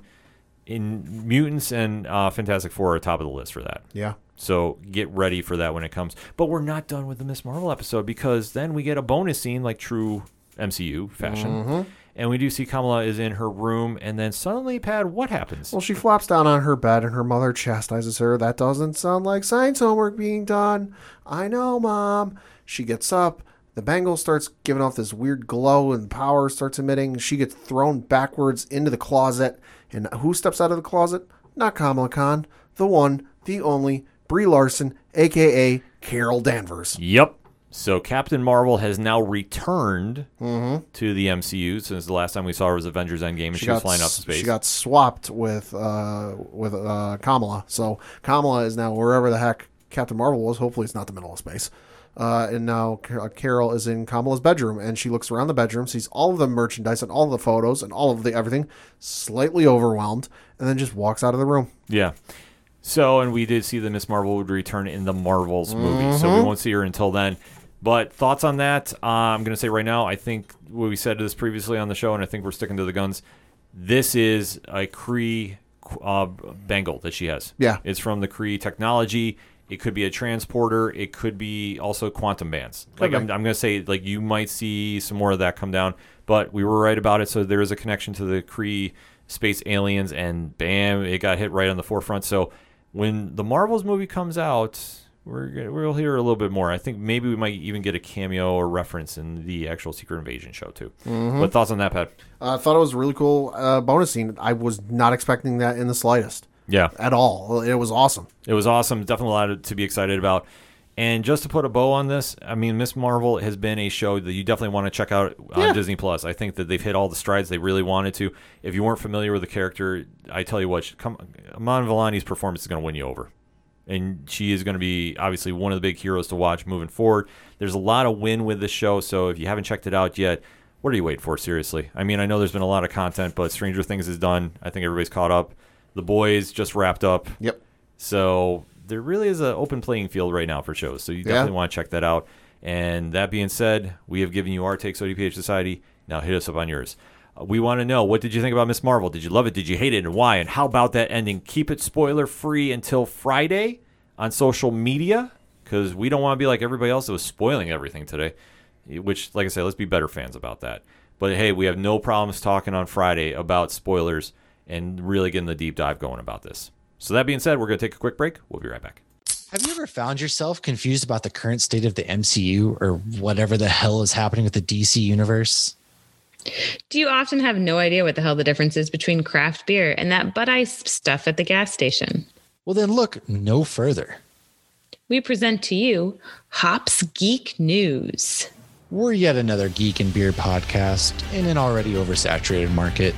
in Mutants and uh, Fantastic Four are top of the list for that. Yeah. So get ready for that when it comes. But we're not done with the Miz Marvel episode because then we get a bonus scene like true M C U fashion. Mm-hmm. And we do see Kamala is in her room, and then suddenly, Pat, what happens? Well, she flops down on her bed, and her mother chastises her. That doesn't sound like science homework being done. I know, Mom. She gets up. The bangle starts giving off this weird glow and power starts emitting. She gets thrown backwards into the closet. And who steps out of the closet? Not Kamala Khan. The one, the only, Brie Larson, a k a. Carol Danvers. Yep. So Captain Marvel has now returned mm-hmm. to the M C U since the last time we saw her was Avengers Endgame, and she, she was flying s- up to space. She got swapped with, uh, with uh, Kamala. So Kamala is now wherever the heck Captain Marvel was. Hopefully it's not the middle of space. Uh, and now Carol is in Kamala's bedroom, and she looks around the bedroom, sees all of the merchandise and all of the photos and all of the everything, slightly overwhelmed, and then just walks out of the room. Yeah. So, and we did see that Miz Marvel would return in the Marvels mm-hmm. movie, so we won't see her until then. But thoughts on that? Uh, I'm going to say right now, I think what we said this previously on the show, and I think we're sticking to the guns, this is a Kree uh, bangle that she has. Yeah. It's from the Kree technology. It could be a transporter. It could be also quantum bands. Like okay. I'm, I'm going to say, like you might see some more of that come down. But we were right about it, so there is a connection to the Kree space aliens, and bam, it got hit right on the forefront. So when the Marvels movie comes out, we're we'll hear a little bit more. I think maybe we might even get a cameo or reference in the actual Secret Invasion show too. Mm-hmm. But thoughts on that, Pat? I uh, thought it was a really cool uh, bonus scene. I was not expecting that in the slightest. Yeah. At all. It was awesome. It was awesome. Definitely a lot to be excited about. And just to put a bow on this, I mean, Miz Marvel has been a show that you definitely want to check out on yeah. Disney Plus. I think that they've hit all the strides they really wanted to. If you weren't familiar with the character, I tell you what, come, Iman Vellani's performance is going to win you over. And she is going to be, obviously, one of the big heroes to watch moving forward. There's a lot of win with this show, so if you haven't checked it out yet, what are you waiting for, seriously? I mean, I know there's been a lot of content, but Stranger Things is done. I think everybody's caught up. The Boys just wrapped up. Yep. So there really is an open playing field right now for shows. So you definitely yeah. want to check that out. And that being said, we have given you our takes, O D P H Society. Now hit us up on yours. Uh, we want to know, what did you think about Miz Marvel? Did you love it? Did you hate it? And why? And how about that ending? Keep it spoiler-free until Friday on social media, because we don't want to be like everybody else that was spoiling everything today, which, like I said, let's be better fans about that. But, hey, we have no problems talking on Friday about spoilers and really getting the deep dive going about this. So that being said, we're going to take a quick break. We'll be right back. Have you ever found yourself confused about the current state of the M C U or whatever the hell is happening with the D C universe? Do you often have no idea what the hell the difference is between craft beer and that Bud Ice stuff at the gas station? Well, then look no further. We present to you Hops Geek News. We're yet another geek and beer podcast in an already oversaturated market.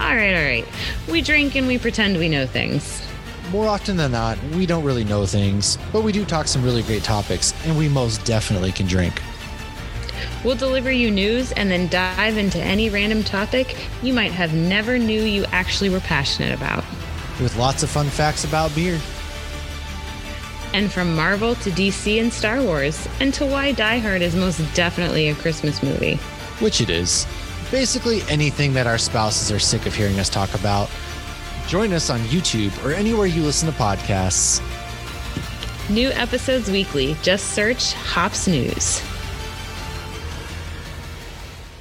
All right, all right. We drink and we pretend we know things. More often than not, we don't really know things, but we do talk some really great topics, and we most definitely can drink. We'll deliver you news and then dive into any random topic you might have never knew you actually were passionate about. With lots of fun facts about beer. And from Marvel to D C and Star Wars, and to why Die Hard is most definitely a Christmas movie. Which it is. Basically anything that our spouses are sick of hearing us talk about. Join us on YouTube or anywhere you listen to podcasts. New episodes weekly. Just search Hops News.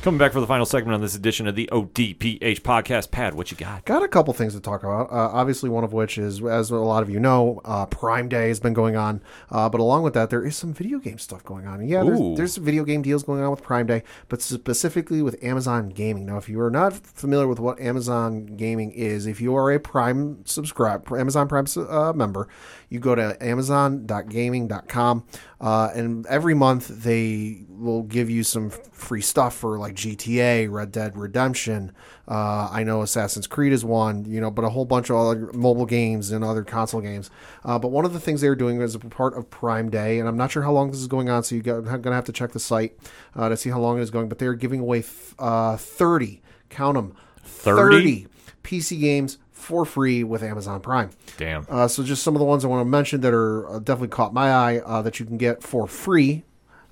Coming back for the final segment on this edition of the O D P H podcast. Pad, what you got? Got a couple things to talk about. Uh, obviously, one of which is, as a lot of you know, uh, Prime Day has been going on. Uh, but along with that, there is some video game stuff going on. Yeah, there's, there's some video game deals going on with Prime Day, but specifically with Amazon Gaming. Now, if you are not familiar with what Amazon Gaming is, if you are a Prime subscriber, Amazon Prime uh, member, you go to amazon dot gaming dot com, uh, and every month they will give you some free stuff for like G T A, Red Dead Redemption. Uh, I know Assassin's Creed is one, you know, but a whole bunch of other mobile games and other console games. Uh, but one of the things they were doing was a part of Prime Day, and I'm not sure how long this is going on, so you're going to have to check the site uh, to see how long it is going. But they're giving away th- uh, thirty, count them, thirty P C games for free with Amazon Prime. Damn. Uh, so just some of the ones I want to mention that are uh, definitely caught my eye uh, that you can get for free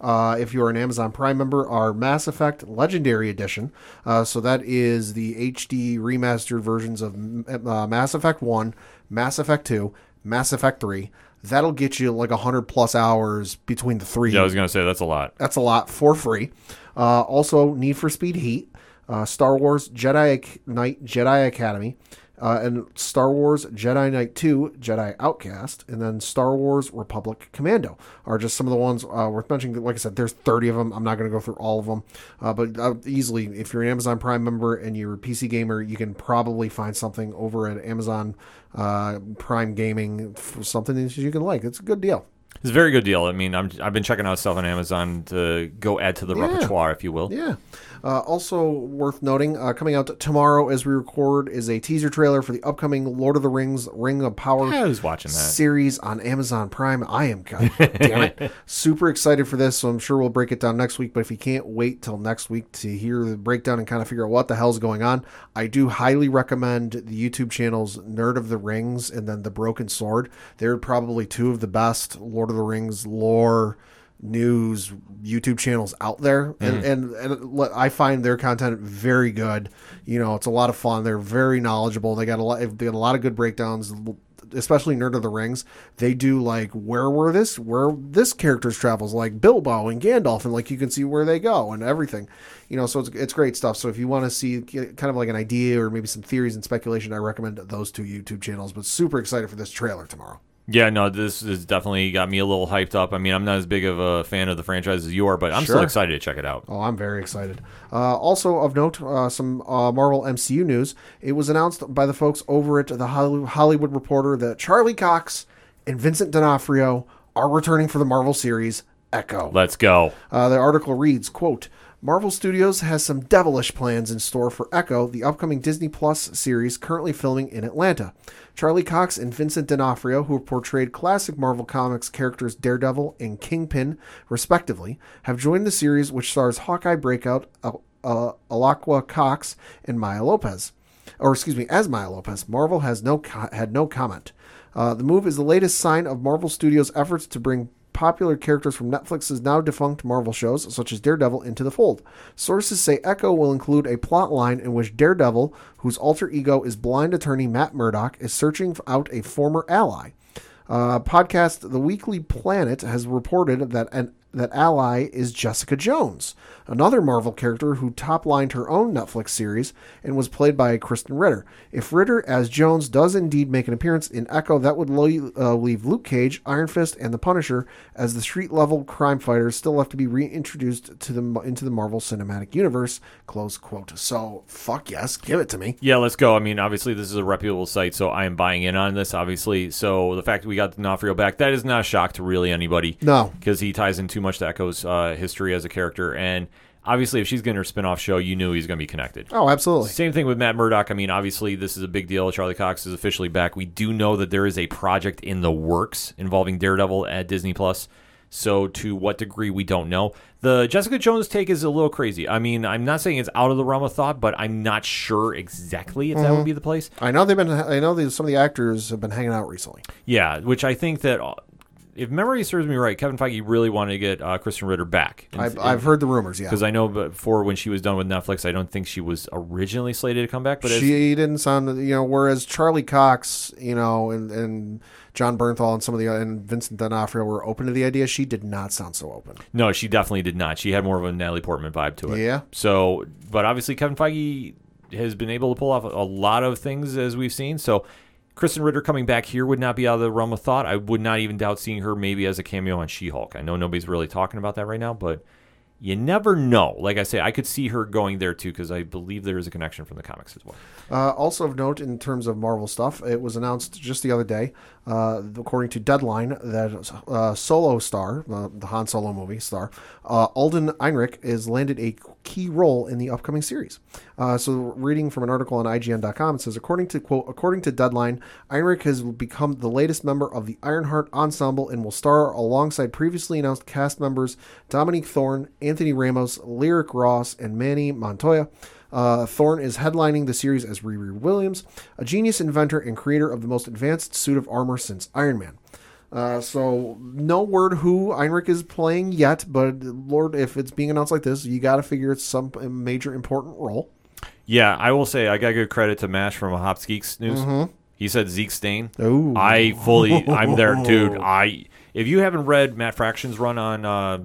uh, if you're an Amazon Prime member are Mass Effect Legendary Edition. Uh, so that is the H D remastered versions of uh, Mass Effect one, Mass Effect two, Mass Effect three. That'll get you like one hundred plus hours between the three. Yeah, I was going to say that's a lot. That's a lot for free. Uh, also, Need for Speed Heat, uh, Star Wars Jedi Knight Jedi Academy, Uh, and Star Wars Jedi Knight two, Jedi Outcast, and then Star Wars Republic Commando are just some of the ones uh, worth mentioning. Like I said, there's thirty of them. I'm not going to go through all of them, uh, but uh, easily, if you're an Amazon Prime member and you're a P C gamer, you can probably find something over at Amazon uh, Prime Gaming for something that you can like. It's a good deal. It's a very good deal. I mean, I'm, I've been checking out stuff on Amazon to go add to the yeah. repertoire, if you will. Yeah. Uh, also worth noting, uh, coming out tomorrow as we record is a teaser trailer for the upcoming Lord of the Rings Ring of Power I was watching that. series on Amazon Prime. I am, God damn it, super excited for this, so I'm sure we'll break it down next week. But if you can't wait till next week to hear the breakdown and kind of figure out what the hell's going on, I do highly recommend the YouTube channels Nerd of the Rings and then The Broken Sword. They're probably two of the best Lord of the Rings lore news YouTube channels out there, mm. and, and and I find their content very good. You know, it's a lot of fun. They're very knowledgeable. They got a lot. They got a lot of good breakdowns, especially Nerd of the Rings. They do like where were this where this character's travels, like Bilbo and Gandalf, and like you can see where they go and everything. You know, so it's it's great stuff. So if you want to see kind of like an idea or maybe some theories and speculation, I recommend those two YouTube channels. But super excited for this trailer tomorrow. Yeah, no, this has definitely got me a little hyped up. I mean, I'm not as big of a fan of the franchise as you are, but I'm sure. still excited to check it out. Oh, I'm very excited. Uh, also of note, uh, some uh, Marvel M C U news. It was announced by the folks over at the Hollywood Reporter that Charlie Cox and Vincent D'Onofrio are returning for the Marvel series Echo. Let's go. Uh, the article reads, quote, Marvel Studios has some devilish plans in store for Echo, the upcoming Disney Plus series currently filming in Atlanta. Charlie Cox and Vincent D'Onofrio, who have portrayed classic Marvel Comics characters Daredevil and Kingpin, respectively, have joined the series, which stars Hawkeye breakout uh, uh, Alakwa Cox and Maya Lopez. Or excuse me, as Maya Lopez. Marvel has no co- had no comment. Uh, the move is the latest sign of Marvel Studios' efforts to bring popular characters from Netflix's now defunct Marvel shows, such as Daredevil, into the fold. Sources say Echo will include a plot line in which Daredevil, whose alter ego is blind attorney Matt Murdock, is searching out a former ally. Uh, podcast The Weekly Planet has reported that an that ally is Jessica Jones, another Marvel character who top-lined her own Netflix series and was played by Kristen Ritter. If Ritter as Jones does indeed make an appearance in Echo, that would lo- uh, leave Luke Cage, Iron Fist, and the Punisher as the street-level crime fighters still have to be reintroduced to the into the Marvel Cinematic Universe, close quote. So, fuck yes, give it to me. Yeah, let's go. I mean, obviously, this is a reputable site, so I am buying in on this, obviously. So, the fact that we got D'Onofrio back, that is not a shock to really anybody. No. Because he ties in too much to Echo's uh, history as a character, and obviously if she's getting her spinoff show, you knew he's going to be connected. Oh, absolutely. Same thing with Matt Murdock. I mean, obviously this is a big deal. Charlie Cox is officially back. We do know that there is a project in the works involving Daredevil at Disney Plus. So to what degree, we don't know. The Jessica Jones take is a little crazy. I mean, I'm not saying it's out of the realm of thought, but I'm not sure exactly if mm-hmm. that would be the place. I know they've been. I know some of the actors have been hanging out recently. Yeah, which I think that if memory serves me right, Kevin Feige really wanted to get uh, Kristen Ritter back. In, I've, in, I've heard the rumors, yeah. Because I know before when she was done with Netflix, I don't think she was originally slated to come back. But she as, didn't sound, you know, whereas Charlie Cox, you know, and, and John Bernthal and some of the and Vincent D'Onofrio were open to the idea, she did not sound so open. No, she definitely did not. She had more of a Natalie Portman vibe to it. Yeah. So, but obviously Kevin Feige has been able to pull off a lot of things as we've seen. So Kristen Ritter coming back here would not be out of the realm of thought. I would not even doubt seeing her maybe as a cameo on She-Hulk. I know nobody's really talking about that right now, but you never know. Like I say, I could see her going there too, because I believe there is a connection from the comics as well. Uh, also of note, in terms of Marvel stuff, it was announced just the other day, uh, according to Deadline, that uh, Solo star, uh, the Han Solo movie star, uh, Alden Ehrenreich has landed a key role in the upcoming series. Uh, so reading from an article on I G N dot com, it says, according to quote, according to Deadline, Ehrenreich has become the latest member of the Ironheart Ensemble and will star alongside previously announced cast members Dominique Thorne, Anthony Ramos, Lyric Ross, and Manny Montoya. Uh, Thorne is headlining the series as Riri Williams, a genius inventor and creator of the most advanced suit of armor since Iron Man. Uh, so no word who Ehrenreich is playing yet, but Lord, if it's being announced like this, you got to figure it's some major important role. Yeah, I will say I got to give credit to Mash from Hops Geeks News. Mm-hmm. He said Zeke Stein. Ooh. I fully, I'm there, dude. I if you haven't read Matt Fraction's run on uh,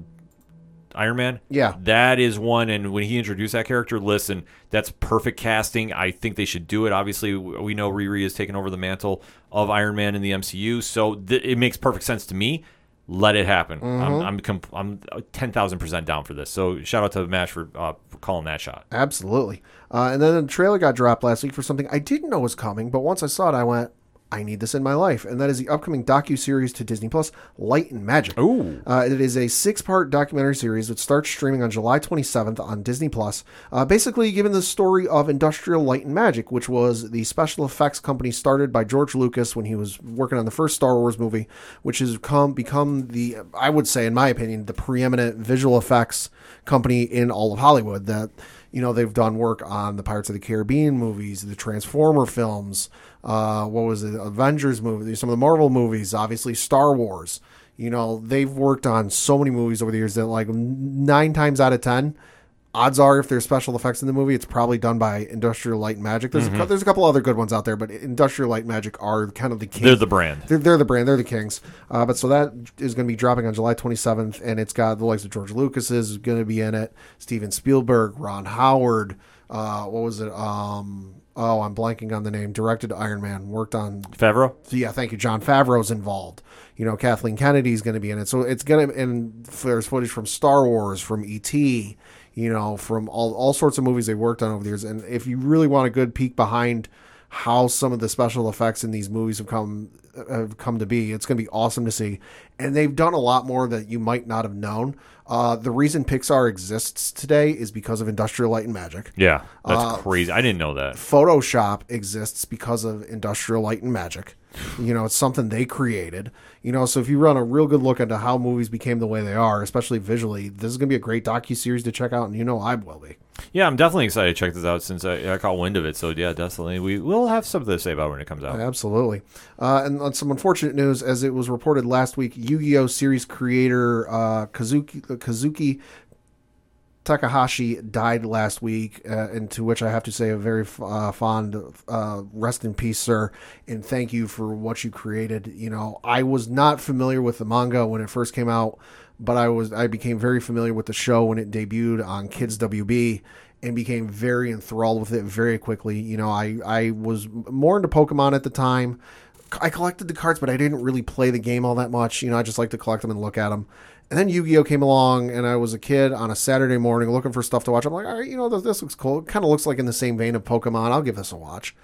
Iron Man, yeah, that is one. And when he introduced that character, listen, that's perfect casting. I think they should do it. Obviously, we know Riri has taken over the mantle of Iron Man in the M C U, so th- it makes perfect sense to me. Let it happen. Mm-hmm. I'm I'm, comp- I'm ten thousand percent down for this. So shout out to Mash for, uh, for calling that shot. Absolutely. Uh, and then the trailer got dropped last week for something I didn't know was coming, but once I saw it, I went, I need this in my life, and that is the upcoming docu-series to Disney Plus, Light and Magic. Ooh. Uh, it is a six-part documentary series that starts streaming on July twenty-seventh on Disney Plus, uh, basically giving the story of Industrial Light and Magic, which was the special effects company started by George Lucas when he was working on the first Star Wars movie, which has come, become the, I would say, in my opinion, the preeminent visual effects company in all of Hollywood. That, you know, they've done work on the Pirates of the Caribbean movies, the Transformer films, uh, what was it, Avengers movies, some of the Marvel movies, obviously Star Wars. You know, they've worked on so many movies over the years that, like, nine times out of ten, odds are if there's special effects in the movie, it's probably done by Industrial Light and Magic. There's, mm-hmm. a, there's a couple other good ones out there, but Industrial Light and Magic are kind of the king. They're the brand. They're, they're the brand. They're the kings. Uh, but so that is going to be dropping on July twenty-seventh, and it's got the likes of George Lucas is going to be in it, Steven Spielberg, Ron Howard. Uh, what was it? Um, oh, I'm blanking on the name. Directed Iron Man. Worked on... Favreau? Yeah, thank you. John Favreau's involved. You know, Kathleen Kennedy's going to be in it. So it's going to... And there's footage from Star Wars, from E T, you know, from all, all sorts of movies they worked on over the years. And if you really want a good peek behind how some of the special effects in these movies have come have come to be, it's going to be awesome to see. And they've done a lot more that you might not have known. Uh, the reason Pixar exists today is because of Industrial Light and Magic. Yeah, that's uh, crazy. I didn't know that. Photoshop exists because of Industrial Light and Magic. You know, it's something they created. You know, so if you run a real good look into how movies became the way they are, especially visually, this is going to be a great docuseries to check out, and you know I will be. Yeah, I'm definitely excited to check this out since I, I caught wind of it. So, yeah, definitely. We will have something to say about it when it comes out. Absolutely. Uh, and on some unfortunate news, as it was reported last week, Yu-Gi-Oh! Series creator uh, Kazuki, Kazuki Takahashi died last week, uh, and to which I have to say a very uh, fond uh, rest in peace, sir, and thank you for what you created. You know, I was not familiar with the manga when it first came out, but I was I became very familiar with the show when it debuted on Kids W B and became very enthralled with it very quickly. You know, I, I was more into Pokemon at the time. I collected the cards, but I didn't really play the game all that much. You know, I just like to collect them and look at them. And then Yu-Gi-Oh! Came along, and I was a kid on a Saturday morning looking for stuff to watch. I'm like, all right, you know, this, this looks cool. It kind of looks like in the same vein of Pokemon. I'll give this a watch.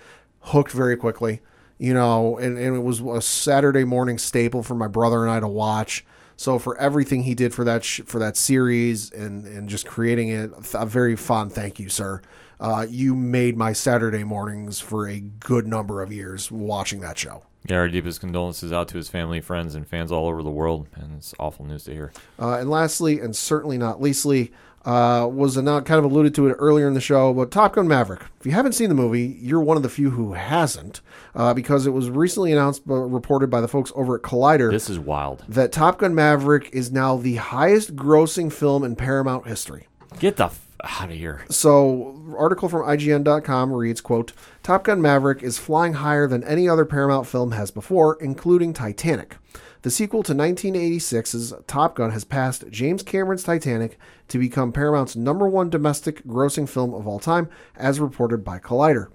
Hooked very quickly, you know, and, and it was a Saturday morning staple for my brother and I to watch. So for everything he did for that sh- for that series and, and just creating it, a very fond thank you, sir. Uh, you made my Saturday mornings for a good number of years watching that show. Yeah, our deepest condolences out to his family, friends, and fans all over the world. And it's awful news to hear. Uh, and lastly, and certainly not leastly, uh, was not kind of alluded to it earlier in the show, but Top Gun Maverick. If you haven't seen the movie, you're one of the few who hasn't, uh, because it was recently announced, uh, reported by the folks over at Collider. This is wild. That Top Gun Maverick is now the highest grossing film in Paramount history. Get the f- out of here. So, article from I G N dot com reads, quote, Top Gun Maverick is flying higher than any other Paramount film has before, including Titanic. The sequel to nineteen eighty-six's Top Gun has passed James Cameron's Titanic to become Paramount's number one domestic grossing film of all time, as reported by Collider.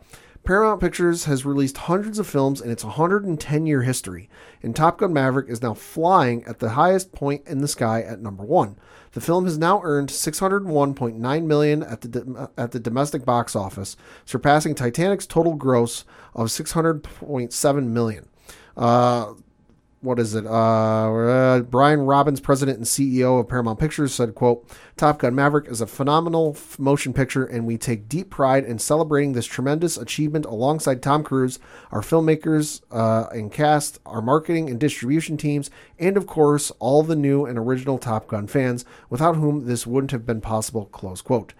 Paramount Pictures has released hundreds of films in its one hundred ten year history, and Top Gun Maverick is now flying at the highest point in the sky at number one. The film has now earned six hundred one point nine million dollars at the at the domestic box office, surpassing Titanic's total gross of six hundred point seven million dollars. Uh, what is it? Uh, uh, Brian Robbins, president and C E O of Paramount Pictures, said, quote, Top Gun Maverick is a phenomenal motion picture, and we take deep pride in celebrating this tremendous achievement alongside Tom Cruise, our filmmakers uh, and cast, our marketing and distribution teams, and, of course, all the new and original Top Gun fans, without whom this wouldn't have been possible, close quote.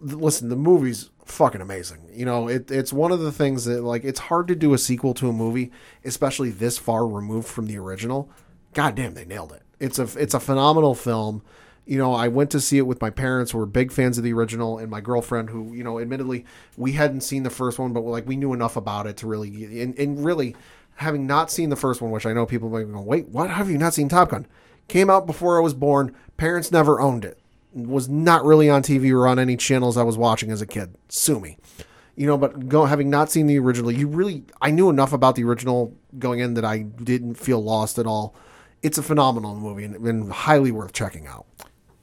Listen, the movie's fucking amazing. You know, it, it's one of the things that, like, it's hard to do a sequel to a movie, especially this far removed from the original. Goddamn, they nailed it. It's a it's a phenomenal film. You know, I went to see it with my parents, who were big fans of the original, and my girlfriend, who, you know, admittedly, we hadn't seen the first one, but, like, we knew enough about it to really, and, and really, having not seen the first one, which I know people might go, wait, what? Have you not seen Top Gun? Came out before I was born. Parents never owned it. Was not really on T V or on any channels I was watching as a kid. Sue me. You know, but go, having not seen the original, you really, I knew enough about the original going in that I didn't feel lost at all. It's a phenomenal movie and, and highly worth checking out.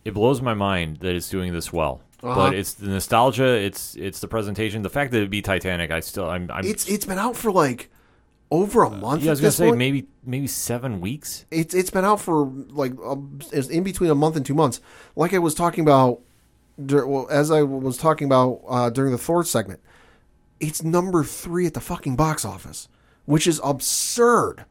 It blows my mind that it's doing this well. Uh-huh. But it's the nostalgia, it's it's the presentation, the fact that it'd be Titanic, I still, I'm... I'm it's It's been out for like... Over a month. Uh, yeah, I was gonna say point? maybe maybe seven weeks. It's it's been out for like a, in between a month and two months. Like I was talking about, well, as I was talking about uh, during the Thor segment, it's number three at the fucking box office, which is absurd.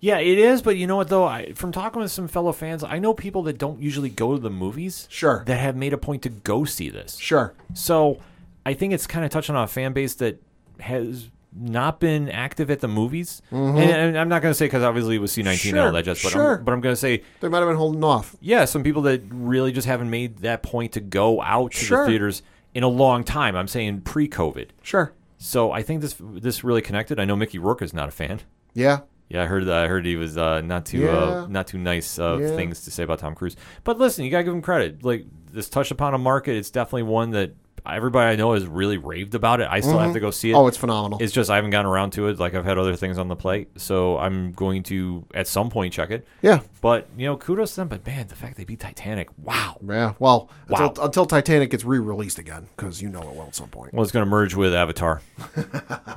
Yeah, it is. But you know what though? I, from talking with some fellow fans, I know people that don't usually go to the movies. Sure. That have made a point to go see this. Sure. So I think it's kind of touching on a fan base that has not been active at the movies. Mm-hmm. And, and I'm not going to say because obviously it was C nineteen and all that just, but sure. I'm, but I'm going to say... They might have been holding off. Yeah, some people that really just haven't made that point to go out to sure. the theaters in a long time. I'm saying pre-COVID. Sure. So I think this this really connected. I know Mickey Rourke is not a fan. Yeah. Yeah, I heard I heard he was uh, not too yeah. uh, not too nice of yeah. things to say about Tom Cruise. But listen, you got to give him credit. Like, this touched upon a market. It's definitely one that... Everybody I know has really raved about it. I still mm-hmm. have to go see it. Oh, it's phenomenal. It's just I haven't gotten around to it. Like, I've had other things on the plate. So I'm going to, at some point, check it. Yeah. But, you know, kudos to them. But, man, the fact they beat Titanic, wow. Yeah, well, wow. until, until Titanic gets re-released again, because you know it will at some point. Well, it's going to merge with Avatar.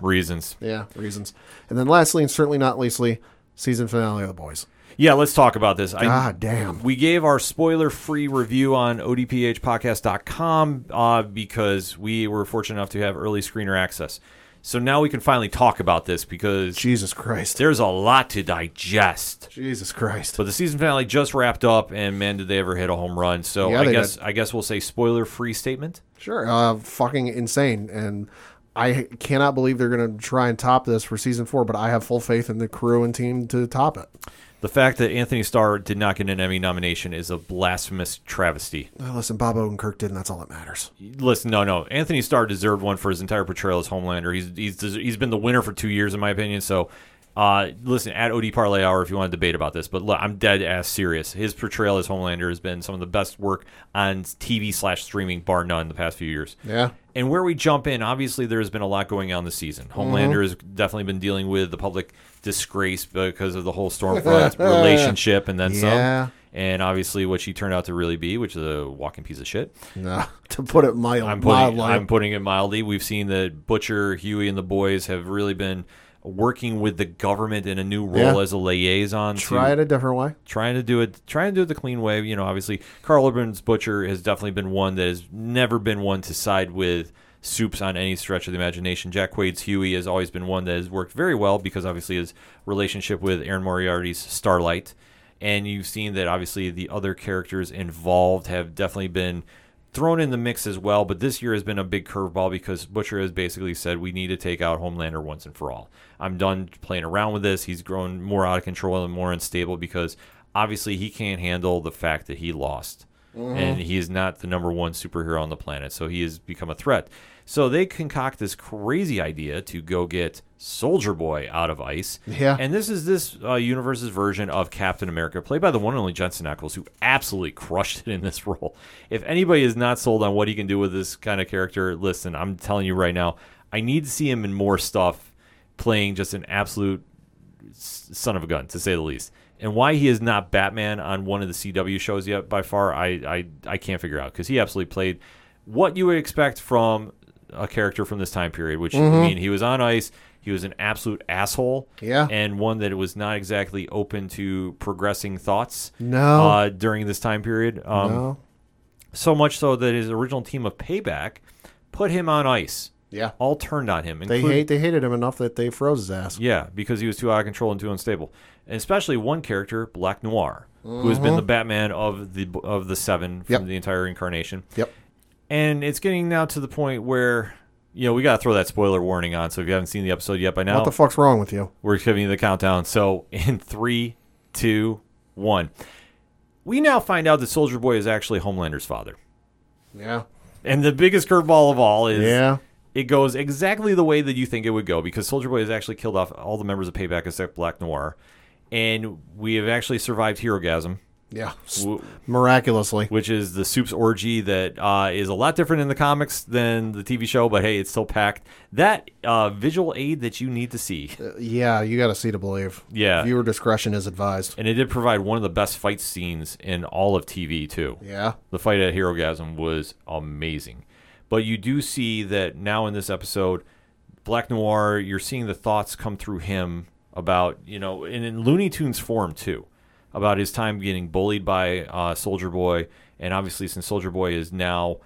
Reasons. Yeah, reasons. And then lastly, and certainly not leastly, season finale of The Boys. Yeah, let's talk about this. I, God damn. We gave our spoiler-free review on O D P H podcast dot com uh, because we were fortunate enough to have early screener access. So now we can finally talk about this because... Jesus Christ. There's a lot to digest. Jesus Christ. But the season finale just wrapped up, and man, did they ever hit a home run. So yeah, I guess did. I guess we'll say spoiler-free statement. Sure. Uh, fucking insane. And... I cannot believe they're going to try and top this for season four, but I have full faith in the crew and team to top it. The fact that Anthony Starr did not get an Emmy nomination is a blasphemous travesty. Oh, listen, Bob Odenkirk did, and that's all that matters. Listen, no, no. Anthony Starr deserved one for his entire portrayal as Homelander. He's he's he's been the winner for two years, in my opinion. So, uh, listen, at O D Parlay Hour if you want to debate about this, but look, I'm dead ass serious. His portrayal as Homelander has been some of the best work on T V slash streaming, bar none, the past few years. Yeah. And where we jump in, obviously there has been a lot going on this season. Homelander mm-hmm. has definitely been dealing with the public disgrace because of the whole Stormfront relationship and then yeah. some. And obviously what she turned out to really be, which is a walking piece of shit. Nah, to put it mild, I'm putting, mildly. I'm putting it mildly. We've seen that Butcher, Huey, and the boys have really been working with the government in a new role yeah. as a liaison. Try to, it a different way. Trying to do it trying to do it the clean way. You know, obviously Carl Urban's Butcher has definitely been one that has never been one to side with soups on any stretch of the imagination. Jack Quaid's Huey has always been one that has worked very well because obviously his relationship with Aaron Moriarty's Starlight. And you've seen that obviously the other characters involved have definitely been thrown in the mix as well. But this year has been a big curveball because Butcher has basically said, we need to take out Homelander once and for all. I'm done playing around with this. He's grown more out of control and more unstable because obviously he can't handle the fact that he lost. Mm-hmm. And he is not the number one superhero on the planet, so he has become a threat. So they concoct this crazy idea to go get Soldier Boy out of ice. Yeah. And this is this uh, universe's version of Captain America, played by the one and only Jensen Ackles, who absolutely crushed it in this role. If anybody is not sold on what he can do with this kind of character, listen, I'm telling you right now, I need to see him in more stuff playing just an absolute son of a gun, to say the least. And why he is not Batman on one of the C W shows yet, by far, I I, I can't figure out. Because he absolutely played what you would expect from a character from this time period, which, mm-hmm. I mean, he was on ice, he was an absolute asshole, yeah, and one that was not exactly open to progressing thoughts no. uh, during this time period. Um, no. So much so that his original team of Payback put him on ice. Yeah. All turned on him. They hate, they hated him enough that they froze his ass. Yeah, because he was too out of control and too unstable. And especially one character, Black Noir, mm-hmm. who has been the Batman of the of the Seven from yep. the entire incarnation. Yep. And it's getting now to the point where, you know, we got to throw that spoiler warning on. So if you haven't seen the episode yet by now. What the fuck's wrong with you? We're giving you the countdown. So in three, two, one. We now find out that Soldier Boy is actually Homelander's father. Yeah. And the biggest curveball of all is... Yeah. It goes exactly the way that you think it would go because Soldier Boy has actually killed off all the members of Payback except Black Noir. And we have actually survived Herogasm. Yeah, w- miraculously. Which is the soup's orgy that uh, is a lot different in the comics than the T V show, but hey, it's still packed. That uh, visual aid that you need to see. Uh, yeah, you got to see to believe. Yeah. Viewer discretion is advised. And it did provide one of the best fight scenes in all of T V, too. Yeah. The fight at Herogasm was amazing. But you do see that now in this episode, Black Noir, you're seeing the thoughts come through him about, you know, and in Looney Tunes form, too, about his time getting bullied by uh, Soldier Boy. And obviously, since Soldier Boy is now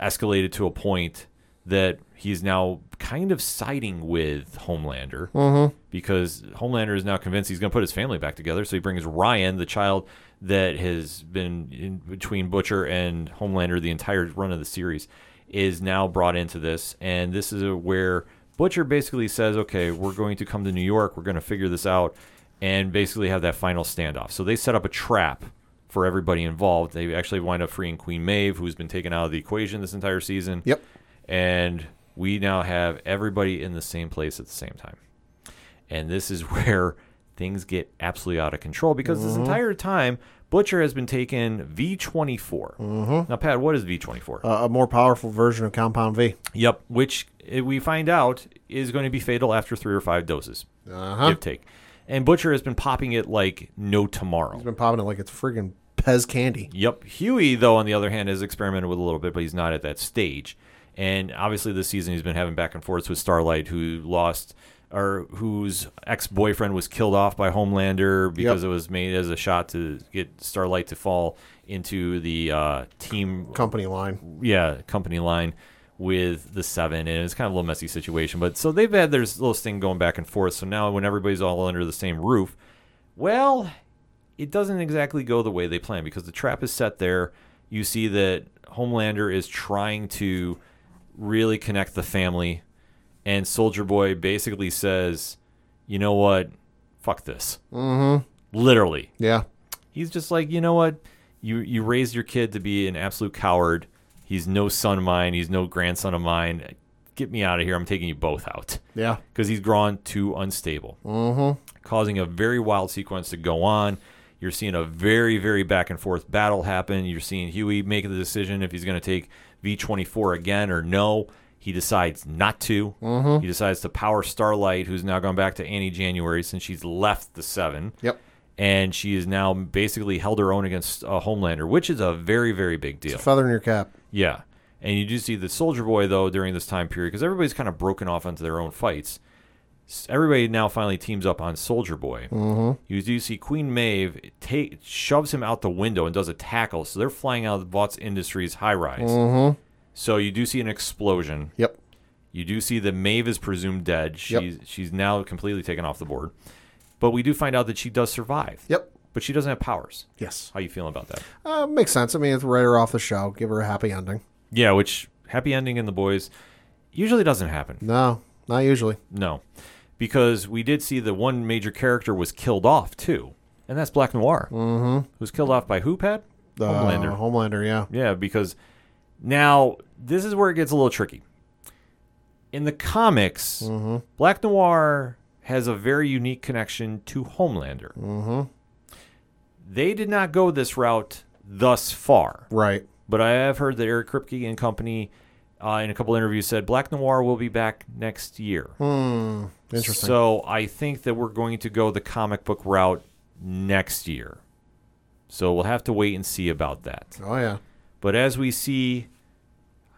escalated to a point that he's now kind of siding with Homelander, mm-hmm. because Homelander is now convinced he's going to put his family back together. So he brings Ryan, the child that has been in between Butcher and Homelander the entire run of the series, is now brought into this, and this is where Butcher basically says, okay, we're going to come to New York, we're going to figure this out, and basically have that final standoff. So they set up a trap for everybody involved. They actually wind up freeing Queen Maeve, who's been taken out of the equation this entire season. Yep. And we now have everybody in the same place at the same time. And this is where things get absolutely out of control, because mm-hmm. this entire time, Butcher has been taking V twenty-four. Mm-hmm. Now, Pat, what is V twenty-four? Uh, a more powerful version of Compound V. Yep, which we find out is going to be fatal after three or five doses. Uh-huh. Give take. And Butcher has been popping it like no tomorrow. He's been popping it like it's friggin' Pez candy. Yep. Huey, though, on the other hand, has experimented with a little bit, but he's not at that stage. And obviously this season he's been having back and forths with Starlight, who lost... or whose ex-boyfriend was killed off by Homelander because yep. it was made as a shot to get Starlight to fall into the uh, team... Company line. Yeah, company line with the Seven, and it's kind of a little messy situation. But so they've had their little thing going back and forth, so now when everybody's all under the same roof, well, it doesn't exactly go the way they planned because the trap is set there. You see that Homelander is trying to really connect the family. And Soldier Boy basically says, you know what? Fuck this. Mm-hmm. Literally. Yeah. He's just like, you know what? You you raised your kid to be an absolute coward. He's no son of mine. He's no grandson of mine. Get me out of here. I'm taking you both out. Yeah. Because he's grown too unstable. Mm-hmm. Causing a very wild sequence to go on. You're seeing a very, very back and forth battle happen. You're seeing Huey make the decision if he's going to take V twenty-four again or no. He decides not to. Mm-hmm. He decides to power Starlight, who's now gone back to Annie January since she's left the Seven. Yep. And she is now basically held her own against uh, Homelander, which is a very, very big deal. It's a feather in your cap. Yeah. And you do see the Soldier Boy, though, during this time period, because everybody's kind of broken off into their own fights. Everybody now finally teams up on Soldier Boy. Mm-hmm. You do see Queen Maeve take, shoves him out the window and does a tackle, so they're flying out of the Butts Industries high-rise. Mm-hmm. So you do see an explosion. Yep. You do see that Maeve is presumed dead. She's, yep. she's now completely taken off the board. But we do find out that she does survive. Yep. But she doesn't have powers. Yes. How you feeling about that? Uh, makes sense. I mean, write her off the show. Give her a happy ending. Yeah, which happy ending in The Boys usually doesn't happen. No, not usually. No. Because we did see that one major character was killed off, too. And that's Black Noir. Mm-hmm. Who's killed off by who, Pat? Uh, Homelander. Homelander, yeah. Yeah, because now this is where it gets a little tricky. In the comics, mm-hmm. Black Noir has a very unique connection to Homelander. Mm-hmm. They did not go this route thus far. Right. But I have heard that Eric Kripke and company uh, in a couple interviews said Black Noir will be back next year. Hmm. Interesting. So I think that we're going to go the comic book route next year. So we'll have to wait and see about that. Oh, yeah. But as we see...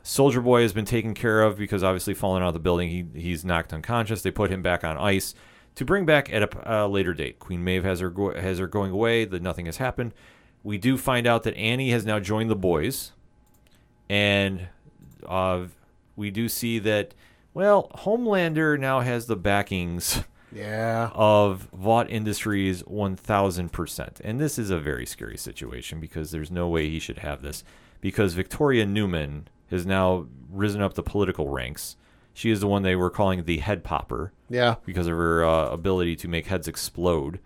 Soldier Boy has been taken care of because obviously falling out of the building, he he's knocked unconscious. They put him back on ice to bring back at a uh, later date. Queen Maeve has her go- has her going away. That nothing has happened. We do find out that Annie has now joined the boys, and uh, we do see that well, Homelander now has the backings yeah. of Vought Industries one thousand percent, and this is a very scary situation because there's no way he should have this because Victoria Newman has now risen up the political ranks. She is the one they were calling the head popper. Yeah. Because of her uh, ability to make heads explode.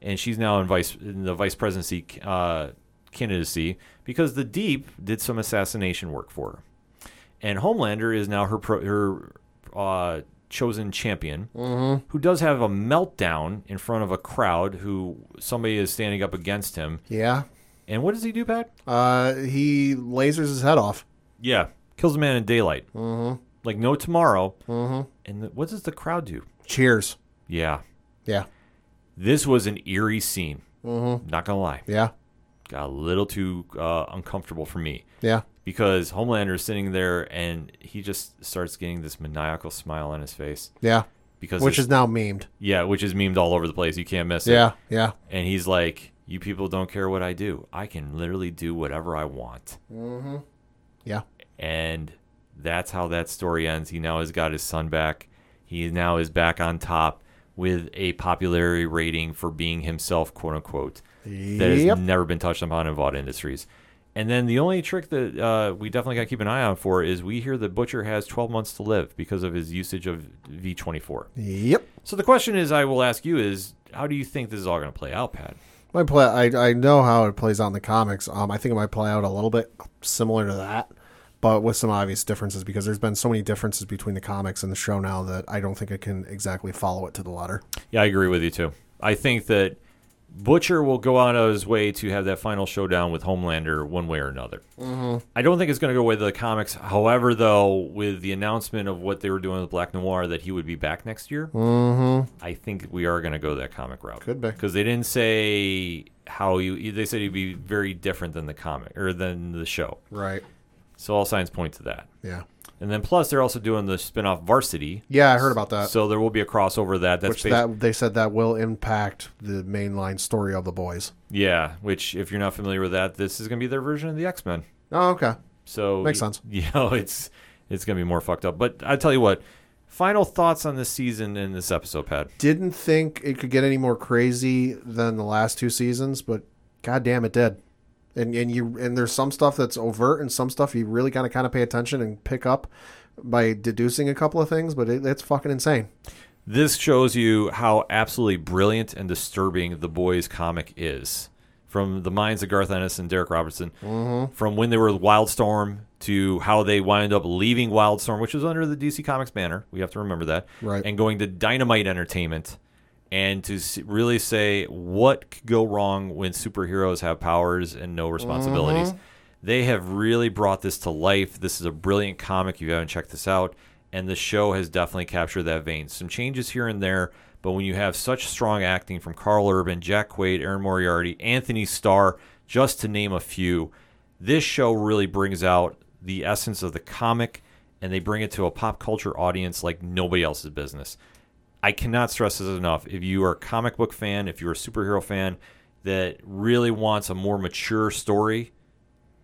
And she's now in, vice, in the vice presidency uh, candidacy because the Deep did some assassination work for her. And Homelander is now her, pro, her uh, chosen champion mm-hmm. who does have a meltdown in front of a crowd who somebody is standing up against him. Yeah. And what does he do, Pat? Uh, he lasers his head off. Yeah, kills a man in daylight. Mm-hmm. Like, no tomorrow. Mm-hmm. And the, what does the crowd do? Cheers. Yeah. Yeah. This was an eerie scene. Mm-hmm. Not going to lie. Yeah. Got a little too uh, uncomfortable for me. Yeah. Because Homelander is sitting there, and he just starts getting this maniacal smile on his face. Yeah. Because which is now memed. Yeah, which is memed all over the place. You can't miss yeah. it. Yeah, yeah. And he's like, you people don't care what I do. I can literally do whatever I want. Mm-hmm. Yeah. And that's how that story ends. He now has got his son back. He now is back on top with a popularity rating for being himself, quote unquote, yep. that has never been touched upon in Vought Industries. And then the only trick that uh, we definitely got to keep an eye on for is we hear that Butcher has twelve months to live because of his usage of V twenty-four. Yep. So the question is, I will ask you is, how do you think this is all going to play out, Pat? My play, I I know how it plays out in the comics. Um, I think it might play out a little bit similar to that, but with some obvious differences because there's been so many differences between the comics and the show now that I don't think I can exactly follow it to the letter. Yeah, I agree with you too. I think that Butcher will go out of his way to have that final showdown with Homelander one way or another. Mm-hmm. I don't think it's going to go away to the comics. However, though, with the announcement of what they were doing with Black Noir that he would be back next year, mm-hmm. I think we are going to go that comic route. Could be. Because they didn't say how you. They said he'd be very different than the comic or than the show. Right. So all signs point to that. Yeah. And then plus they're also doing the spinoff Varsity. Yeah, I heard about that. So there will be a crossover that. That's which based... that, they said that will impact the mainline story of The Boys. Yeah, which if you're not familiar with that, this is going to be their version of the X-Men. Oh, okay. So makes sense. You know, it's it's going to be more fucked up. But I tell you what, final thoughts on this season and this episode, Pat. Didn't think it could get any more crazy than the last two seasons, but goddamn it did. And and you and there's some stuff that's overt and some stuff you really kind of kind of pay attention and pick up by deducing a couple of things, but it, it's fucking insane. This shows you how absolutely brilliant and disturbing The Boys comic is, from the minds of Garth Ennis and Derek Robertson, mm-hmm. from when they were Wildstorm to how they wind up leaving Wildstorm, which was under the D C Comics banner. We have to remember that, right? And going to Dynamite Entertainment. And to really say what could go wrong when superheroes have powers and no responsibilities. Mm-hmm. They have really brought this to life. This is a brilliant comic. If you haven't checked this out. And the show has definitely captured that vein. Some changes here and there. But when you have such strong acting from Carl Urban, Jack Quaid, Aaron Moriarty, Anthony Starr, just to name a few, this show really brings out the essence of the comic. And they bring it to a pop culture audience like nobody else's business. I cannot stress this enough. If you are a comic book fan, if you're a superhero fan that really wants a more mature story,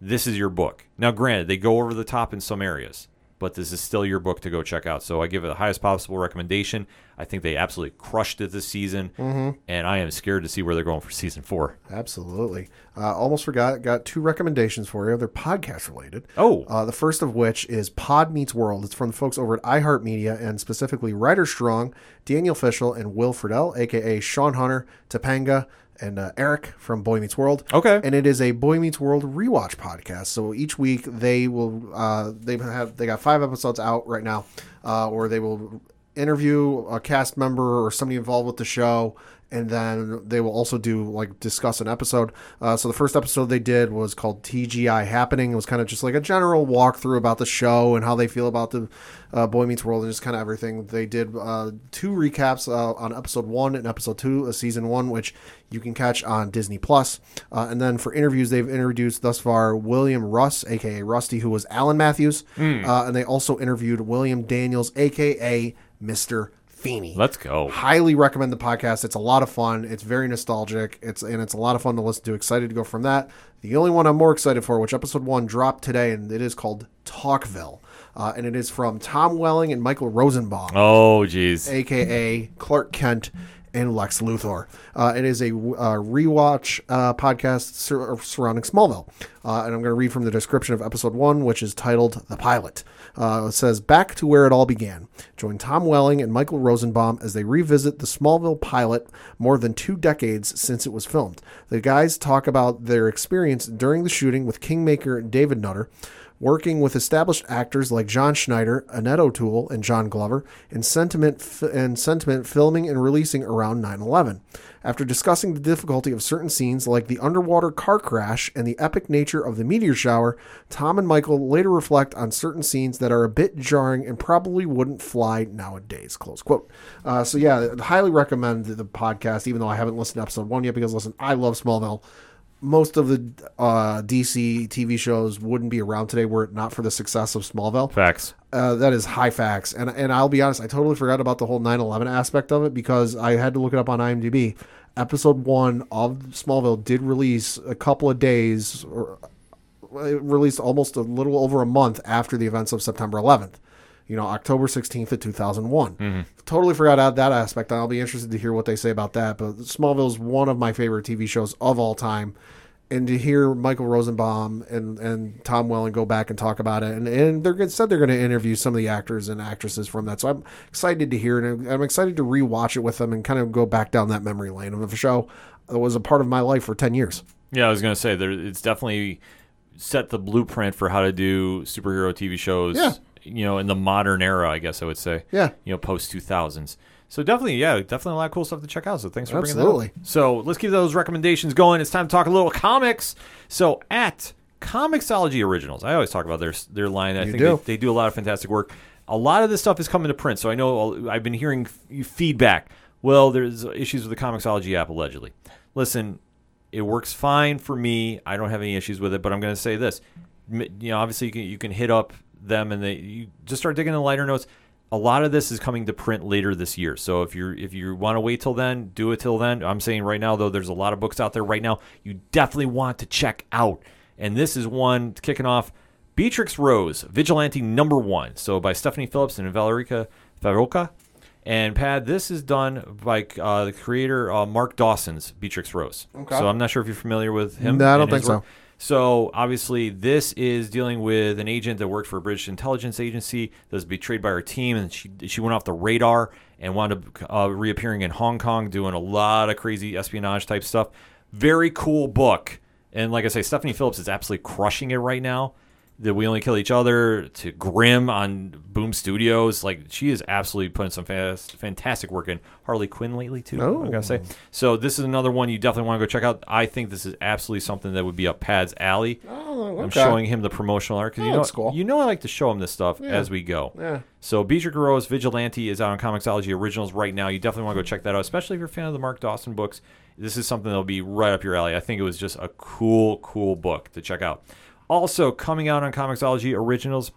this is your book. Now, granted, they go over the top in some areas, but this is still your book to go check out. So I give it the highest possible recommendation. I think they absolutely crushed it this season, mm-hmm. and I am scared to see where they're going for season four. Absolutely. Uh, almost forgot. Got two recommendations for you. They're podcast related. Oh. Uh, the first of which is Pod Meets World. It's from the folks over at iHeartMedia, and specifically Ryder Strong, Daniel Fishel, and Will Friedle, a k a. Sean Hunter, Topanga, and uh, Eric from Boy Meets World. Okay. And it is a Boy Meets World rewatch podcast. So each week they will, uh, they have, they got five episodes out right now, uh, where they will interview a cast member or somebody involved with the show. And then they will also do, like, discuss an episode. Uh, so the first episode they did was called T G I Happening. It was kind of just like a general walkthrough about the show and how they feel about the uh, Boy Meets World and just kind of everything. They did uh, two recaps uh, on episode one and episode two of season one, which you can catch on Disney Plus. Uh, and then for interviews, they've introduced thus far William Russ, a k a. Rusty, who was Alan Matthews. Mm. Uh, and they also interviewed William Daniels, a k a. Mister Feeney. Let's go. Highly recommend the podcast. It's a lot of fun. It's very nostalgic. It's and it's a lot of fun to listen to. Excited to go from that. The only one I'm more excited for, which episode one dropped today, and it is called Talkville. Uh, and it is from Tom Welling and Michael Rosenbaum. Oh, geez. A K A Clark Kent and Lex Luthor. Uh, it is a uh, rewatch uh, podcast sur- surrounding Smallville. Uh, and I'm going to read from the description of episode one, which is titled The Pilot. Uh, it says, back to where it all began. Join Tom Welling and Michael Rosenbaum as they revisit the Smallville pilot more than two decades since it was filmed. The guys talk about their experience during the shooting with Kingmaker David Nutter, working with established actors like John Schneider, Annette O'Toole, and John Glover, and sentiment f- and sentiment filming and releasing around nine eleven. After discussing the difficulty of certain scenes like the underwater car crash and the epic nature of the meteor shower, Tom and Michael later reflect on certain scenes that are a bit jarring and probably wouldn't fly nowadays, close quote. Uh, so yeah, I highly recommend the podcast, even though I haven't listened to episode one yet, because listen, I love Smallville. Most of the uh, D C T V shows wouldn't be around today were it not for the success of Smallville. Facts. Uh, that is high facts. And and I'll be honest, I totally forgot about the whole nine eleven aspect of it because I had to look it up on IMDb. Episode one of Smallville did release a couple of days, or it released almost a little over a month after the events of September eleventh. You know, October sixteenth of two thousand one. Mm-hmm. Totally forgot about that aspect. I'll be interested to hear what they say about that. But Smallville's one of my favorite T V shows of all time. And to hear Michael Rosenbaum and, and Tom Welling go back and talk about it. And, and they said they're going to interview some of the actors and actresses from that. So I'm excited to hear it. And I'm excited to rewatch it with them and kind of go back down that memory lane of a show that was a part of my life for ten years. Yeah, I was going to say, there, it's definitely set the blueprint for how to do superhero T V shows. Yeah. You know, in the modern era, I guess I would say. Yeah. You know, post two thousands. So definitely, yeah, definitely a lot of cool stuff to check out. So thanks for Absolutely. Bringing that up. So let's keep those recommendations going. It's time to talk a little comics. So at Comixology Originals, I always talk about their their line. I you think do. They, they do a lot of fantastic work. A lot of this stuff is coming to print. So I know I've been hearing f- feedback. Well, there's issues with the Comixology app allegedly. Listen, it works fine for me. I don't have any issues with it. But I'm going to say this. You know, obviously you can you can hit up them and they you just start digging the lighter notes. A lot of this is coming to print later this year, so if you're if you want to wait till then, do it till then. I'm saying right now, though, there's a lot of books out there right now you definitely want to check out, and this is one kicking off Beatrix Rose Vigilante number one, so by Stephanie Phillips and Valerica Farolka. And Pad, this is done by uh, the creator uh, Mark Dawson's Beatrix Rose. Okay. So I'm not sure if you're familiar with him. No, I don't think so. So, obviously, this is dealing with an agent that worked for a British intelligence agency that was betrayed by her team, and she she went off the radar and wound up uh, reappearing in Hong Kong, doing a lot of crazy espionage-type stuff. Very cool book. And like I say, Stephanie Phillips is absolutely crushing it right now. The We Only Kill Each Other to Grimm on Boom Studios. Like, she is absolutely putting some fast, fantastic work in. Harley Quinn lately, too, oh. I've got to say. So this is another one you definitely want to go check out. I think this is absolutely something that would be up Pad's alley. Oh, okay. I'm showing him the promotional art because oh, you know, cool. you know I like to show him this stuff yeah. as we go. Yeah. So Beatrix Rose Vigilante is out on Comixology Originals right now. You definitely want to go check that out, especially if you're a fan of the Mark Dawson books. This is something that will be right up your alley. I think it was just a cool, cool book to check out. Also coming out on Comixology Originals,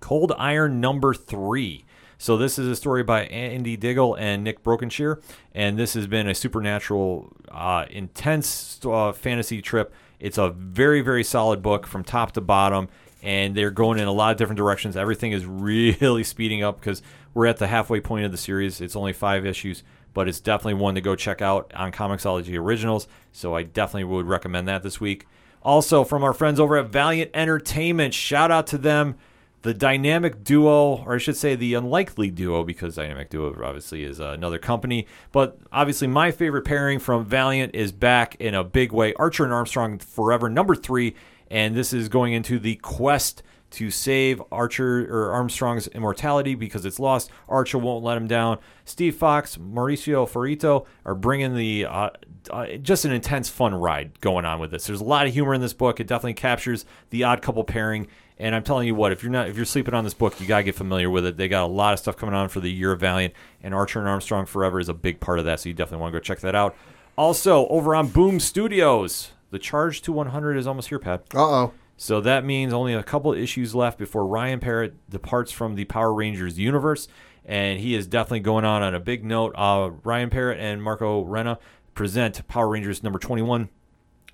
Cold Iron number three. So this is a story by Andy Diggle and Nick Brokenshire, and this has been a supernatural, uh, intense uh, fantasy trip It's a very, very solid book from top to bottom, and they're going in a lot of different directions. Everything is really speeding up because we're at the halfway point of the series. It's only five issues, but it's definitely one to go check out on Comixology Originals, so I definitely would recommend that this week. Also, from our friends over at Valiant Entertainment, shout out to them. The dynamic duo, or I should say the unlikely duo, because Dynamic Duo obviously is uh, another company. But obviously my favorite pairing from Valiant is back in a big way. Archer and Armstrong Forever, number three. And this is going into the quest to save Archer or Armstrong's immortality because it's lost. Archer won't let him down. Steve Fox, Mauricio Ferrito are bringing the uh, uh, just an intense fun ride going on with this. There's a lot of humor in this book. It definitely captures the odd couple pairing. And I'm telling you what, if you're not, if you're sleeping on this book, you gotta get familiar with it. They got a lot of stuff coming on for the Year of Valiant, and Archer and Armstrong Forever is a big part of that. So you definitely want to go check that out. Also, over on Boom Studios, the Charge to one hundred is almost here, Pat. Uh oh. So that means only a couple of issues left before Ryan Parrott departs from the Power Rangers universe, and he is definitely going on on a big note. Uh, Ryan Parrott and Marco Renna present Power Rangers number twenty-one.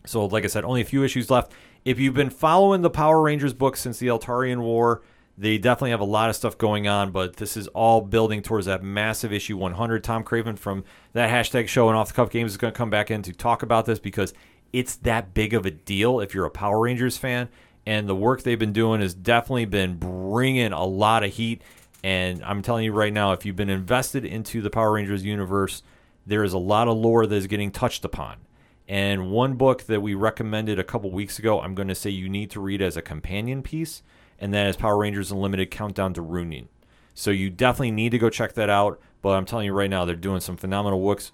So, like I said, only a few issues left. If you've been following the Power Rangers books since the Altarian War, they definitely have a lot of stuff going on, but this is all building towards that massive issue one hundred. Tom Craven from that hashtag show and Off the Cuff Games is going to come back in to talk about this because it's that big of a deal if you're a Power Rangers fan, and the work they've been doing has definitely been bringing a lot of heat, and I'm telling you right now, if you've been invested into the Power Rangers universe, there is a lot of lore that is getting touched upon. And one book that we recommended a couple weeks ago, I'm going to say you need to read as a companion piece, and that is Power Rangers Unlimited Countdown to Runin. So you definitely need to go check that out, but I'm telling you right now, they're doing some phenomenal works,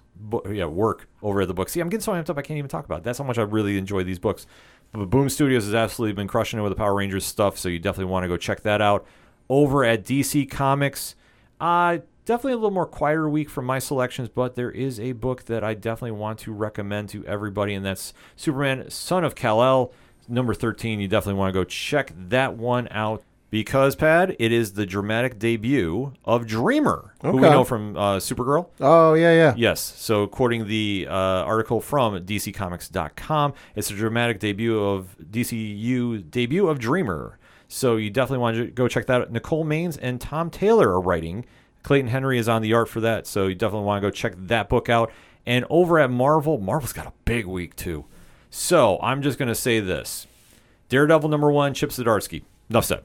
yeah, work over at the book. See, I'm getting so amped up I can't even talk about it. That's how much I really enjoy these books. But Boom Studios has absolutely been crushing it with the Power Rangers stuff, so you definitely want to go check that out. Over at D C Comics, uh, definitely a little more quieter week for my selections, but there is a book that I definitely want to recommend to everybody, and that's Superman, Son of Kal-El, number thirteen. You definitely want to go check that one out because, Pad, it is the dramatic debut of Dreamer, okay, who we know from uh, Supergirl. Oh, yeah, yeah. Yes, so quoting the uh, article from D C Comics dot com, it's a dramatic debut of D C U, debut of Dreamer. So you definitely want to go check that out. Nicole Maines and Tom Taylor are writing. Clayton Henry is on the art for that, so you definitely want to go check that book out. And over at Marvel, Marvel's got a big week too. So I'm just going to say this. Daredevil number one, Chip Zdarsky. Enough said.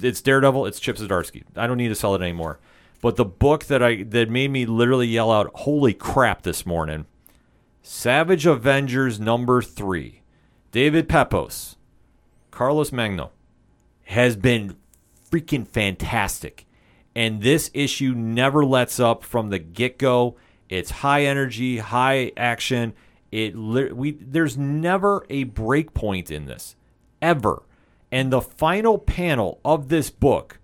It's Daredevil, it's Chip Zdarsky. I don't need to sell it anymore. But the book that I that made me literally yell out, holy crap, this morning, Savage Avengers number three, David Pepos, Carlos Magno, has been freaking fantastic. And this issue never lets up from the get-go. It's high energy, high action. It we there's never a break point in this, ever. And the final panel of this book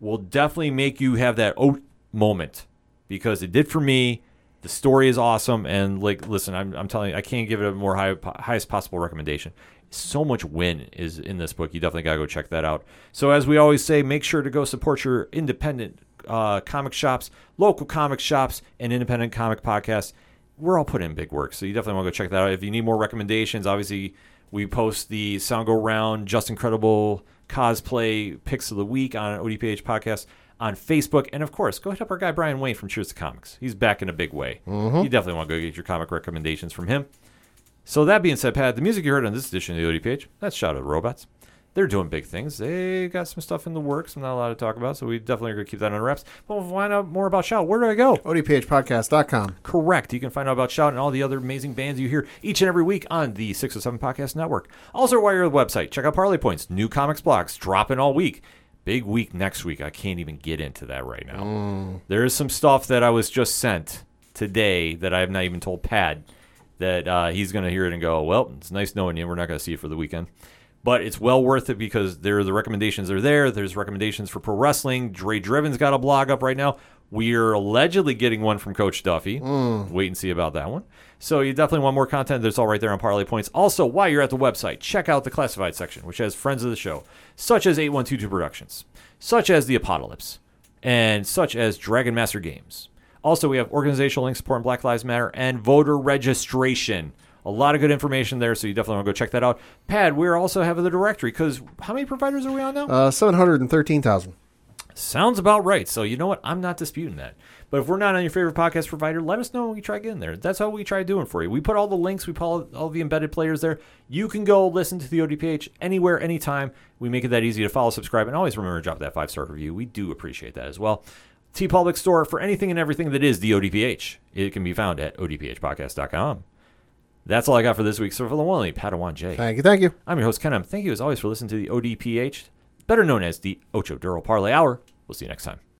will definitely make you have that oh moment because it did for me. The story is awesome, and like, listen, I'm I'm telling you, I can't give it a more high highest possible recommendation. So much win is in this book. You definitely got to go check that out. So as we always say, make sure to go support your independent uh, comic shops, local comic shops, and independent comic podcasts. We're all putting in big work, so you definitely want to go check that out. If you need more recommendations, obviously we post the Sound Go Round Just Incredible Cosplay Picks of the Week on O D P H Podcast on Facebook. And, of course, go hit up our guy Brian Wayne from Cheers to Comics. He's back in a big way. Mm-hmm. You definitely want to go get your comic recommendations from him. So that being said, Pat, the music you heard on this edition of the O D P H, that's Shout Out Robots. They're doing big things. They got some stuff in the works I'm not allowed to talk about, so we definitely are going to keep that under wraps. But we'll find out more about Shout. Where do I go? O D P H podcast dot com. Correct. You can find out about Shout and all the other amazing bands you hear each and every week on the six oh seven Podcast Network. Also, while you're on the website, check out Parlay Points. New comics blocks dropping all week. Big week next week. I can't even get into that right now. Mm. There is some stuff that I was just sent today that I have not even told Pat. That uh, he's going to hear it and go, well, it's nice knowing you. We're not going to see you for the weekend. But it's well worth it because there are the recommendations are there. There's recommendations for pro wrestling. Dre Driven's got a blog up right now. We're allegedly getting one from Coach Duffy. Mm. Wait and see about that one. So you definitely want more content. That's all right there on Parlay Points. Also, while you're at the website, check out the classified section, which has friends of the show, such as eight one two two Productions, such as The Apocalypse, and such as Dragon Master Games. Also, we have organizational links supporting Black Lives Matter and voter registration. A lot of good information there, so you definitely want to go check that out. Pad, we're also having the directory, because how many providers are we on now? Uh, seven hundred thirteen thousand. Sounds about right. So you know what? I'm not disputing that. But if we're not on your favorite podcast provider, let us know when we try getting there. That's how we try doing for you. We put all the links, we put all, all the embedded players there. You can go listen to the O D P H anywhere, anytime. We make it that easy to follow, subscribe, and always remember to drop that five-star review. We do appreciate that as well. TeePublic Store for anything and everything that is the O D P H. It can be found at O D P H podcast dot com. That's all I got for this week. So for the one and only Padawan Jay. Thank you, thank you. I'm your host, Kenem. Thank you, as always, for listening to the O D P H, better known as the Ocho Duro Parlay Hour. We'll see you next time.